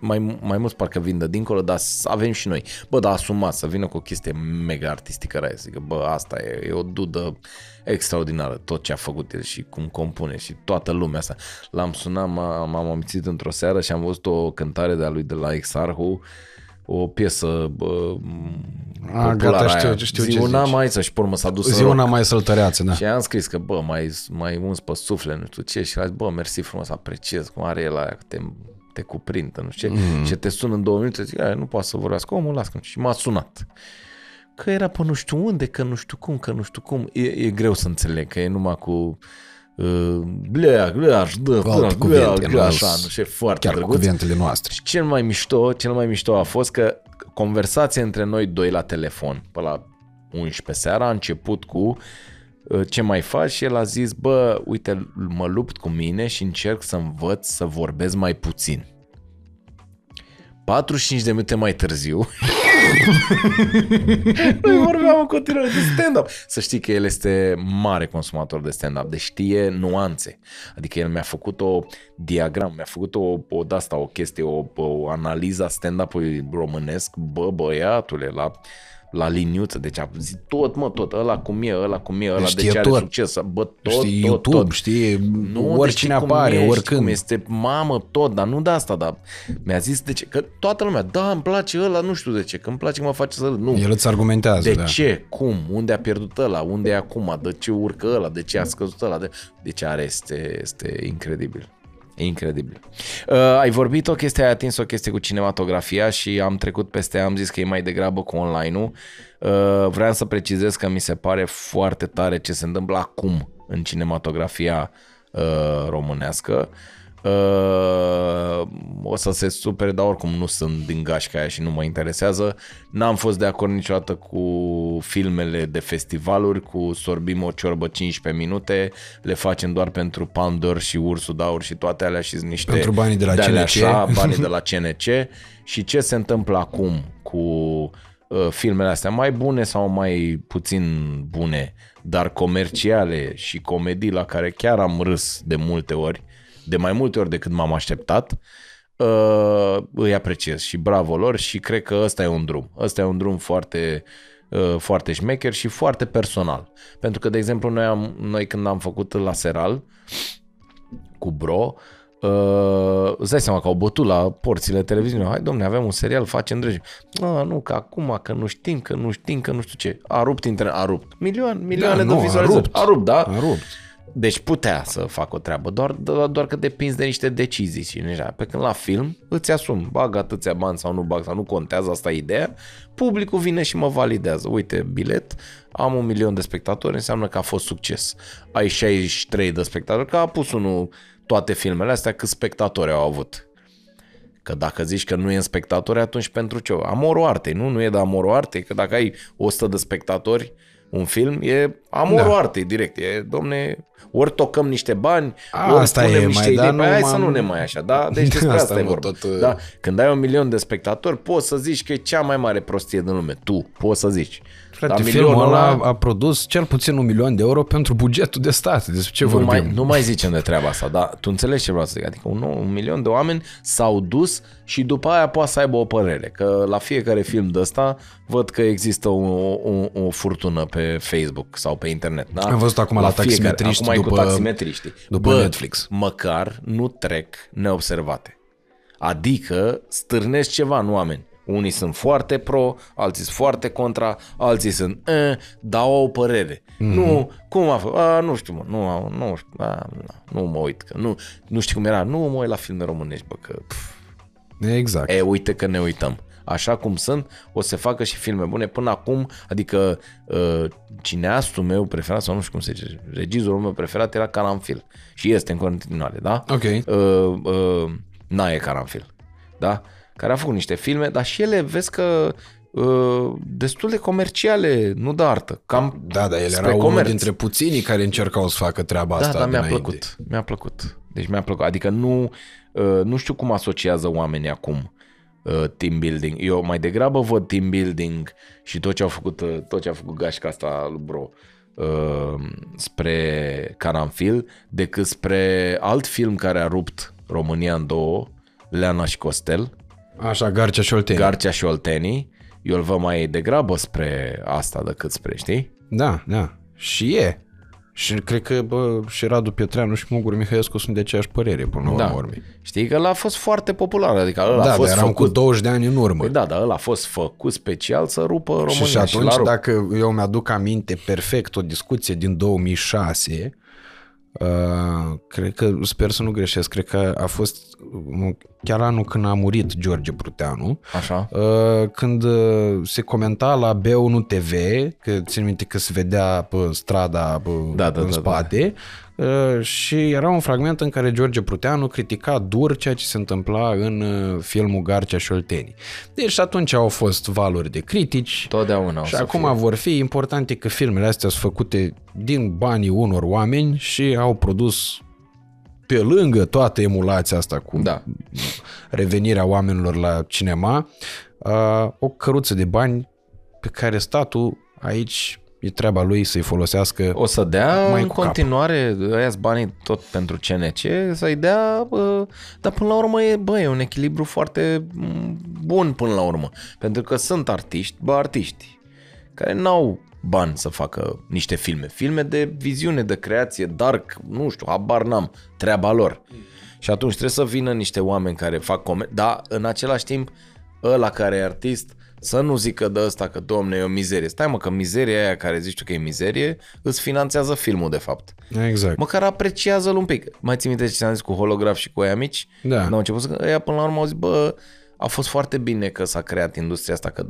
mai, mai mult parcă vin de dincolo, dar avem și noi, bă, dar asumat să vină cu o chestie mega artistică, rai, zic, bă, asta e, e o dudă extraordinară, tot ce a făcut el și cum compune și toată lumea asta. L-am sunat, m-am omițit într-o seară și am văzut o cântare de-a lui de la Exarhu, o piesă bă, a, gata, știu, știu ce zici. Mai să-și pormă s-a dus Ziuna rock. Mai săltăreață, da. Și am scris că, bă, mai, mai uns pe suflet, nu știu ce, și a zis, bă, mersi frumos, apreciez cum are el aia, că te, te cuprindă, nu știu ce, mm. și te sun în două minute, zic, nu poate să vorbească, omul, las că și m-a sunat. Că era pe nu știu unde, că nu știu cum, că nu știu cum, e, e greu să înțeleg, că e numai cu... Blea, blea, blea, blea, blea, așa, nu știu, foarte drăguț. Chiar cu cuvintele noastre. Și cel mai mișto, cel mai mișto a fost că conversația între noi doi la telefon, pe la unsprezece seara, a început cu ce mai faci și el a zis, bă, uite, mă lupt cu mine și încerc să învăț să vorbesc mai puțin. patruzeci și cinci de minute mai târziu... Noi vorbeam în continuare de stand-up. Să știi că el este mare consumator de stand-up, deci știe nuanțe. Adică el mi-a făcut o diagramă, mi-a făcut o, o, de-asta, o chestie, o, o analiză a stand-up-ului românesc. Bă, băiatule, la, la liniuță. Deci a zis tot, mă, tot. Ăla cum e, ăla cum e, ăla de ce are succes. Bă, tot, știi, tot, YouTube, tot. Știe nu, oricine deci, apare, cum e, oricând. Cum este, mamă, tot, dar nu de asta, dar mi-a zis de ce, că toată lumea, da, îmi place ăla, nu știu de ce, că îmi place că mă face să râd. Nu. El îți argumentează, de da. ce, cum, unde a pierdut ăla, unde e acum, de ce urcă ăla, de ce a scăzut ăla, de, de ce are, este, este incredibil. E incredibil. Uh, ai vorbit o chestie, ai atins o chestie cu cinematografia și am trecut peste, am zis că e mai degrabă cu online-ul. Uh, vreau să precizez că mi se pare foarte tare ce se întâmplă acum în cinematografia uh, românească. Uh, o să se supere, dar oricum nu sunt din gașca aia și nu mă interesează. N-am fost de acord niciodată cu filmele de festivaluri, cu sorbim o ciorbă cincisprezece minute, le facem doar pentru Pandor și Ursul Daur și toate alea și niște pentru banii de la de C N C, așa, banii de la C N C. Și ce se întâmplă acum cu uh, filmele astea mai bune sau mai puțin bune, dar comerciale și comedii la care chiar am râs de multe ori, de mai multe ori decât m-am așteptat, îi apreciez și bravo lor și cred că ăsta e un drum. Ăsta e un drum foarte, foarte șmecher și foarte personal. Pentru că, de exemplu, noi, am, noi când am făcut Laseral cu Bro, Uh, îți dai seama că au bătut la porțile televiziunii. Hai domne, avem un serial, facem drăgi. Ah, nu, că acum, că nu știm, că nu știm, că nu știu ce. A rupt, inter... a rupt. Milioane, milioane da, de vizualizări. A, a rupt, da? A rupt. Deci putea să fac o treabă, doar, doar că depinzi de niște decizii și așa. Pe când la film îți asumi, bag atâția bani sau nu bag, sau nu contează, asta e ideea, publicul vine și mă validează. Uite, bilet, am un milion de spectatori, înseamnă că a fost succes. Ai șaizeci și trei de spectatori, că a pus unul toate filmele astea, câți spectatori au avut. Că dacă zici că nu e în spectatori, atunci pentru ce? Amorul artei, nu? Nu e de amorul artei, că dacă ai o sută de spectatori, un film e amorul da. artei, direct. E, domne, ori tocăm niște bani, a, ori asta punem e, niște idei pe aia, să nu ne mai așa. Da? Deci despre asta, asta e vorba. Tot... Da? Când ai un milion de spectatori, poți să zici că e cea mai mare prostie din lume. Tu poți să zici. Frate, filmul ăla a produs cel puțin un milion de euro pentru bugetul de stat. Despre ce nu vorbim? Mai, nu mai zicem de treaba asta, dar tu înțelegi ce vreau să zic. Adică un, un milion de oameni s-au dus și după aia poate să aibă o părere. Că la fiecare film de ăsta văd că există o, o, o furtună pe Facebook sau pe internet. Da? Am văzut acum la, la taximetriști acum după, taximetriști. după Bă, Netflix. Măcar nu trec neobservate. Adică stârnesc ceva în oameni. Unii sunt foarte pro, alții sunt foarte contra, alții sunt eh, dau o părere. Mm-hmm. Nu, cum a făcut? A, nu știu, mă, nu, nu, știu, a, nu mă uit, că nu, nu știu cum era, nu mă uit la filme românești, bă, că... Pf. Exact. E, uite că ne uităm. Așa cum sunt, o să facă și filme bune până acum, adică uh, cineastul meu preferat, sau nu știu cum se zice, regizorul meu preferat era Caranfil. Și este în continuare, da? Ok. Uh, uh, Nae Caranfil, da? Care a făcut niște filme, dar și ele, vezi că uh, destul de comerciale, nu de artă. Cam da, dar ele erau unul dintre puținii care încercau să facă treaba da, asta. Da, dar mi-a înainte. plăcut. Mi-a plăcut. Deci mi-a plăcut. Adică nu, uh, nu știu cum asociază oamenii acum uh, team building. Eu mai degrabă văd team building și tot ce au făcut, uh, tot ce a făcut gașca asta lui Bro uh, spre Caranfil, decât spre alt film care a rupt România în două, Leana și Costel. Așa, Garcea și Oltenii. Garcea și Oltenii. Eu îl văd mai degrabă spre asta decât spre, știi? Da, da. Și e. Și cred că bă, și Radu Pietreanu și Mugur Mihăiescu sunt de aceeași părere până la urmă. Da. Știi că l-a fost foarte popular. Adică ăla da, a fost făcut... cu douăzeci de ani în urmă. Păi da, dar ăla a fost făcut special să rupă România. Și, și atunci, și dacă eu mi-aduc aminte perfect o discuție din două mii șase, Uh, cred că, sper să nu greșesc, cred că a fost chiar anul când a murit George Pruteanu. Așa. Uh, când se comenta la B unu T V, că țin minte că se vedea pe strada pe, da, da, în da, spate, da, da. Uh, și era un fragment în care George Pruteanu critica dur ceea ce se întâmpla în filmul Garcea și Oltenii. Deci atunci au fost valuri de critici. Totdeauna. Și acum fie. vor fi. Important e că filmele astea sunt făcute din banii unor oameni și au produs pe lângă toată emulația asta cu da. revenirea oamenilor la cinema, o căruță de bani pe care statul aici e treaba lui să-i folosească. O să dea mai în continuare aia banii tot pentru C N C, să-i dea, dar până la urmă e, bă, e un echilibru foarte bun până la urmă, pentru că sunt artiști, bă, artiști care n-au bani să facă niște filme. Filme de viziune, de creație, dark, nu știu, habar n-am, treaba lor. Mm. Și atunci trebuie să vină niște oameni care fac comedie, dar în același timp ăla care e artist Să nu zică de ăsta că, domne, e o mizerie. Stai, mă, că mizeria aia care zici tu că e mizerie îți finanțează filmul, de fapt. Exact. Măcar apreciază-l un pic. Mai ții minte ce ți-am zis cu Holograf și cu aia mici? Da. N-au început să... Aia până la urmă au zis, bă, a fost foarte bine că s-a creat industria asta, că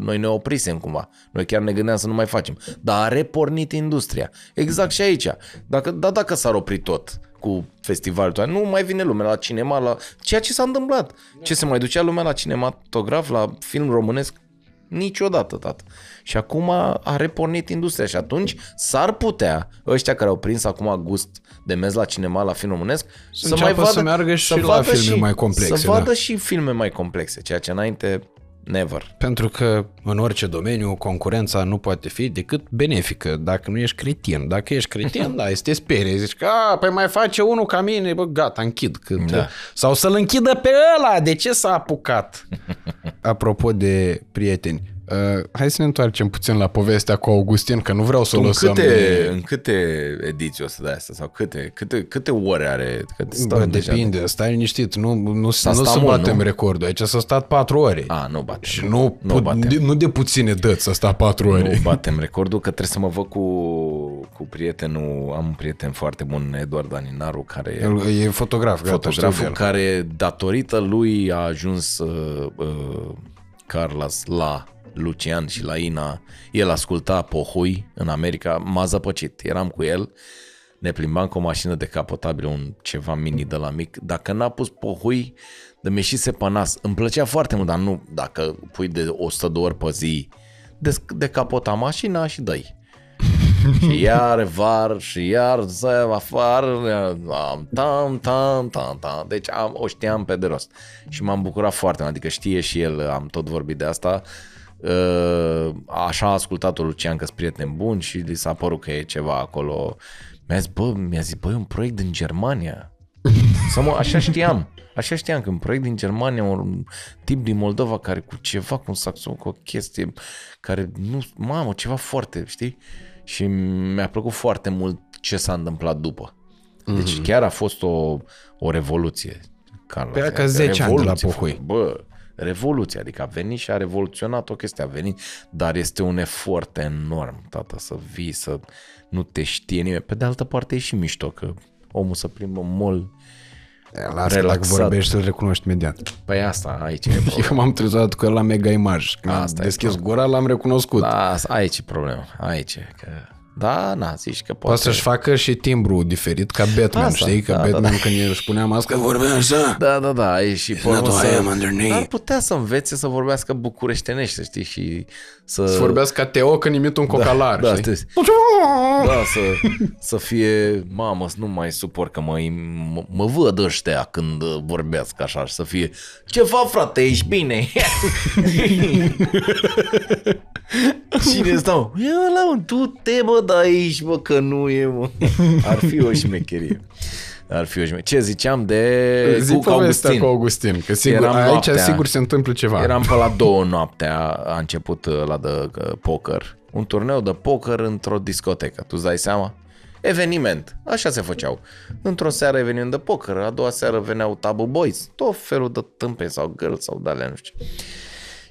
noi ne oprisem cumva. Noi chiar ne gândeam să nu mai facem. Dar a repornit industria. Exact și aici. Dacă, da, dacă s-ar opri tot cu festivalul, nu mai vine lumea la cinema, la ceea ce s-a întâmplat. Ce se mai ducea lumea la cinematograf, la film românesc? Niciodată, tată. Și acum a repornit industria și atunci s-ar putea, ăștia care au prins acum gust de mers la cinema, la film românesc, să, să mai vadă, să meargă și să la filme și, mai complexe. Să vadă da. și filme mai complexe, ceea ce înainte never. Pentru că în orice domeniu concurența nu poate fi decât benefică, dacă nu ești cretin. Dacă ești cretin, da, este sperie. Zici că, a, păi mai face unul ca mine, bă, gata, închid. Că da. Sau să-l închidă pe ăla, de ce s-a apucat? Apropo de prieteni, Uh, hai să ne întoarcem puțin la povestea cu Augustin, că nu vreau să o lăsăm. Câte, de... În câte ediții o să dai asta? Sau câte, câte, câte ore are? Câte Bă, depinde, stai liniștit. Nu, nu, nu să mult, batem nu? recordul. Aici s-a stat patru ore. A, nu batem. Și nu, nu, batem. De, nu de puține dăți s-a stat patru ore. Nu batem recordul, că trebuie să mă văd cu, cu prietenul. Am un prieten foarte bun, Eduard Aninaru, care El, e fotograf. Fotograful gata, care, datorită lui, a ajuns uh, uh, Carlos la Lucian și la Ina. El asculta Pohui în America, m-a zăpăcit, eram cu el, ne plimbam cu o mașină decapotabilă, un ceva mini de la mic, dacă n-a pus Pohui, de mi-eșise pe nas. Îmi plăcea foarte mult, dar nu, dacă pui de o sută de ori pe zi, decapota mașina și dă-i. Și iar var și iar zăv afară, tam, tam, tam, tam. Deci am, o știam pe de rost și m-am bucurat foarte mult, adică știe și el, am tot vorbit de asta. Așa a ascultat-o Lucian, că-s prieten bun, și li s-a părut că e ceva acolo. Mi-a zis, bă, mi-a zis, bă, e un proiect din Germania. Să mă, așa știam, așa știam că un proiect din Germania, un tip din Moldova care cu ceva, cu un saxon, cu o chestie care nu, mamă, ceva foarte, știi? Și mi-a plăcut foarte mult ce s-a întâmplat după. Deci chiar a fost o, o revoluție. Pe ca zece ani de la Pohui. Bă, revoluție, adică a venit și a revoluționat o chestie, a venit, dar este un efort enorm, tata, să vii, să nu te știe nimeni. Pe de altă parte e și mișto că omul să plimbă mol relaxat. Că dacă vorbești să-l recunoști imediat. Păi asta, aici e problema. Eu m-am trezat cu el la Mega Image. Când am deschis gura, l-am recunoscut. Da, aici e problema, aici e că... Da, na, zici că poate... Poate să-și facă și timbru diferit, ca Batman, asta, știi? Ca da, Batman, da, da. Când își punea masca, vorbea așa. Da, da, da, e și... Să... Dar putea să învețe să vorbească bucureștenește, știi? Și să... să vorbească ca Teo când imit un cocalar, da, știi? Da, da, să, să fie... Mamă, nu mai suport că mă, mă, mă văd ăștia când vorbească așa și să fie... Ce faci, frate, ești bine? Cine stau? Eu la un... Tu te, bă, da aici, bă, că nu e, mă. Ar fi o șmecherie. Ar fi o șmecherie. Ce ziceam de... Zic povestea cu Augustin, că sigur, aici noaptea, sigur se întâmplă ceva. Eram pe la două noaptea, a început la de poker. Un turneu de poker într-o discotecă, tu-ți dai seama? Eveniment, așa se făceau. Într-o seară eveniment de poker, a doua seară veneau Tabu Boys, tot felul de tâmpe sau girls sau de alea, nu știu.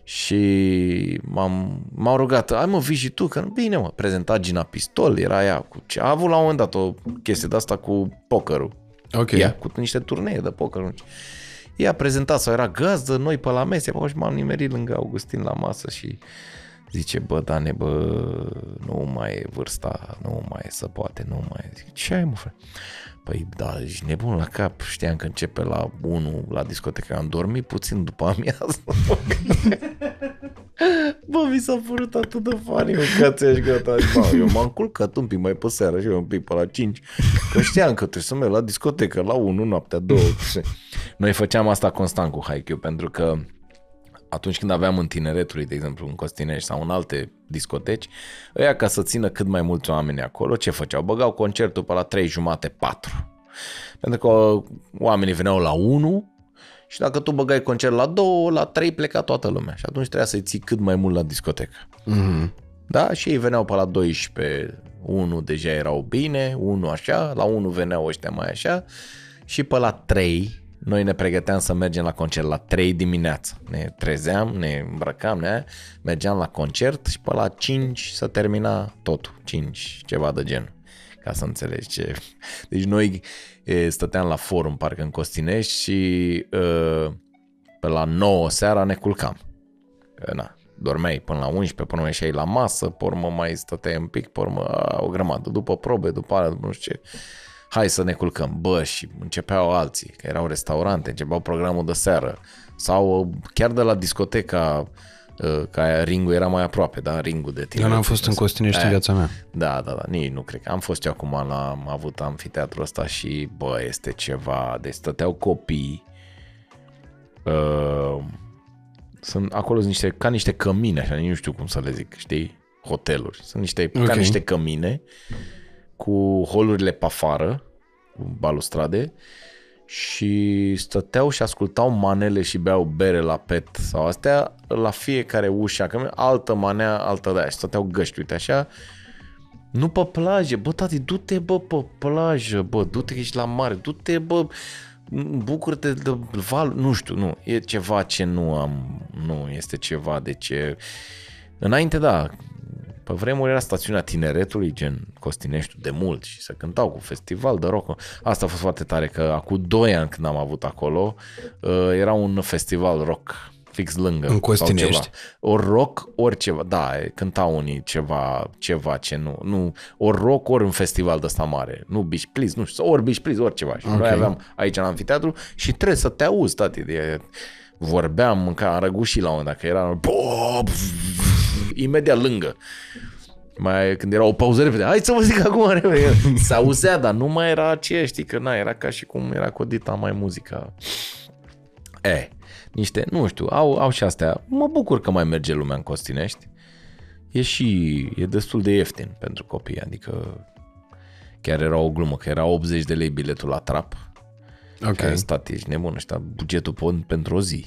Și m-am, m-au rugat, ai mă, vii și tu, că bine mă, prezenta Gina Pistol, era ea cu ce, a avut la un moment dat o chestie de asta cu pokerul, okay. Ea, cu niște turnee de poker, ea prezenta sau era gazdă, noi pe la mese, bă, și m-am nimerit lângă Augustin la masă și zice, bă, Dane, bă, nu mai e vârsta, nu mai e, se poate, nu mai e. Zic, ce ai mă, frate? Păi, da, ești nebun la cap, știam că începe la unu la discotecă, am dormit puțin după amiază. Bă, mi s-a părut atât de funny, mâncați-a și gata. Bă, eu m-am culcat un pic mai pe seară și eu un pic pe la cinci, că știam că trebuie să merg la discotecă la unu, noaptea două. Noi făceam asta constant cu HiQ, pentru că atunci când aveam în Tineretului, de exemplu, în Costinești sau în alte discoteci, ăia, ca să țină cât mai mulți oameni acolo, ce făceau? Băgau concertul pe la trei jumate, patru. Pentru că oamenii veneau la unu și dacă tu băgai concert la doi, la trei pleca toată lumea. Și atunci trebuia să-i ții cât mai mult la discotecă. Mm-hmm. Da? Și ei veneau pe la doisprezece, unu deja erau bine, unu așa, la unu veneau ăștia mai așa și pe la trei Noi ne pregăteam să mergem la concert la trei dimineața. Ne trezeam, ne îmbrăcam, ne mergeam la concert și pe la cinci să termina totul. cinci, ceva de genul. Ca să înțelegi ce... Deci noi stăteam la Forum, parcă în Costinești, și pe la nouă seara ne culcam. Na, dormeai până la unsprezece, până ieșeai la masă, pe urmă mai stăteai un pic, pe urmă o grămadă. După probe, după alea, după nu știu ce... Hai să ne culcăm, bă, și începeau alții, că erau restaurante, începeau programul de seară sau chiar de la discoteca, că aia, ringul era mai aproape, da, ringul de tine. Eu n-am fost în Costinești în viața mea. Da, da, da, nici nu cred. Am fost eu acum, la, am avut amfiteatrul ăsta și, bă, este ceva, deci stăteau copii, uh, sunt acolo sunt niște, ca niște cămine, așa, nu știu cum să le zic, știi, hoteluri, sunt niște, okay. ca niște cămine, cu holurile pe afară, cu balustrade, și stăteau și ascultau manele și beau bere la pet sau astea la fiecare ușă, că altă manea, altă de aia, și stăteau găști, uite așa, nu pe plajă, bă tati, du-te bă pe plajă, bă, du-te că ești la mare, du-te bă, bucură-te de val, nu știu, nu, e ceva ce nu am, nu, este ceva de ce, înainte da, pe vremuri era stațiunea tineretului, gen Costineștiul de mult, și se cântau cu festival de rock. Asta a fost foarte tare, că acum doi ani când am avut acolo, era un festival rock fix lângă. În Costinești. Ori rock, ori ceva. Da, cântau unii ceva, ceva ce nu, nu. Ori rock, ori un festival de ăsta mare. Nu Beach Please, nu știu, ori Beach Please, ori ceva. Și okay. Noi aveam aici la amfiteatru și trebuie să te auzi, tati. Vorbeam, mâncam, am răgușit la un moment dat, că era... imediat lângă. Mai când era o pauză repede, hai să vă zic acum repede. S-auzea, dar nu mai era aceea, știi, că na, era ca și cum era codita mai muzica. E, niște, nu știu, au, au și astea. Mă bucur că mai merge lumea în Costinești. E și, e destul de ieftin pentru copii, adică chiar era o glumă, că era optzeci de lei biletul la Trap. Ok. Care, stat, ești nebun, ăștia, bugetul pentru o zi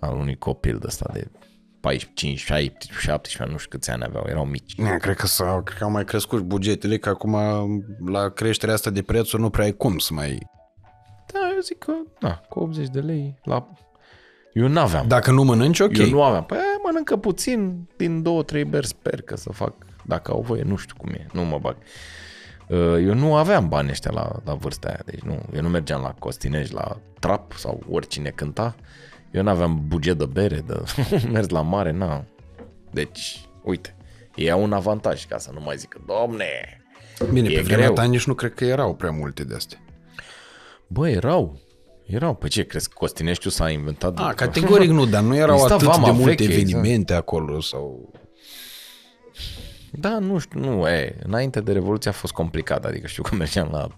al unui copil de ăsta de paisprezece, cincisprezece, șaptesprezece, nu știu câți ani aveau, erau mici. Ne, cred că s-au, cred că au mai crescut bugetele, că acum la creșterea asta de prețuri nu prea ai cum să mai... Da, eu zic că, na, cu optzeci de lei, la... eu n-aveam. Dacă nu mănânci, ok. Eu nu aveam. Păi mănâncă puțin, din două, trei beri, sper că să fac, dacă au voie, nu știu cum e, nu mă bag. Eu nu aveam bani ăștia la, la vârsta aia, deci nu, eu nu mergeam la Costinești, la Trap sau oricine cânta. Eu n-aveam buget de bere, de mers la mare, n-am. Deci, uite, e un avantaj, ca să nu mai zic, domne, bine, pe vremea ta nici nu cred că erau prea multe de-astea. Bă, erau. Erau. Păi ce, crezi că Costineștiul s-a inventat? A, categoric nu, dar nu erau atât de multe evenimente acolo sau... Da, nu știu, nu, e, înainte de Revoluție a fost complicat, adică știu că mergeam la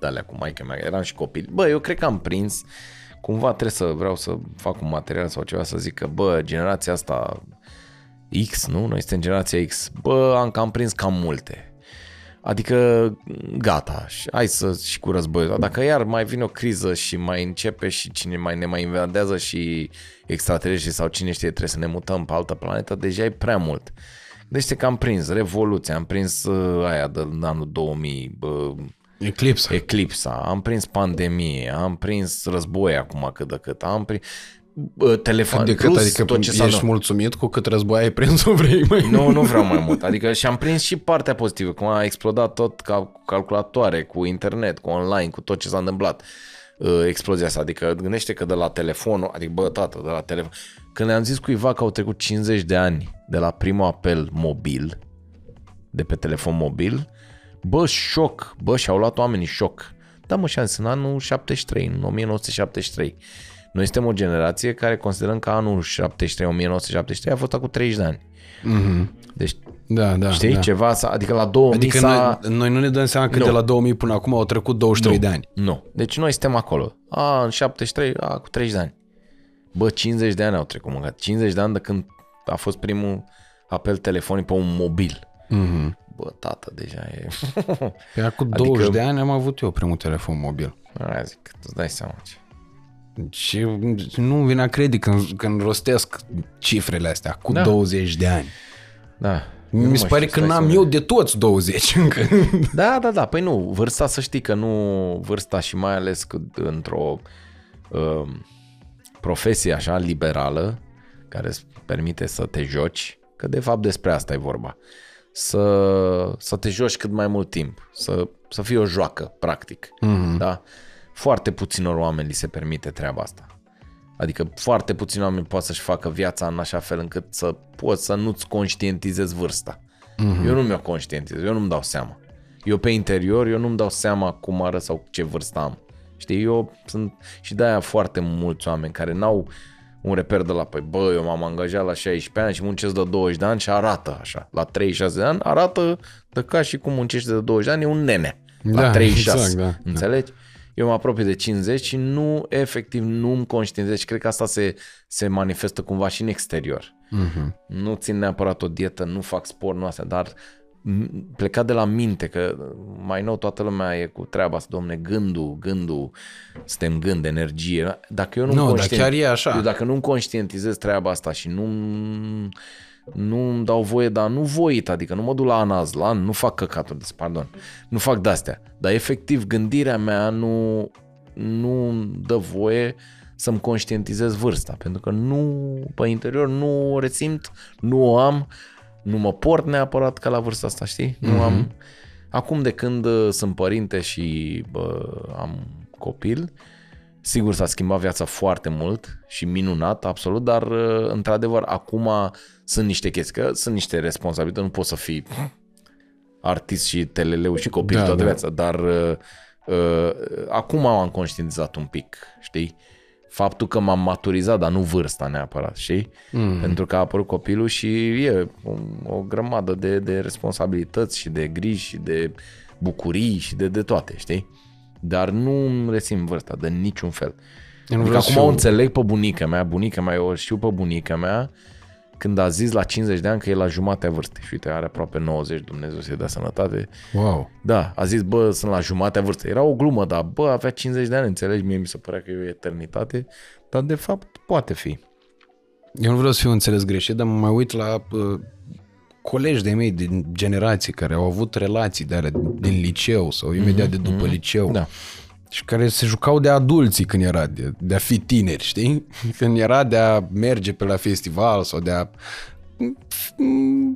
de-alea cu maică mea, eram și copil. Bă, eu cred că am prins... Cumva trebuie să vreau să fac un material sau ceva să zic că, bă, generația asta X, nu? Noi suntem generația X. Bă, am cam prins cam multe. Adică, gata, hai să și cu războiul. Dacă iar mai vine o criză și mai începe și cine mai ne mai invadează și extraterestri sau cine știe, trebuie să ne mutăm pe altă planetă, deja e prea mult. Deci că am prins Revoluția, am prins aia de anul două mii... Bă, Eclipsa. Eclipsa, am prins pandemie, am prins război acum cât de cât, am prins telefon, adică, plus adică tot ce s-a dat. Ești mulțumit cu cât război ai prins, o vrei mai Nu, nu vreau mai mult, adică și am prins și partea pozitivă, cum a explodat tot cu calculatoare, cu internet, cu online, cu tot ce s-a întâmplat, explozia asta, adică gândește că de la telefonul, adică bă tată, de la telefon, când le-am zis cuiva că au trecut cincizeci de ani de la primul apel mobil, de pe telefon mobil, bă, șoc, bă, și-au luat oamenii șoc. Da, mă, și-am zis, în anul șaptezeci și trei, în o mie nouă sute șaptezeci și trei. Noi suntem o generație care considerăm că anul șaptezeci și trei, o mie nouă sute șaptezeci și trei a fost acum treizeci de ani. Mm-hmm. Deci, da, da, știi, da. Ceva, adică la două mii adică s-a... Noi, noi nu ne dăm seama că nu. De la două mii până acum au trecut douăzeci și trei nu. De ani. Nu, deci noi suntem acolo. A, în șaptezeci și trei, a, cu treizeci de ani. Bă, cincizeci de ani au trecut, mâncat. cincizeci de ani de când a fost primul apel telefonic pe un mobil. Mhm. Bă, tată, deja e... Pe acum adică... douăzeci de ani am avut eu primul telefon mobil. Aia zic, îți dai seama ce... Și nu vine a crede când, când rostesc cifrele astea, cu da. douăzeci de ani. Da. Mi se pare că n-am eu de toți douăzeci încă. Da, da, da, păi nu, vârsta să știi că nu, vârsta și mai ales că într-o uh, profesie așa liberală, care îți permite să te joci, că de fapt despre asta e vorba, să, să te joci cât mai mult timp, să, să fii o joacă, practic, mm-hmm. da? Foarte puținor oameni li se permite treaba asta. Adică foarte puțin oameni poate să-și facă viața în așa fel încât să poți să nu-ți conștientizezi vârsta. Mm-hmm. Eu nu mi-o conștientizez, eu nu-mi dau seama. Eu pe interior, eu nu-mi dau seama cum arăt sau ce vârstă am. Știi, eu sunt și de-aia foarte mulți oameni care n-au un reper de la, păi bă, eu m-am angajat la șaisprezece ani și muncesc de douăzeci de ani și arată așa. La treizeci și șase de ani arată de ca și cum muncești de douăzeci de ani, e un nene. La da, treizeci și șase, exact, da, înțelegi? Da. Eu mă apropie de cincizeci și nu, efectiv, nu îmi conștientizez și cred că asta se, se manifestă cumva și în exterior. Uh-huh. Nu țin neapărat o dietă, nu fac sport, nu astea, dar pleca de la minte, că mai nou toată lumea e cu treaba asta, domne, gândul, gândul, suntem gând, energie. Dacă eu nu, nu conștient... dar chiar e așa. Eu dacă nu-mi conștientizez treaba asta și nu... nu-mi dau voie, dar nu voit, adică nu mă duc la anaz, la an, nu fac căcaturi, pardon, nu fac de-astea, dar efectiv gândirea mea nu nu dă voie să-mi conștientizez vârsta, pentru că nu, pe interior nu o rețimt, nu o am, nu mă port neapărat ca la vârsta asta, știi? Mm-hmm. Nu am. Acum de când sunt părinte și bă, am copil, sigur s-a schimbat viața foarte mult și minunat, absolut, dar într-adevăr acum sunt niște chestii, că sunt niște responsabilități, nu poți să fii artist și teleleu și copil da, toată da. viața, dar uh, uh, acum am conștientizat un pic, știi? Faptul că m-am maturizat, dar nu vârsta neapărat, știi? Mm. Pentru că a apărut copilul și e o, o grămadă de, de responsabilități și de griji și de bucurii și de, de toate, știi? Dar nu rețin vârsta de niciun fel. Adică acum o înțeleg pe bunica mea, bunica mea, eu știu pe bunica mea, când a zis la cincizeci de ani că e la jumatea vârstei. Și uite, are aproape nouăzeci, Dumnezeu să-i dea sănătate. Wow. Da, a zis, bă, sunt la jumatea vârstei. Era o glumă, dar bă, avea cincizeci de ani, înțelegi? Mie mi se părea că e o eternitate, dar de fapt poate fi. Eu nu vreau să fiu înțeles greșit, dar mă mai uit la uh, colegi de mei din generații care au avut relații de alea din liceu sau imediat mm-hmm. de după mm-hmm. liceu. Da. Și care se jucau de adulții când era de, de a fi tineri, știi? Când era de a merge pe la festival sau de a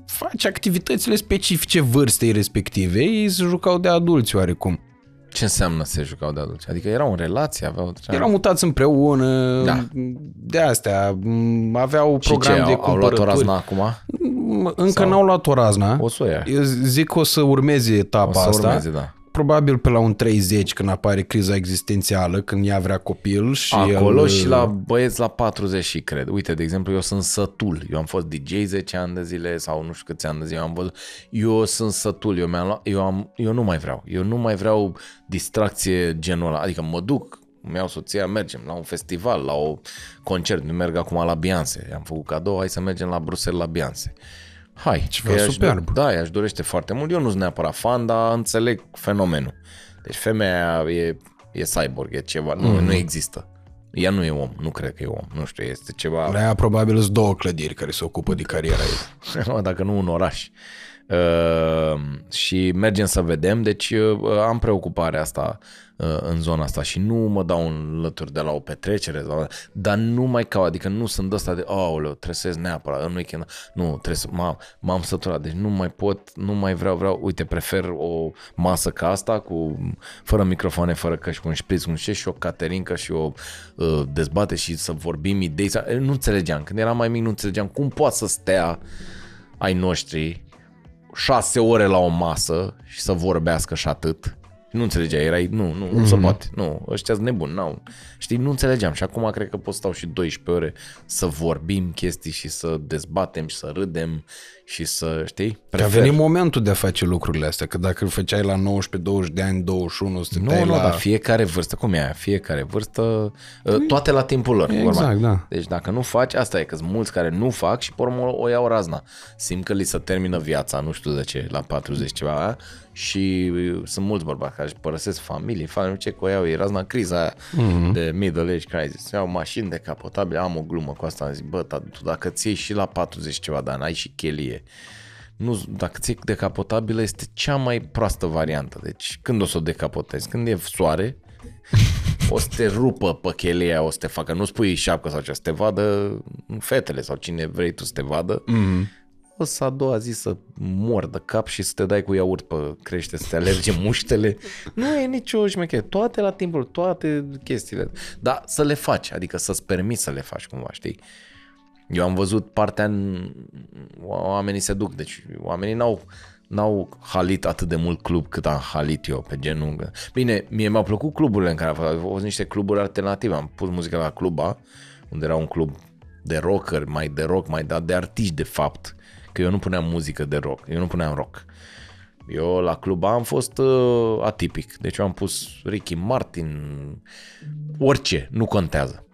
face activitățile specifice vârstei respective, ei se jucau de adulți oarecum. Ce înseamnă se jucau de adulți? Adică erau în relație, aveau... Erau mutați împreună, da. De astea, aveau program de cumpărături. Au luat o razna acum? Încă sau... n-au luat o razna. O să ia. Eu zic că o să urmeze etapa asta. O să urmeze, da. Probabil pe la un treizeci, când apare criza existențială, când ea vrea copil și... Acolo el... și la băieți la patruzeci și cred. Uite, de exemplu, eu sunt sătul. Eu am fost D J zece ani de zile sau nu știu câți ani de zile am văzut. Eu sunt sătul. Eu, mi-am luat, eu, am, eu nu mai vreau. Eu nu mai vreau distracție genul ăla. Adică mă duc, îmi iau soția, mergem la un festival, la un concert. Nu merg acum la Beyoncé. Am făcut cadou, hai să mergem la Bruxelles la Beyoncé. Hai, ceva superb. Da, ea își dorește foarte mult. Eu nu sunt neapărat fan, dar înțeleg fenomenul. Deci femeia e, e cyborg, e ceva, mm. nu, nu există. Ea nu e om, nu cred că e om, nu știu, este ceva... La ea probabil sunt două clădiri care se ocupă de cariera ei. Dacă nu, un oraș. Uh, și mergem să vedem, deci uh, am preocuparea asta uh, în zona asta și nu mă dau în lături de la o petrecere, dar nu mai cau, adică nu sunt ăsta de aoleu, trebuie să ies neapărat în weekend, nu, trebuie să, m-am, m-am săturat, deci nu mai pot, nu mai vreau, vreau, uite, prefer o masă ca asta, cu, fără microfoane, fără căști, cu un șpriț, cu un șef și o caterincă și o uh, dezbate și să vorbim idei, nu înțelegeam, când eram mai mic nu înțelegeam cum poate să stea ai noștri șase ore la o masă și să vorbească și atât. Nu înțelegeai, erai, nu, nu, nu mm-hmm. se poate, nu, ăștia-s nebuni, n-au. Știi, nu înțelegeam și acum cred că pot stau și doisprezece ore să vorbim chestii și să dezbatem și să râdem și să, știi? Prefer. Că a venit momentul de a face lucrurile astea, că dacă îl făceai la nouăsprezece, douăzeci de ani, douăzeci și unu, stăteai nu, la... Nu, dar fiecare vârstă, cum e aia, fiecare vârstă, toate la timpul lor. Exact, da. Deci dacă nu faci, asta e, că sunt mulți care nu fac și pe urmă o iau razna. Simt că li se termină viața, nu știu de ce, la patruzeci ceva aia, și sunt mulți bărbați care își părăsesc familie, fac nu ce, că o iau, e razna criza aia mm-hmm. de middle age crisis. Iau mașini decapotabile, am o glumă cu asta, am zis, bă, tu dacă ți iei și la patruzeci ceva de ani, ai și chelie, nu, dacă ți-e decapotabilă, este cea mai proastă variantă. Deci când o să o decapotezi? Când e soare, o să te rupă păcheleia, o să te facă, nu spui șapcă sau ce, să te vadă fetele sau cine vrei tu să te vadă. Mm-hmm. O să a doua zi să mor de cap și să te dai cu iaurt pe crește, să te alerge muștele. Nu e nicio șmecherie. Toate la timpul, toate chestiile. Dar să le faci, adică să-ți permiți să le faci cumva, știi? Eu am văzut partea în... Oamenii se duc, deci oamenii n-au, n-au halit atât de mult club cât am halit eu, pe genul. Bine, mie mi-au plăcut cluburile în care am fost. Au fost niște cluburi alternative. Am pus muzica la Cluba, unde era un club de rocker, mai de rock, mai de, de artiști de fapt. Că eu nu puneam muzică de rock, eu nu puneam rock. Eu la Club am fost uh, atipic, deci eu am pus Ricky Martin, orice, nu contează.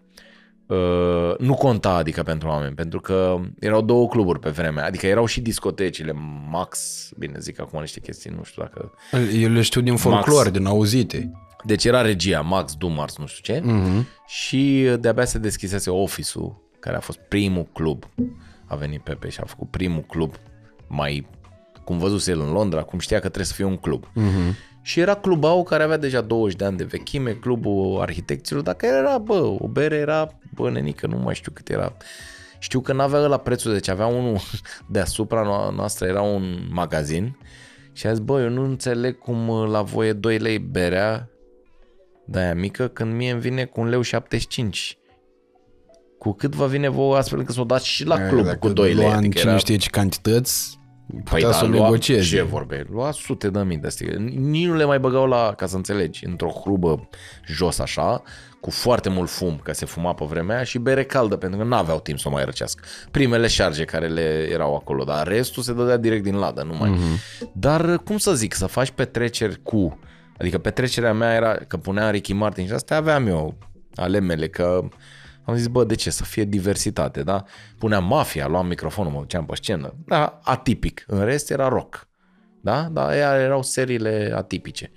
Uh, nu conta, adică, pentru oameni, pentru că erau două cluburi pe vremea, adică erau și discotecile Max, bine zic acum niște chestii, nu știu dacă... Eu le știu din folclor, din auzite. Deci era regia Max, Dumars, nu știu ce, uh-huh. Și de-abia se deschisese Office-ul, care a fost primul club. A venit Pepe și a făcut primul club, mai cum văzuse el în Londra, cum știa că trebuie să fie un club. Uh-huh. Și era Clubul care avea deja douăzeci de ani de vechime, Clubul Arhitecților, dacă era, bă, o bere era, bă, nenică, nu mai știu cât era. Știu că n-avea ăla prețul, deci avea unul deasupra noastră, era un magazin și a zis, bă, eu nu înțeleg cum la voi e doi lei berea de aia mică, când mie îmi vine cu un leu șaptezeci și cinci. Cu cât vă vine vouă astfel că s-o dați și la club cu doi lei. Adică cine era... știe ce cantități, putea păi să da, negocieze. Ce vorbe? Lua sute de mii de sticle. Nici nu le mai băgau la, ca să înțelegi, într-o hrubă jos așa, cu foarte mult fum, că se fuma pe vremea aia, și bere caldă, pentru că n-aveau timp să o mai răcească. Primele șarge care le erau acolo, dar restul se dădea direct din ladă, numai. Mm-hmm. Dar cum să zic, să faci petreceri cu... Adică petrecerea mea era că punea Ricky Martin și astea aveam eu ale mele, că... Am zis, bă, de ce? Să fie diversitate, da? Puneam Mafia, luam microfonul, mă duceam pe scenă. Da, atipic. În rest era rock. Da? Dar aia erau seriile atipice.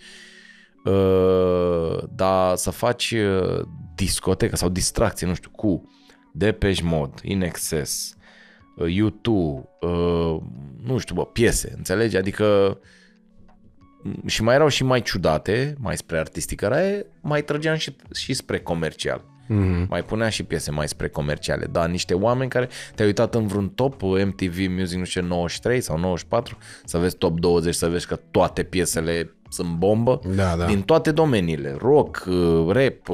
Uh, dar să faci uh, discotecă sau distracție, nu știu, cu Depeche Mode, In Excess, uh, U doi, uh, nu știu, bă, piese, înțelegi? Adică și mai erau și mai ciudate, mai spre artistică, mai trăgeam și, și spre comercial. Mm-hmm. Mai punea și piese mai spre comerciale. Dar niște oameni care te-ai uitat în vreun top M T V Music, nu știu, nouăzeci și trei sau nouăzeci și patru, să vezi top douăzeci, să vezi că toate piesele sunt bombă, da, da. Din toate domeniile, rock, rap,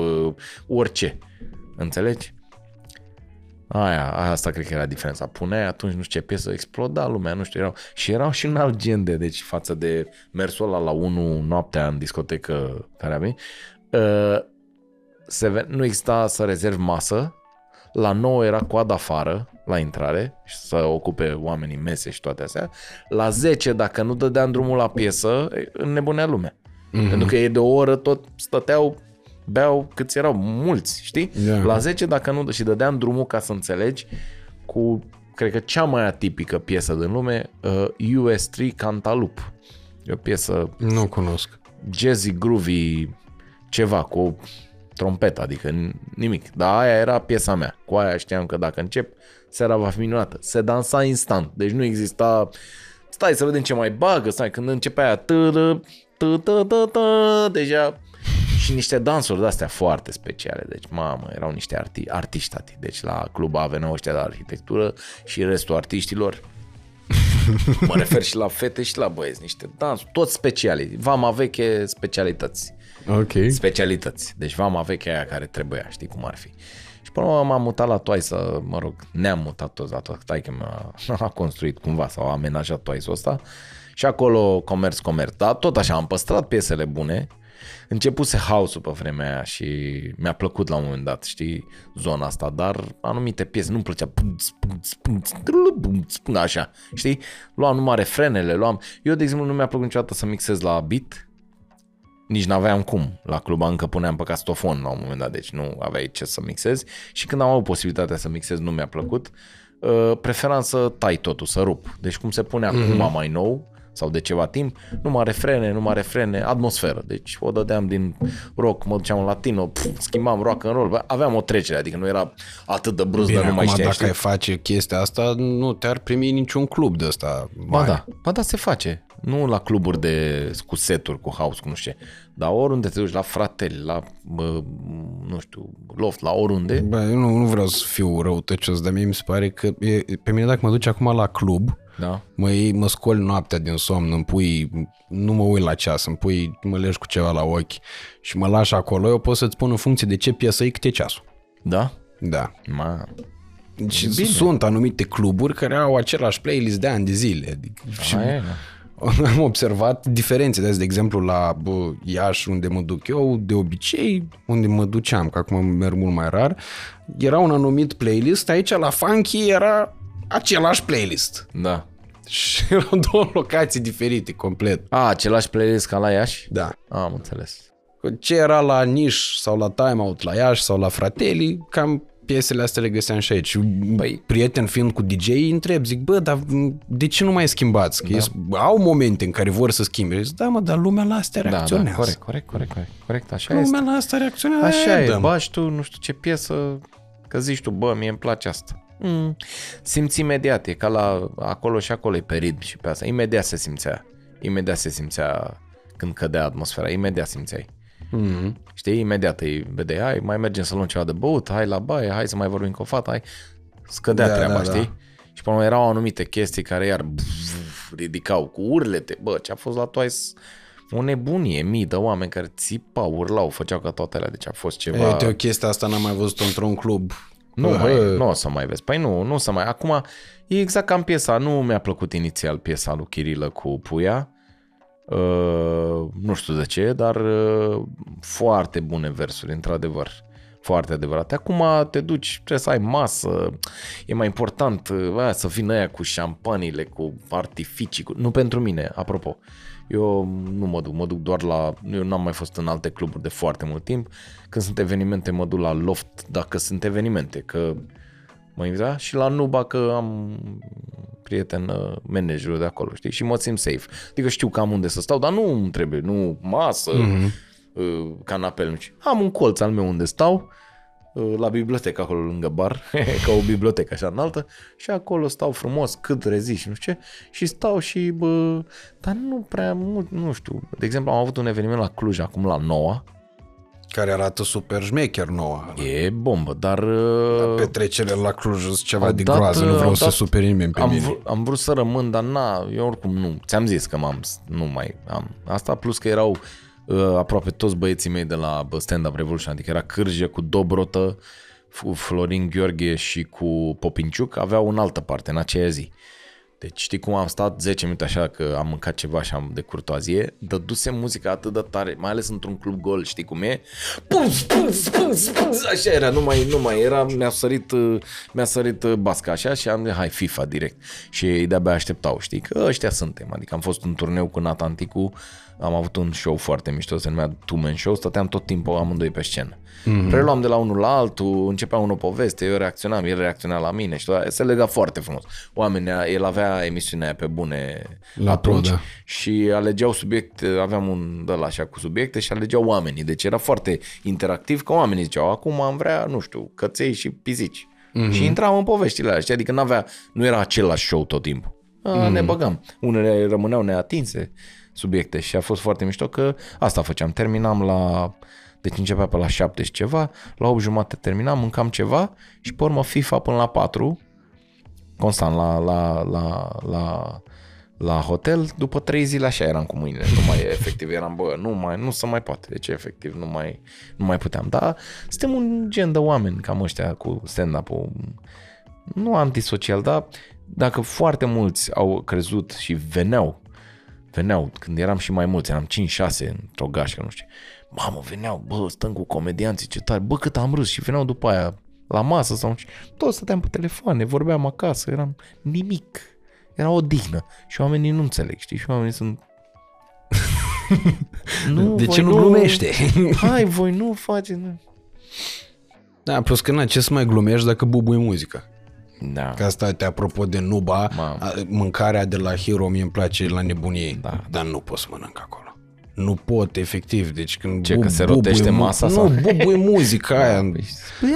orice. Înțelegi? Aia, asta cred că era diferența. Puneai atunci, nu știu ce piesă, exploda lumea, nu știu, erau, și erau și în alt gen de, deci față de mersul ăla la unu noaptea în discotecă care avea, uh, Se, nu exista să rezervi masă, la nouă era coadă afară la intrare și să ocupe oamenii mese și toate astea, la zece dacă nu dădeam drumul la piesă înnebunea lumea, mm-hmm. Pentru că ei de o oră tot stăteau, beau câți erau, mulți, știi? Yeah. La zece dacă nu, și dădeam drumul, ca să înțelegi, cu cred că cea mai atipică piesă din lume, uh, U S trei Cantaloupe, e o piesă, nu cunosc, jazzy groovy ceva cu trompeta, adică nimic. Dar aia era piesa mea. Cu aia știam că dacă încep, seara va fi minunată. Se dansa instant. Deci nu exista... Stai să vedem ce mai bagă. Stai, când începea aia... Tă, tă, tă, tă, tă, deja... Și niște dansuri de-astea foarte speciale. Deci, mamă, erau niște arti, artiști. Ati. Deci la Club A veneau ăștia de arhitectură și restul artiștilor. Mă refer și la fete și la băieți. Niște dansuri. Toți speciali. Vama veche, specialități. Okay. Specialități. Deci vama veche aia care trebuia, știi cum ar fi. Și până m-am mutat la Twice, mă rog, ne-am mutat toți la Twice, taică mi-a a construit cumva sau a amenajat Twice-ul ăsta și acolo comerț, comerț. Dar tot așa am păstrat piesele bune. Începuse house-ul pe vremea aia și mi-a plăcut la un moment dat, știi, zona asta, dar anumite piese nu-mi plăcea. Așa, știi? Luam numai refrenele, luam... Eu, de exemplu, nu mi-a plăcut niciodată să mixez la beat. Nici n-aveam cum. La Club încă puneam pe castofon la un moment dat, deci nu aveai ce să mixez. Și când am avut posibilitatea să mixez, nu mi-a plăcut. Preferam să tai totul, să rup. Deci cum se pune acum, mm-hmm. mai nou, sau de ceva timp, numai refrene, numai refrene, atmosferă. Deci o dădeam din rock, mă duceam în latino, pf, schimbam rock and roll, bă, aveam o trecere, adică nu era atât de brusc, dar nu mai știai. Bine, dacă ai face chestia asta, nu te-ar primi niciun club de ăsta. Ba da, ba da, se face. Nu la cluburi de, cu seturi, cu house, cu nu știu ce, dar oriunde te duci, la Frateli, la, bă, nu știu, Loft, la oriunde. Bă, eu nu, nu vreau să fiu răutăcios, dar mie mi se pare că e, pe mine dacă mă duci acum la club, da. Mă, mă scol noaptea din somn, îmi pui, nu mă uit la ceas, îmi pui, mă legi cu ceva la ochi și mă lași acolo, eu pot să-ți spun în funcție de ce piesă e câte ceasul. Da? Da. Ma... Și bine. Sunt anumite cluburi care au același playlist de ani de zile. Și... Aia, da. Am observat diferențe de azi, de exemplu la bă, Iași, unde mă duc eu, de obicei, unde mă duceam, că acum merg mult mai rar, era un anumit playlist, aici la Funky era același playlist. Da. Și erau două locații diferite, complet. A, același playlist ca la Iași? Da. A, am înțeles. Ce era la Niș sau la Time Out, la Iași sau la Fratelli, cam... piesele astea le găseam și aici. Păi, prieten fiind cu D J-ii, întreb, zic, bă, dar de ce nu mai schimbați? Că da. Au momente în care vor să schimbe. Zic, da, mă, dar lumea la astea reacționează. Da, da, corect, corect, corect, corect, corect, așa lumea este. Lumea la astea reacționează. Așa e, bași tu, nu știu ce piesă, că zici tu, bă, mie îmi place asta. Mm. Simți imediat, e ca la acolo și acolo, e pe ritm și pe asta. Imediat se simțea, imediat se simțea când cădea atmosfera, imediat simțeai. Mm-hmm. Știi, imediat îi vedeai, hai, mai mergem să luăm ceva de băut, hai la baie, hai să mai vorbim cu o fată, hai, scădea da, treaba, da, știi? Da. Și până erau anumite chestii care iar bf, ridicau cu urlete, bă, ce a fost la Twice o nebunie, mii de oameni care țipau, urlau, făceau ca toate alea, deci a fost ceva... E, uite, o chestie asta n-am mai văzut într-un club. Nu, băi, nu o să mai vezi, păi nu, nu o să mai... Acum, e exact ca în piesa, nu mi-a plăcut inițial piesa lui Chirilă cu Puia, Uh, nu știu de ce, dar uh, foarte bune versuri, într-adevăr, foarte adevărate. Acum te duci, trebuie să ai masă, e mai important uh, aia, să vină aia cu șampanile, cu artificii, cu... nu pentru mine, apropo. Eu nu mă duc, mă duc doar la... Eu n-am mai fost în alte cluburi de foarte mult timp. Când sunt evenimente, mă duc la Loft, dacă sunt evenimente, că mă invita și la Nuba, că am prieten managerul de acolo, știi? Și mă simt safe. Adică știu că am unde să stau, dar nu îmi trebuie, nu masă, mm-hmm. canapel, nu știu. Am un colț al meu unde stau, la bibliotecă acolo lângă bar, ca o bibliotecă așa înaltă, și acolo stau frumos, cât rezist și nu știu ce, și stau și, bă, dar nu prea mult, nu știu. De exemplu, am avut un eveniment la Cluj acum la noua, care arată super șmecher nouă. E bombă, dar... dar petrecerile la Cluj sunt ceva de dat, groază, nu vreau dat, să superi nimeni pe am mine. Vr- am vrut să rămân, dar na, eu oricum nu. Ți-am zis că m-am, nu mai am asta, plus că erau uh, aproape toți băieții mei de la Stand Up Revolution, adică era Cârje cu Dobrotă, cu Florin Gheorghe și cu Popinciuc, aveau în altă parte, în aceea zi. Deci știi cum am stat zece minute așa că am mâncat ceva și am de curtoazie, dăduse muzica atât de tare, mai ales într-un club gol, știi cum e? Pum, pum, pum, pum, așa era, nu mai, nu mai era, mi-a sărit, mi-a sărit basca așa și am zis, hai FIFA direct. Și ei de-abia așteptau, știi, că ăștia suntem, adică am fost în turneu cu Natanticu, am avut un show foarte mișto, se numea Two Man Show, stăteam tot timpul amândoi pe scenă. Mm-hmm. Preluam de la unul la altul, începea unul poveste, eu reacționam, el reacționa la mine și toată, se lega foarte frumos. Oamenii, el avea emisiunea aia pe bune la atunci pro, da. Și alegeau subiecte, aveam un de-ala așa cu subiecte și alegeau oamenii, deci era foarte interactiv că oamenii ziceau, acum am vrea, nu știu, căței și pisici. Mm-hmm. Și intram în poveștile alea, știi? Adică n-avea, nu era același show tot timpul. A, mm-hmm. Ne băgam, unele rămâneau neatinse subiecte și a fost foarte mișto că asta făceam, terminam la... Deci începea pe la șapte și ceva, la opt jumate terminam, mâncam ceva și pe urmă FIFA până la patru, constant la, la, la, la, la hotel, după trei zile așa eram cu mâinile, nu mai efectiv eram, bă, nu mai, nu se mai poate, deci efectiv nu mai, nu mai puteam, dar suntem un gen de oameni cam ăștia cu stand-up-ul, nu antisocial, dar dacă foarte mulți au crezut și veneau, veneau, când eram și mai mulți, eram cinci șase într-o gașcă, nu știu, mamă, veneau, bă, stăm cu comedianții, ce tare, bă, cât am râs și veneau după aia la masă sau toți stăteam pe telefoane, vorbeam acasă, eram nimic, era odihnă și oamenii nu înțeleg, știi, și oamenii sunt nu, de ce nu glumește? Hai, voi nu faceți. Da, plus că na, ce să mai glumești dacă bubui muzica? Da. Că asta, te apropo de Nuba, a, mâncarea de la Hero mie îmi place la nebunie, da. Dar nu pot să mănânc acolo. Nu pot, efectiv, deci când... Ce, bu, că se rotește bu, masa nu, sau... Nu, bubui muzica aia în,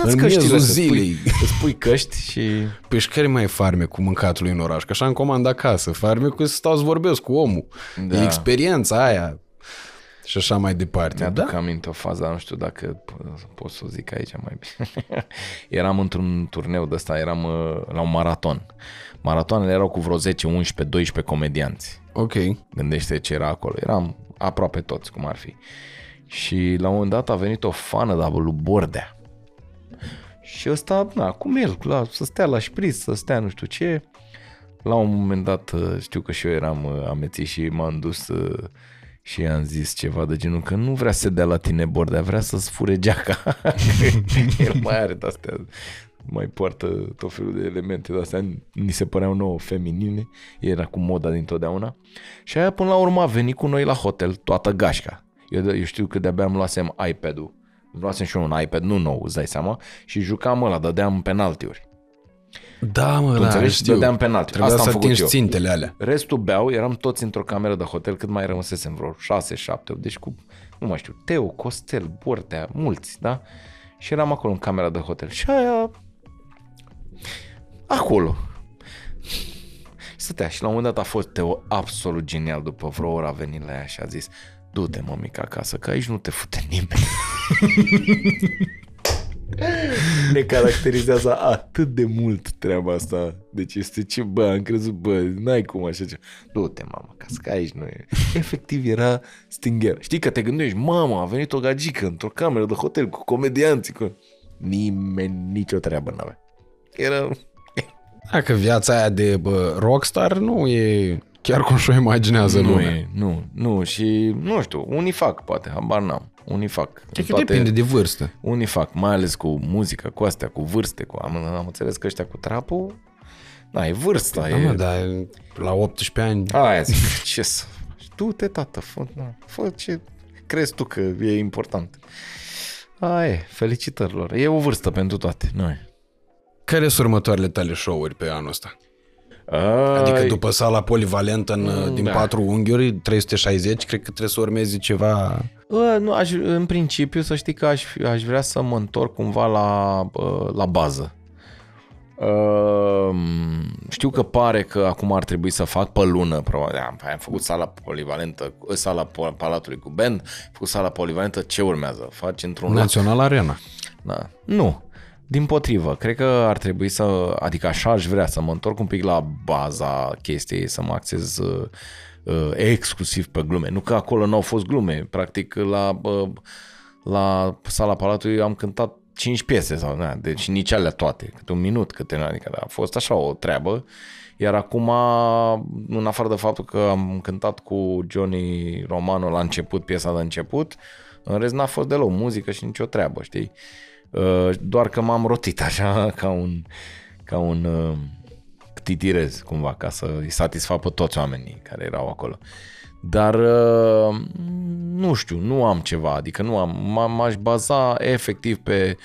în miezul zilei. Îți pui căști și... Păi și care mai e farmec cu mâncatul în oraș? Că așa îmi comand acasă. Farmecul să stau să vorbesc cu omul. Da. E experiența aia. Și așa mai departe. Mi-aduc da? aminte o fază, nu știu dacă pot să o zic aici mai bine. Eram într-un turneu de ăsta, eram la un maraton. Maratoanele erau cu vreo zece, unsprezece, doisprezece comedianți. Ok. Gândește ce era acolo. Eram aproape toți, cum ar fi. Și la un moment dat a venit o fană de lui Bordea. Și ăsta, na, cum el, la, să stea la șpriț, să stea nu știu ce. La un moment dat, știu că și eu eram amețit și m-am dus și i-am zis ceva de genul că nu vrea să se dea la tine, Bordea, vrea să-ți fure geaca. El mai are de-astea, mai poartă tot felul de elemente de-astea, ni se păreau nouă feminine, era cu moda dintotdeauna. Și aia până la urmă a venit cu noi la hotel, toată gașca. Eu, eu știu că de-abia îmi luasem iPad-ul, îmi luasem și eu un iPad, nu nou, îți dai seama, și jucam ăla, dădeam penaltiuri. Da, mă, tu înțelegi? Știu. Dădeam penalti. Trebuia asta să atingi țintele alea. Restul beau, eram toți într-o cameră de hotel, cât mai rămăsesem vreo șase, șapte, opt, deci cu, nu mai știu, Teo, Costel, Bordea, mulți, da? Și eram acolo în camera de hotel și aia, acolo. Și stătea și la un moment dat a fost Teo absolut genial, după vreo oră a venit la ea și a zis: du-te, mămică, acasă, că aici nu te fute nimeni. Ne caracterizează atât de mult treaba asta. Deci este ce, bă, am crezut, bă, n-ai cum așa ceva. Du-te, mamă, că aici nu e. Efectiv era stinger. Știi că te gândești, mamă, a venit o gagică într-o cameră de hotel cu comedianții, cu... Nimeni nicio treabă n-avea. Era... Dacă viața aia de, bă, rockstar nu e chiar cum și-o imaginează nu lumea. E, nu, nu, și nu știu, unii fac, poate, habar n-am. Unii fac. Că toate... depinde de vârstă. Unii fac, mai ales cu muzica, cu astea, cu vârste. Cu... Am, am înțeles că ăștia cu trapul, da, e vârsta. Da, e... Mă, dar la optsprezece ani... Aia zic, ce să faci? Du-te, tată, fă, na, fă ce crezi tu că e important. Aia e, felicitări lor. E o vârstă pentru toate. Noi. Care sunt următoarele tale show-uri pe anul ăsta? Ai... Adică după sala polivalentă în, din da. patru unghiuri, trei sute șaizeci, cred că trebuie să urmezi ceva... A, nu, aș, în principiu să știi că aș, aș vrea să mă întorc cumva la, la bază. A, știu că pare că acum ar trebui să fac pe lună, probabil. Am făcut sala polivalentă, sala Palatului cu band, am făcut sala polivalentă, ce urmează? Faci într-un Național Arena. Da. Nu. Dimpotrivă, cred că ar trebui să, adică așa aș vrea să mă întorc un pic la baza chestiei, să mă acces uh, uh, exclusiv pe glume. Nu că acolo n-au fost glume, practic la, uh, la sala Palatului am cântat cinci piese, sau, na, deci nici alea toate, câte un minut, câte, adică da, a fost așa o treabă. Iar acum, în afară de faptul că am cântat cu Johnny Romano la început, piesa de început, în rest n-a fost deloc muzică și nicio treabă, știi? Doar că m-am rotit așa ca un, ca un uh, titirez cumva, ca să-i satisfac pe toți oamenii care erau acolo. Dar uh, nu știu, nu am ceva, adică nu am, m-aș baza efectiv pe,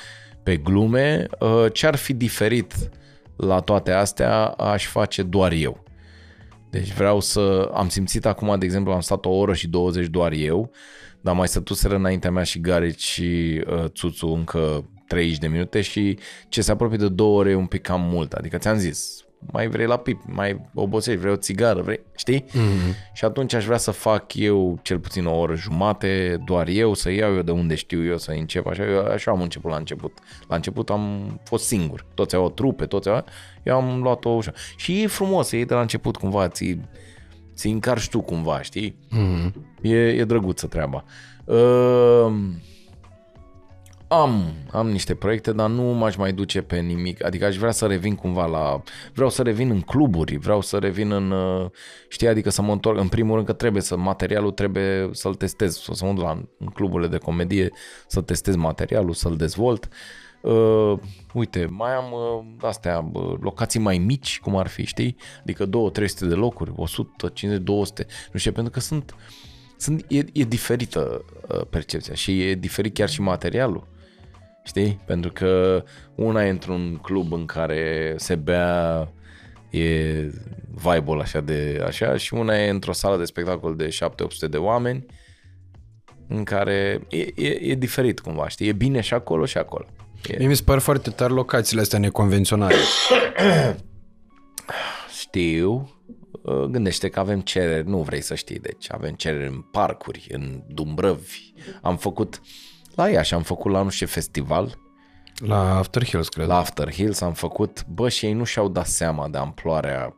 pe glume. Uh, ce-ar fi diferit la toate astea aș face doar eu. Deci vreau să, am simțit acum, de exemplu, am stat o oră și douăzeci doar eu, dar mai stătuseră înaintea mea și Garici și uh, Țuțu încă treizeci de minute și ce se apropie de două ore e un pic cam mult. Adică ți-am zis, mai vrei la pip, mai obosești, vrei o țigară, vrei, știi? Mm-hmm. Și atunci aș vrea să fac eu cel puțin o oră jumate, doar eu, să iau eu de unde știu eu, să încep. Așa, eu, așa am început la început. La început am fost singur. Toți au o trupe, toți au... Eu am luat-o ușa. Și e frumos, ei de la început cumva ți... Ți încarci tu cumva, știi? Mm-hmm. E, e drăguță treaba. Uh, am, am niște proiecte, dar nu m-aș mai duce pe nimic. Adică aș vrea să revin cumva la... Vreau să revin în cluburi, vreau să revin în... Știi, adică să mă întorc. În primul rând că trebuie să... Materialul trebuie să-l testez. Să mă duc la în cluburile de comedie, să testez materialul, să-l dezvolt. Uh, uite, mai am uh, astea, uh, locații mai mici, cum ar fi, știi? Adică două, trei sute de locuri, o sută cincizeci, două sute, nu știu, pentru că sunt, sunt e, e diferită uh, percepția și e diferit chiar și materialul. Știi? Pentru că una e într-un club în care se bea, e vibe-ul așa de așa, și una e într-o sală de spectacol de șapte-opt sute de oameni în care e, e, e diferit cumva, știi? E bine și acolo și acolo. E... Mi se par foarte tari locațiile astea neconvenționale. Știu. Gândește că avem cereri, nu vrei să știi, deci avem cereri în parcuri, în Dumbrăvi. Am făcut la Iași, am făcut la nu știu ce festival. La After Hills, cred. La After Hills am făcut, bă, și ei nu și-au dat seama de amploarea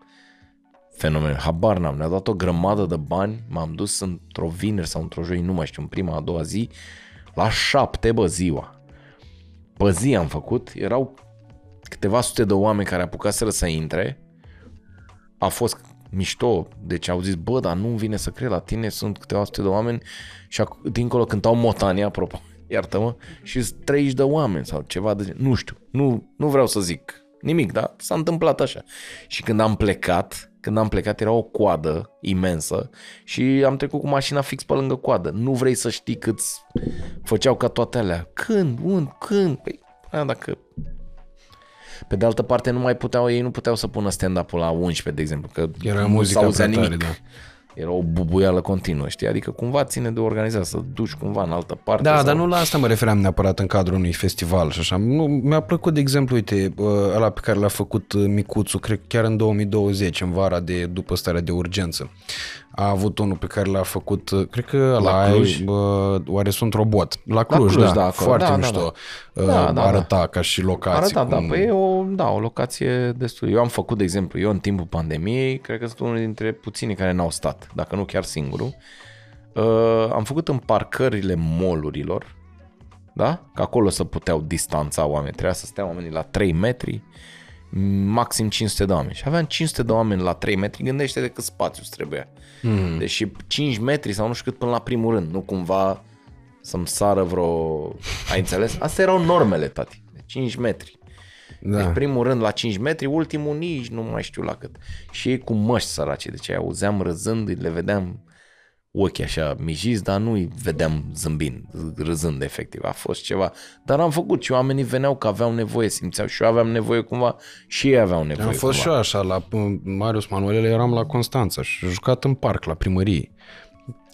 fenomenului. Habar n-am, ne-a dat o grămadă de bani, m-am dus într-o vineri sau într-o joi, nu mai știu, în prima, a doua zi, la șapte, bă, ziua. Pe zi am făcut, erau câteva sute de oameni care apucaseră să intre, a fost mișto, deci au zis, bă, dar nu-mi vine să cred, la tine sunt câteva sute de oameni și ac- dincolo cântau Motania, apropo, iartă-mă, și treizeci de oameni sau ceva de nu știu, nu, nu vreau să zic nimic, dar s-a întâmplat așa. Și când am plecat, când am plecat era o coadă imensă și am trecut cu mașina fix pe lângă coadă. Nu vrei să știi câți făceau ca toate alea. Când, unde, când? Păi, dacă... Pe de altă parte nu mai puteau, ei nu puteau să pună stand-up-ul la unsprezece, de exemplu, că era nu s-auzea nimic. Da. Era o bubuială continuă, știi? Adică cumva ține de organizat, să duci cumva în altă parte. Da, sau... dar nu la asta mă refeream neapărat în cadrul unui festival și așa. Nu, mi-a plăcut, de exemplu, uite, ăla pe care l-a făcut Micuțu, cred chiar în două mii douăzeci, în vara de după starea de urgență. A avut unul pe care l-a făcut, cred că la Cluj, bă, oare sunt robot. La Cluj, la Cluj da, da foarte da, mișto. Da, da. Da, arăta da, ca și locație. Arăta, cum... da, păi e o, da, o locație destul. Eu am făcut, de exemplu, eu în timpul pandemiei, cred că sunt unul dintre puținii care n-au stat, dacă nu chiar singurul. Uh, am făcut în parcările mall-urilor, da? Că acolo să puteau distanța oameni, trebuia să stea oamenii la trei metri, maxim cinci sute de oameni. Și aveam cinci sute de oameni la trei metri, gândește-te cât spațiu îți trebuia. Hmm. Deci cinci metri sau nu știu cât până la primul rând, nu cumva să-mi sară vreo... Ai înțeles? Astea erau normele, tati. cinci metri. Da. Deci primul rând la cinci metri, ultimul nici nu mai știu la cât. Și ei cu măști săraci, deci îi auzeam râzând, le vedeam ochii așa mijiți, dar nu îi vedeam zâmbind, râzând efectiv. A fost ceva. Dar am făcut și oamenii veneau că aveau nevoie, simțeau și eu aveam nevoie cumva și ei aveau nevoie. Am fost cumva. Și eu așa, la Marius Manuelele eram la Constanța și jucat în parc la primărie.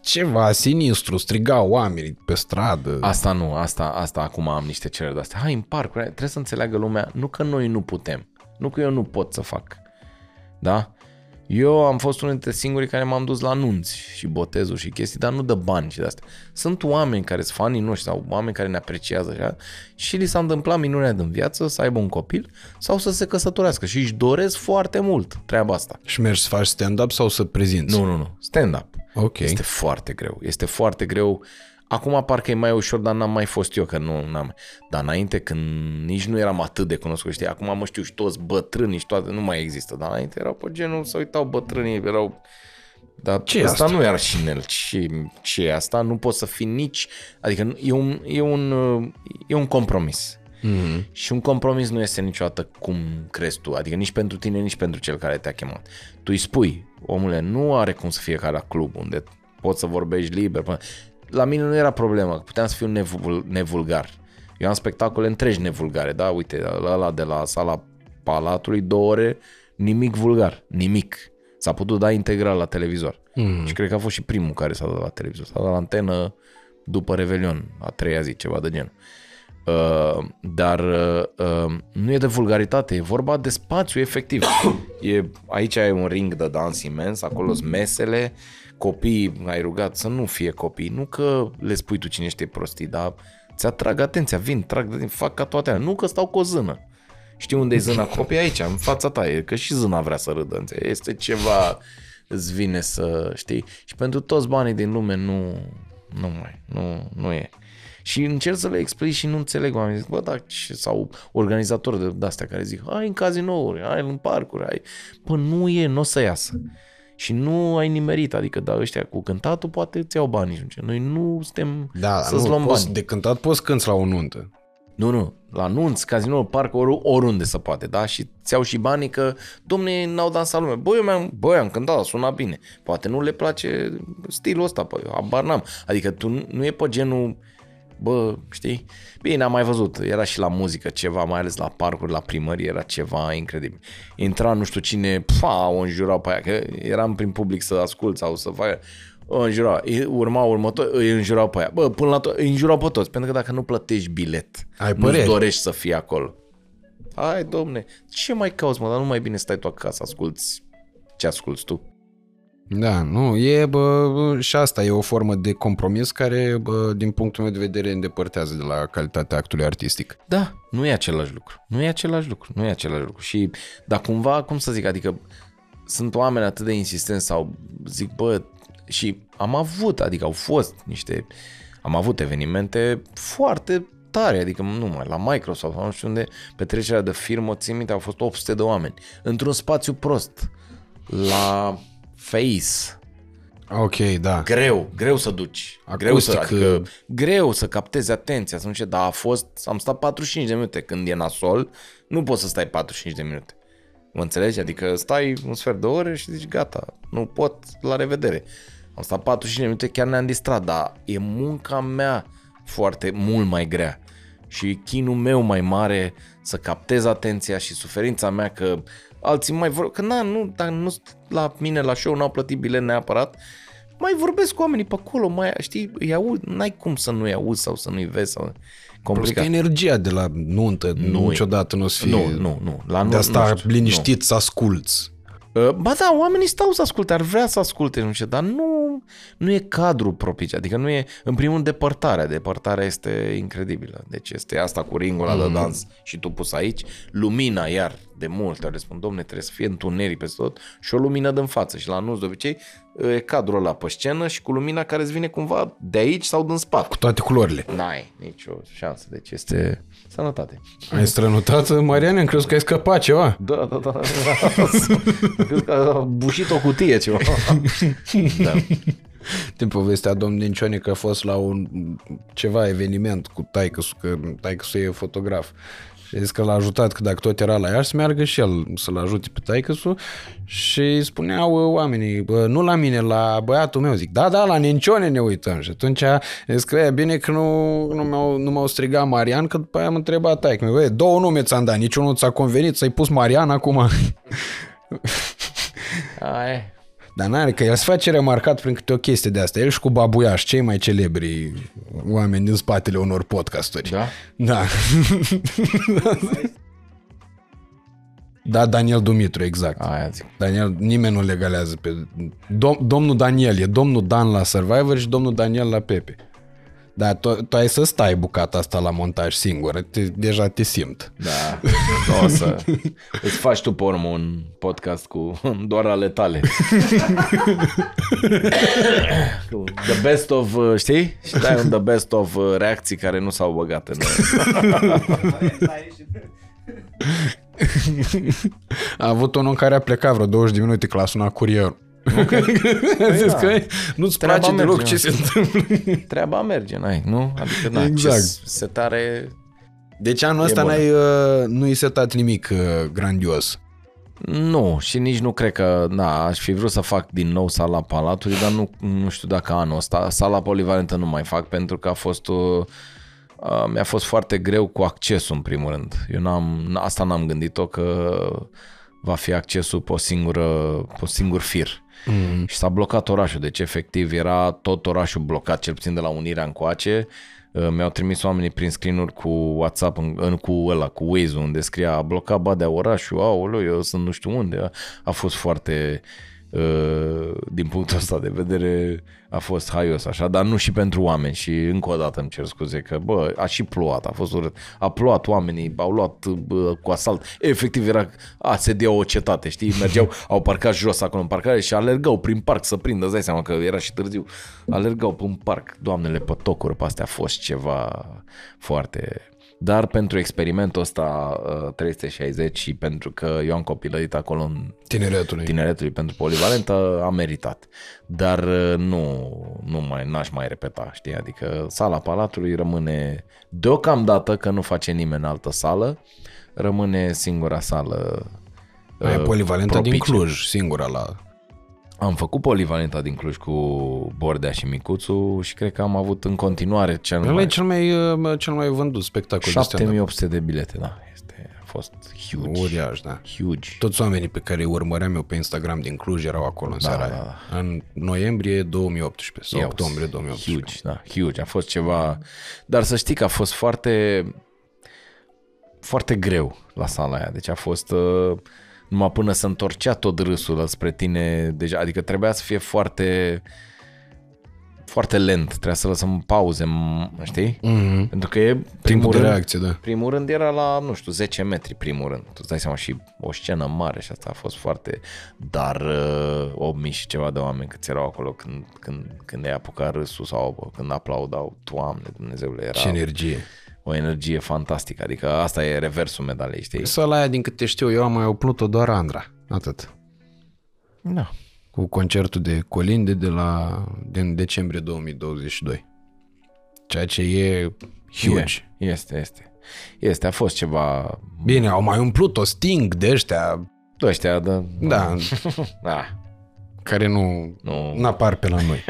Ceva sinistru, strigau oamenii pe stradă. Asta nu, asta, asta acum am niște cereri de astea. Hai în parc, trebuie să înțeleagă lumea, nu că noi nu putem, nu că eu nu pot să fac, da? Eu am fost unul dintre singurii care m-am dus la nunți și botezuri și chestii, dar nu dă bani și de astea. Sunt oameni care sunt fanii noștri sau oameni care ne apreciază așa, și li s-a întâmplat minunea din viață să aibă un copil sau să se căsătorească și își doresc foarte mult treaba asta. Și mergi să faci stand-up sau să prezinți? Nu, nu, nu. Stand-up. Okay. Este foarte greu. Este foarte greu. Acum parcă e mai ușor, dar n-am mai fost eu, că nu n-am. Dar înainte, când nici nu eram atât de cunoscut, știi, acum mă știu și toți bătrânii și toate, nu mai există, dar înainte erau pe genul, se uitau bătrânii, erau... Dar ce asta, asta nu era și el, și ce e asta, nu poți să fii nici... Adică e un, e un, e un compromis. Mm-hmm. Și un compromis nu este niciodată cum crezi tu, adică nici pentru tine, nici pentru cel care te-a chemat. Tu îi spui, omule, nu are cum să fie ca la club, unde poți să vorbești liber, până... La mine nu era problemă, puteam să fiu nevul, nevulgar. Eu am spectacole întregi nevulgare, da? Uite, ăla de la Sala Palatului, două ore, nimic vulgar, nimic. S-a putut da integral la televizor. Mm. Și cred că a fost și primul care s-a dat la televizor. S-a dat la antenă după Revelion, a treia zi, ceva de genul. Uh, dar uh, nu e de vulgaritate, e vorba de spațiu, efectiv. E, aici e un ring de dans imens, acolo sunt mesele, copiii ai rugat să nu fie copii, nu că le spui tu cine ești prostii, dar ți-atrag atenția, vin, trag, fac ca toate alea, nu că stau cu o zână. Știu unde e zâna copii? Aici, în fața ta, e că și zâna vrea să râdă, înțeleg. Este ceva, îți vine să știi. Și pentru toți banii din lume nu, nu mai, nu, nu e. Și încerc să le explic și nu înțeleg oamenii. Zic, bă, da, ce? Sau organizatori de astea care zic, hai în cazinouri, hai în parcuri, hai. Bă, nu e, nu o să iasă. Și nu ai nimerit, adică da, ăștia cu cântatul poate îți iau bani. Noi nu suntem da, să-ți nu, luăm poți, bani. De cântat poți cânti la o nuntă. Nu, nu, la nunți, cazinouri, parc, or, oriunde se poate, da? Și îți iau și banii că, domne, n-au dansat lume. Băi, eu mi-am, bă, am cântat, suna bine. Poate nu le place stilul ăsta, bă, abar n-am. Adică tu nu e pe genul... bă, știi? Bine, n-am mai văzut, era și la muzică ceva, mai ales la parcuri, la primărie, era ceva incredibil. Intra nu știu cine, pa, o înjurau pe aia, că eram prin public să ascult sau să facă, o înjurau, urma următor, îi înjurau pe aia, bă, până la to- îi înjurau pe toți, pentru că dacă nu plătești bilet, nu-ți dorești să fii acolo. Hai, domne, ce mai cauți, mă, dar nu mai bine stai tu acasă, asculți ce asculți tu. Da, nu, e bă, și asta e o formă de compromis care, bă, din punctul meu de vedere, îndepărtează de la calitatea actului artistic. Da, nu e același lucru, nu e același lucru, nu e același lucru. Și, dar cumva, cum să zic, adică sunt oameni atât de insistenți sau zic, bă, și am avut, adică au fost niște, am avut evenimente foarte tare, adică numai la Microsoft sau nu știu unde, petrecerea de firmă, țin minte, au fost opt sute de oameni, într-un spațiu prost, la... Face. Ok, da. Greu, greu să duci. Acustic. Greu să, adică, greu să captezi atenția, să nu știu, dar a fost, am stat patruzeci și cinci de minute. Când e nasol, nu poți să stai patruzeci și cinci de minute. Mă înțelegi? Adică stai un sfert de oră și zici gata, nu pot, la revedere. Am stat patruzeci și cinci de minute, chiar ne-am distrat, dar e munca mea foarte mult mai grea. Și chinul meu mai mare să captez atenția și suferința mea că alții mai vor... Că na, nu, dar nu la mine, la show, n-au plătit bilet neapărat. Mai vorbesc cu oamenii pe acolo, mai, știi, îi auzi, n-ai cum să nu-i auzi sau să nu-i vezi. Sau... Complicat. Plus că energia de la nuntă nu niciodată nu o să fie... Nu, nu, nu. La de asta liniștit nu. Să asculți. Ba da, oamenii stau să asculte, ar vrea să asculte, nu știu, dar nu, nu e cadru propice, adică nu e, în primul rând, depărtarea, depărtarea este incredibilă, deci este asta cu ringul ăla de dans și tu pus aici, lumina iar de multe ori spun, domne, trebuie să fie întuneric peste tot și o lumină din față și la anunț de obicei e cadrul ăla pe scenă și cu lumina care îți vine cumva de aici sau din spate. Cu toate culorile. N-ai nicio șansă, deci este sănătate. Ai strănutat, Marian? Am crezut că ai scăpat ceva. Da, da, da. Crezi că a bușit o cutie ceva. Da. Din povestea domnului Ncione că a fost la un ceva eveniment cu taică-su, că taică-su e fotograf. Și zice că l-a ajutat, că dacă tot era la Iași, să meargă și el să-l ajute pe taică-su. Și spuneau oamenii, bă, nu la mine, la băiatul meu. Zic, da, da, la Nencione ne uităm. Și atunci scrie, bine că nu, nu, m-au, nu m-au strigat Marian, că după aia am întrebat taică-mi. Bă, două nume ți-am dat, niciunul ți-a convenit, să-i pus Marian acum. Ai... Dar n-are, că el se face remarcat prin câte o chestie de asta. El și cu Babuiaș, cei mai celebri oameni din spatele unor podcasturi. Da? Da. Da, Daniel Dumitru, exact. Aia zic. Daniel, nimeni nu legalează pe... Dom, domnul Daniel, e domnul Dan la Survivor și domnul Daniel la Pepe. Dar tu, tu ai să stai bucata asta la montaj singur, te, deja te simt. Da, o să... Îți faci tu pe urmă un podcast cu doar ale tale. The best of, știi? Și dai un the best of reacții care nu s-au băgat în... A avut un om care a plecat vreo douăzeci de minute că l-a sunat curierul. Okay. Zis da. Că nu-ți treaba place merge, deloc ce se întâmplă. Treaba merge, n-ai, nu? Adică, da, exact. Setare... Deci anul ăsta n-ai, nu-i setat nimic grandios. Nu, și nici nu cred că, da, aș fi vrut să fac din nou Sala Palatului, dar nu, nu știu dacă anul ăsta. Sala polivalentă nu mai fac, pentru că a fost o... Mi-a fost foarte greu cu accesul, în primul rând. Eu n-am, asta n-am gândit-o, că va fi accesul pe o singură, pe singur fir. Mm. Și s-a blocat orașul, deci efectiv era tot orașul blocat, cel puțin de la Unirea încoace. Mi-au trimis oamenii prin screen-uri cu WhatsApp, în, în, cu ăla, cu Waze, unde scria a blocat Badea orașul, aoleu, eu sunt nu știu unde. A, a fost foarte, uh, din punctul ăsta de vedere, a fost haios așa, dar nu și pentru oameni. Și încă o dată îmi cer scuze că, bă, a și plouat, a fost urât. A plouat, oamenii au luat, bă, cu asalt. Efectiv era A S D-ul o cetate, știi? Mergeau, au parcat jos acolo în parcare și alergau prin parc să prindă, îți dai seama că era și târziu. Alergau prin parc, doamnele, pe tocuri, pe astea a fost ceva foarte... Dar pentru experimentul ăsta trei sute șaizeci și pentru că eu am copilărit acolo în tineretului, tineretului pentru polivalentă, a meritat. Dar nu, nu mai, n-aș mai repeta, știi? Adică Sala Palatului rămâne deocamdată, că nu face nimeni altă sală, rămâne singura sală. Aia polivalentă propice din Cluj, singura la... Am făcut polivalenta din Cluj cu Bordea și Micuțu și cred că am avut în continuare cel mai... E cel mai, cel mai vândut spectacol de stand-up. șapte mii opt sute de bilete, da. Este, a fost huge. Uriaș, da. Huge. Toți oamenii pe care îi urmăream eu pe Instagram din Cluj erau acolo în da, seara da, da. În noiembrie două mii optsprezece sau octombrie două mii optsprezece. Huge, da. Huge. A fost ceva... Dar să știi că a fost foarte... foarte greu la sala aia. Deci a fost... Uh... numai până se întorcea tot râsul spre tine, deja, adică trebuia să fie foarte foarte lent, trebuia să lăsăm pauze, știi? Mm-hmm. Pentru că e timpul de reacție, da. Primul rând era la, nu știu, zece metri primul rând, tu îți dai seama, și o scenă mare și asta a fost foarte, dar opt mii și ceva de oameni câți erau acolo când, când, când ai apucat râsul sau când aplaudau, Doamne Dumnezeule, era... Ce energie! O energie fantastică, adică asta e reversul medalei, știi? Sala aia, din câte știu eu, am mai oplut-o doar Andra, atât. Da. Cu concertul de colinde de la, din decembrie două mii douăzeci și doi. Ceea ce e huge. E, este, este. Este, a fost ceva... Bine, au mai umplut-o Sting de ăștia. De ăștia, da. Da. Da. Care nu, nu apar pe la noi.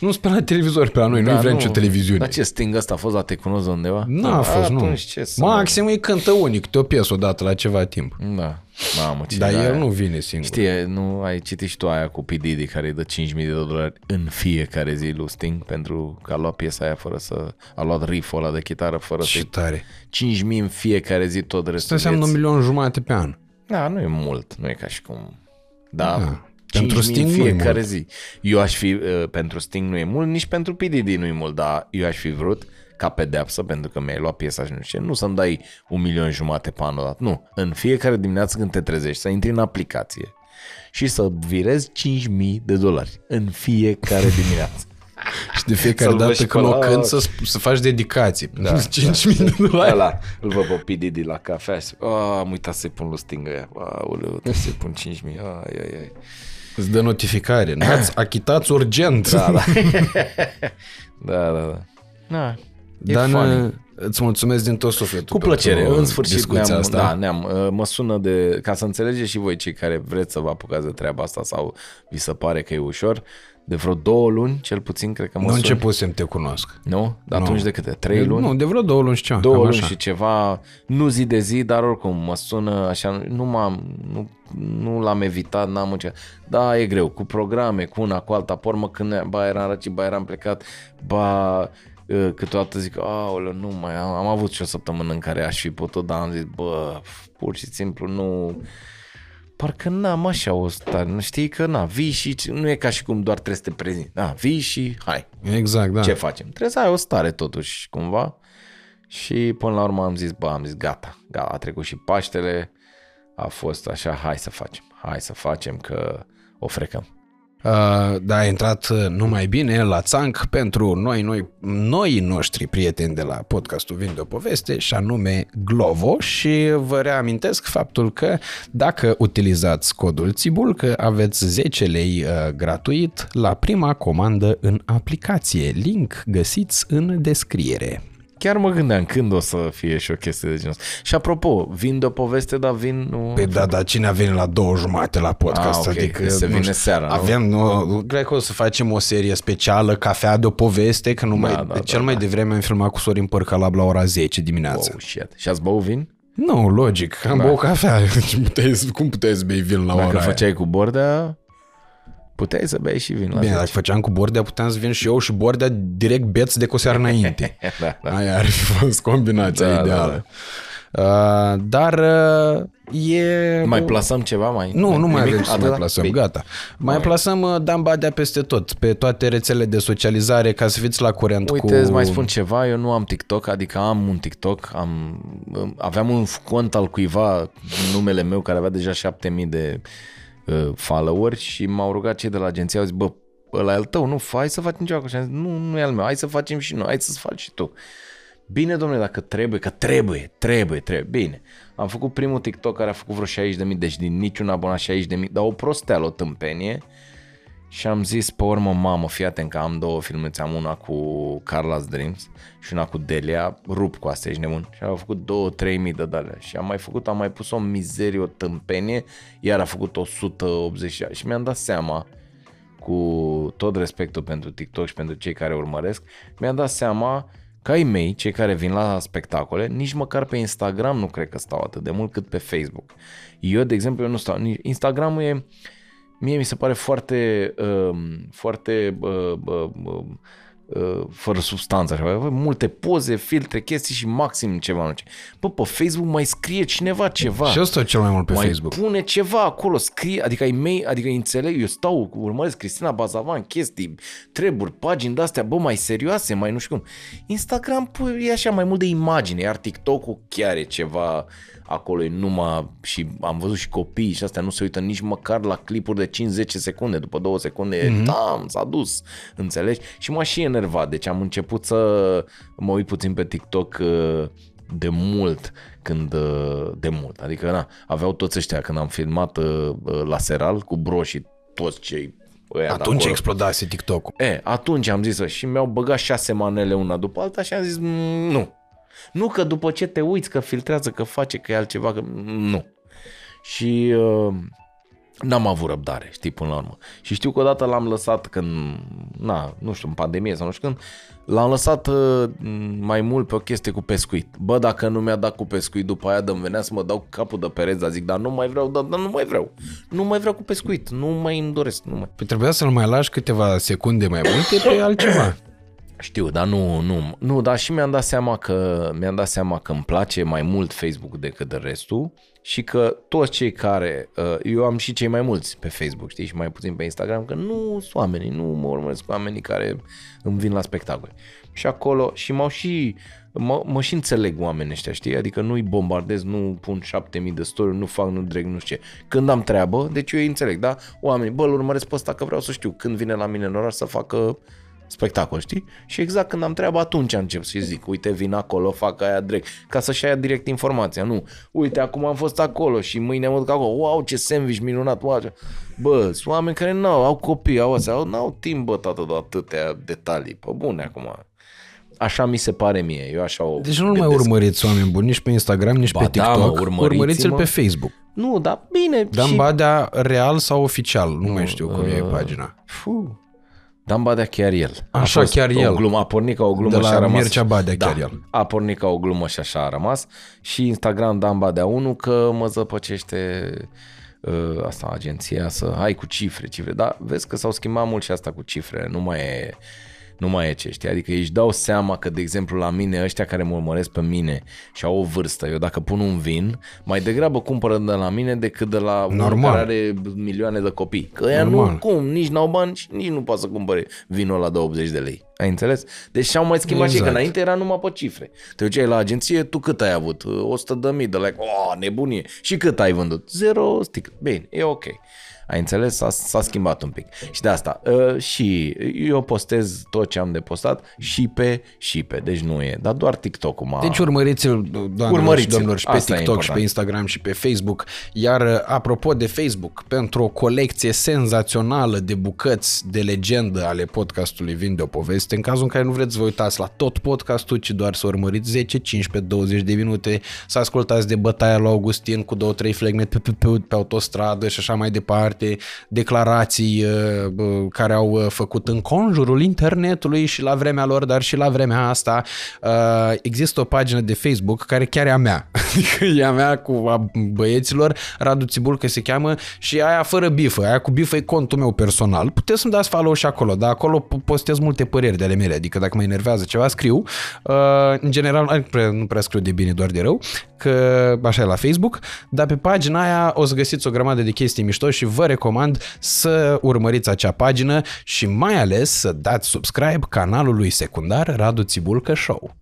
Nu-s pe la televizor pe la noi, da, nu-i vrea nu. nicio televiziune. Dar ce Sting ăsta a fost la Te Cunosc undeva? N-a a fost, nu. Ce Maxim îi cântă unii câte o piesă odată la ceva timp. Da. Mamă, ce Dar el aia. nu vine singur. Știi, nu ai citit și tu aia cu P. Diddy care îi dă cinci mii de dolari în fiecare zi lui Sting pentru că a luat piesa aia fără să... A luat riff-ul ăla de chitară fără să... Ce tare. cinci mii în fiecare zi tot restul. Asta înseamnă un milion jumate pe an. Da, nu e mult. Nu e ca și cum... Da, da. Pentru Sting fiecare zi. Eu aș fi, uh, pentru Sting nu e mult, nici pentru P. Diddy nu e mult, dar eu aș fi vrut ca pedeapsă, pentru că mi-ai luat piesa și nu știu, nu să-mi dai un milion jumate pe anul dat. Nu, în fiecare dimineață când te trezești, să intri în aplicație și să virezi cinci mii de dolari în fiecare dimineață. Și de fiecare Să-l dată când o cânt să, să faci dedicații. Da, da, cinci mii de dolari. Ala, îl văd pe P. Diddy la cafea și oh, am uitat să-i pun lui Sting ăia. Aoleu, trebuie să-i pun cinci mii. Ai, ai, ai. Îți dă notificare. N-ați achitați urgent. Da, da. Da, da, da. Na, Dan, funny. Îți mulțumesc din tot sufletul. Cu plăcere. În sfârșit ne-am, asta. Da, ne-am, mă sună de... Ca să înțelegeți și voi cei care vreți să vă apucați de treaba asta sau vi se pare că e ușor, de vreo două luni, cel puțin, cred că mă Nu suni. începusem Te Cunosc. Nu? Dar atunci de câte? Trei luni? Nu, de vreo două luni și ceva. Două luni așa. și ceva, nu zi de zi, dar oricum mă sună așa, nu, m-am, nu, nu l-am evitat, n-am încercat. Da, e greu, cu programe, cu una, cu alta, pormă când ba eram răcit, ba eram plecat, ba... Câteodată zic, aoleu, nu mai am, am avut și o săptămână în care aș fi putut, dar am zis, bă, pur și simplu nu... Parcă n-am așa o stare, știi că na, vii și nu e ca și cum doar trebuie să te prezinti, da, vii și hai, exact, da. Ce facem? Trebuie să ai o stare totuși cumva și până la urmă am zis, bă, am zis gata, gata, a trecut și Paștele, a fost așa, hai să facem, hai să facem că o frecăm. Uh, da, a intrat Numai bine la țanc pentru noi, noi, noi noștri prieteni de la podcastul Vin de o Poveste, și anume Glovo, și vă reamintesc faptul că dacă utilizați codul Țibul, că aveți zece lei uh, gratuit la prima comandă în aplicație. Link găsiți în descriere. Chiar mă gândeam când o să fie și o chestie de genul ăsta. Și apropo, vin de o poveste, dar vin... Nu... Păi da, dar cine a venit la două jumate la podcast? Ah, okay. Adică se vine seara, avem, nu? Cred că o să facem o serie specială, Cafea de o Poveste, că numai, da, da, cel da, mai da. devreme am filmat cu Sorin Părcalab la ora zece dimineața. Wow, shit. Și ați băut vin? Nu, logic. Am da. băut cafea. Cum puteai să bei vin la Dacă ora Dacă făceai aia? Cu Bordea... Puteai să bei și vin la Bine, dacă făceam cu Bordea, puteam să vin și eu și Bordea direct beți de cu o seară înainte. Da, da. Aia ar fi fost combinația da, ideală. Da, da. Uh, dar uh, e... Mai plasăm ceva? mai? Nu, mai nu mai avem să mai plasăm, Bine. gata. Mai, mai plasăm uh, Dan Badea peste tot, pe toate rețelele de socializare, ca să fiți la curent. Uite, cu... Uite, îți mai spun ceva, eu nu am TikTok, adică am un TikTok, am, aveam un cont al cuiva, numele meu, care avea deja șapte mii de... followeri și m-au rugat cei de la agenție, au zis, bă, ăla e al tău, nu, hai să facem ceva cu așa. Nu, nu e al meu, hai să facem și noi, hai să-ți faci și tu. Bine, domnule, dacă trebuie, că trebuie, trebuie, trebuie, bine. Am făcut primul TikTok care a făcut vreo șaizeci de mii, deci din niciun abonat șaizeci de mii, dar o prosteală, o tâmpenie. Și am zis, pe urmă, mamă, fii atent că am două filmețe, am una cu Carla's Dreams și una cu Delia, rup cu astea, ești nebun. Și au făcut două, trei mii de dale. Și am mai făcut, am mai pus o mizerie, o tâmpenie, iar a făcut o sută optzeci. Și mi-am dat seama, cu tot respectul pentru TikTok și pentru cei care urmăresc, mi-am dat seama că ai mei, cei care vin la spectacole, nici măcar pe Instagram nu cred că stau atât de mult cât pe Facebook. Eu, de exemplu, eu nu stau. Instagramul e... Mie mi se pare foarte, uh, foarte uh, uh, uh, uh, fără substanță, așa. Multe poze, filtre, chestii și maxim ceva. Bă, pe Facebook mai scrie cineva ceva. Și eu stau cel mai mult pe mai Facebook. Mai pune ceva acolo, scrie, adică ai mei, adică înțeleg, eu stau, urmăresc Cristina Bazavan, chestii, treburi, pagini de-astea, bă, mai serioase, mai nu știu cum. Instagram e așa mai mult de imagine, iar TikTok-ul chiar e ceva... Acolo e numai, și am văzut și copiii și astea nu se uită nici măcar la clipuri de cinci zece secunde, după două secunde, mm-hmm. tam, s-a dus, înțelegi? Și m-a și enervat, deci am început să mă uit puțin pe TikTok de mult, când de mult, adică na, aveau toți ăștia, când am filmat la Seral cu broșii, toți cei atunci explodase TikTok-ul. E, atunci am zis și mi-au băgat șase manele una după alta și am zis nu. Nu că după ce te uiți, că filtrează, că face, că e altceva, că nu. Și uh, n-am avut răbdare, știi, până la urmă. Și știu că odată l-am lăsat când, na, nu știu, în pandemie sau nu știu când, l-am lăsat uh, mai mult pe o chestie cu pescuit. Bă, dacă nu mi-a dat cu pescuit, după aia dă-mi venea să mă dau capul de pereți, dar zic, dar nu mai vreau, dar, dar nu mai vreau. Nu mai vreau cu pescuit, nu mai îmi doresc. Nu mai. Păi trebuia să-l mai lași câteva secunde mai multe pe altceva. Știu, dar nu, nu, nu, dar și mi-am dat seama că mi-am dat seama că îmi place mai mult Facebook decât restul și că toți cei care, eu am și cei mai mulți pe Facebook, știi, și mai puțin pe Instagram, că nu sunt oamenii, nu mă urmăresc cu oamenii care îmi vin la spectacole. Și acolo, și m-au și, mă, mă și înțeleg oamenii ăștia, știi, adică nu-i bombardez, nu pun șapte mii de story, nu fac, nu dreg, nu știu ce. Când am treabă, deci eu îi înțeleg, da? Oamenii, bă, îl urmăresc pe ăsta că vreau să știu când vine la mine în oraș să facă spectacol, știi? Și exact când am treabă, atunci încep să-i zic, uite, vin acolo, fac aia direct, ca să-și ia direct informația, nu, uite, acum am fost acolo și mâine mă duc acolo, wow, ce sandwich minunat, wow. Bă, sunt oameni care n-au, au copii, au astea, n-au timp, bă, tată, de atâtea detalii, pe bune, acum. Așa mi se pare mie, eu așa o... Deci nu mai urmăriți oameni buni, nici pe Instagram, nici ba, pe TikTok, da, mă, urmăriți-l, urmăriți-l pe Facebook. Nu, dar bine... Dan și... Badea real sau oficial, nu, nu mai știu cum uh... e pagina. Fuh. Dan Badea chiar el. Așa, chiar el. Glumă, a pornit ca o glumă de și a rămas. Mircea Badea, da, chiar el. A pornit ca o glumă și așa a rămas. Și Instagram Dan Badea unu, că mă zăpăcește uh, asta, agenția, să hai cu cifre, cifre. Dar vezi că s-au schimbat mult și asta cu cifre. Nu mai e, nu mai e ce, știi? Adică își dau seama că, de exemplu, la mine, ăștia care mă urmăresc pe mine și au o vârstă, eu dacă pun un vin, mai degrabă cumpără de la mine decât de la unul care are milioane de copii. Că ea nu, cum, nici n-au bani și nici nu poate să cumpere vinul ăla de optzeci de lei. Ai înțeles? Deci și-au mai schimbat exact. Și că înainte era numai pe cifre. Te duceai la agenție, tu cât ai avut? o sută de mii de lei. Oh, nebunie. Și cât ai vândut? Zero sticle. Bine, e ok. Ai înțeles? S-a, s-a schimbat un pic. Și de asta. Uh, și eu postez tot ce am de postat și pe, și pe. Deci nu e. Dar doar TikTok-ul m-a... Deci urmăriți-l, doamnelor și domnilor, și pe asta TikTok și pe Instagram și pe Facebook. Iar apropo de Facebook, pentru o colecție senzațională de bucăți de legendă ale podcastului Vin de o Poveste, în cazul în care nu vreți să vă uitați la tot podcastul, ci doar să urmăriți zece, cincisprezece, douăzeci de minute, să ascultați de Bătaia lui Augustin cu două trei flegme pe, pe, pe, pe autostradă și așa mai departe, de declarații uh, care au făcut în conjurul internetului și la vremea lor, dar și la vremea asta. Uh, există o pagină de Facebook care chiar e a mea. E a mea cu a băieților, Radu Țibulcă se cheamă, și aia fără bifă, aia cu bifă e contul meu personal. Puteți să-mi dați follow și acolo, dar acolo postez multe păreri de ale mele, adică dacă mă enervează ceva, scriu. Uh, în general, nu prea, nu prea scriu de bine, doar de rău, că așa e la Facebook, dar pe pagina aia o să găsiți o grămadă de chestii mișto și vă recomand să urmăriți acea pagină și mai ales să dați subscribe canalului secundar Radu Țibulcă Show.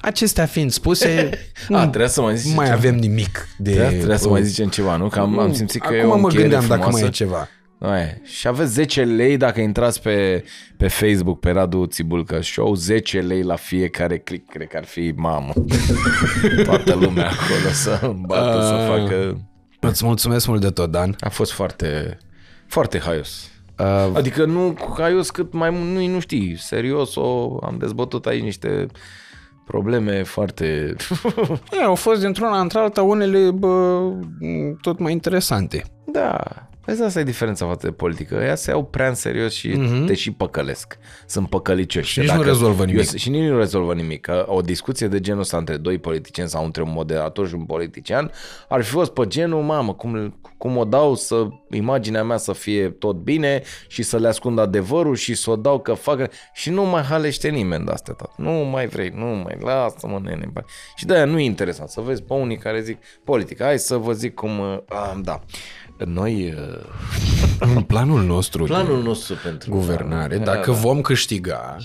Acestea fiind spuse, A, să mai, mai ceva. Avem nimic de... Trebuie să mai zicem ceva, nu? Că am, am simțit că acum mă gândeam frumoasă. Dacă mai e ceva. Aia. Și aveți zece lei dacă intrați pe, pe Facebook, pe Radu Țibulcă Show, zece lei la fiecare click, cred că ar fi mamă. Toată lumea acolo să îmi bată, uh, să facă... Îți mulțumesc mult de tot, Dan. A fost foarte, foarte haios. Uh, adică nu haios cât mai nu, nu știi. Serios, o, am dezbătut aici niște probleme foarte... e, au fost dintr-una într-alta unele bă, tot mai interesante. Da. Vezi, asta e diferența față de politică. Ea se iau prea în serios și uh-huh. te și păcălesc. Sunt păcălicioși. Și nici nu rezolvă nimic. Eu, și nici nu rezolvă nimic. O discuție de genul ăsta între doi politicieni sau între un moderator și un politician ar fi fost pe genul, mamă, cum, cum o dau să imaginea mea să fie tot bine și să le ascund adevărul și să o dau că fac... Și nu mai halește nimeni de asta, tată. Nu mai vrei, nu mai... Lasă-mă, nene. Și de-aia nu e interesant să vezi pe unii care zic politică. Hai să vă zic cum... Ah, da. Noi, în planul nostru, planul nostru pentru guvernare, dacă da. vom câștiga,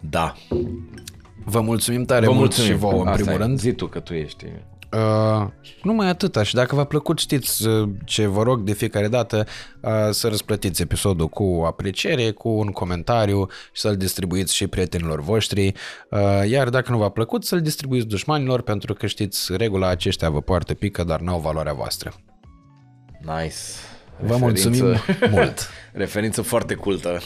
da, vă mulțumim tare vă mult mulțumim. Și vouă, în Asta primul rând. Zi tu că tu ești. Uh, numai atâta și dacă v-a plăcut, știți ce vă rog de fiecare dată, uh, să răsplătiți episodul cu apreciere, cu un comentariu și să-l distribuiți și prietenilor voștri, uh, iar dacă nu v-a plăcut, să-l distribuiți dușmanilor, pentru că știți regula, aceștia vă poartă pică, dar n-au valoarea voastră. Nice. Vă Referință... mulțumim mult. Referință foarte cultă.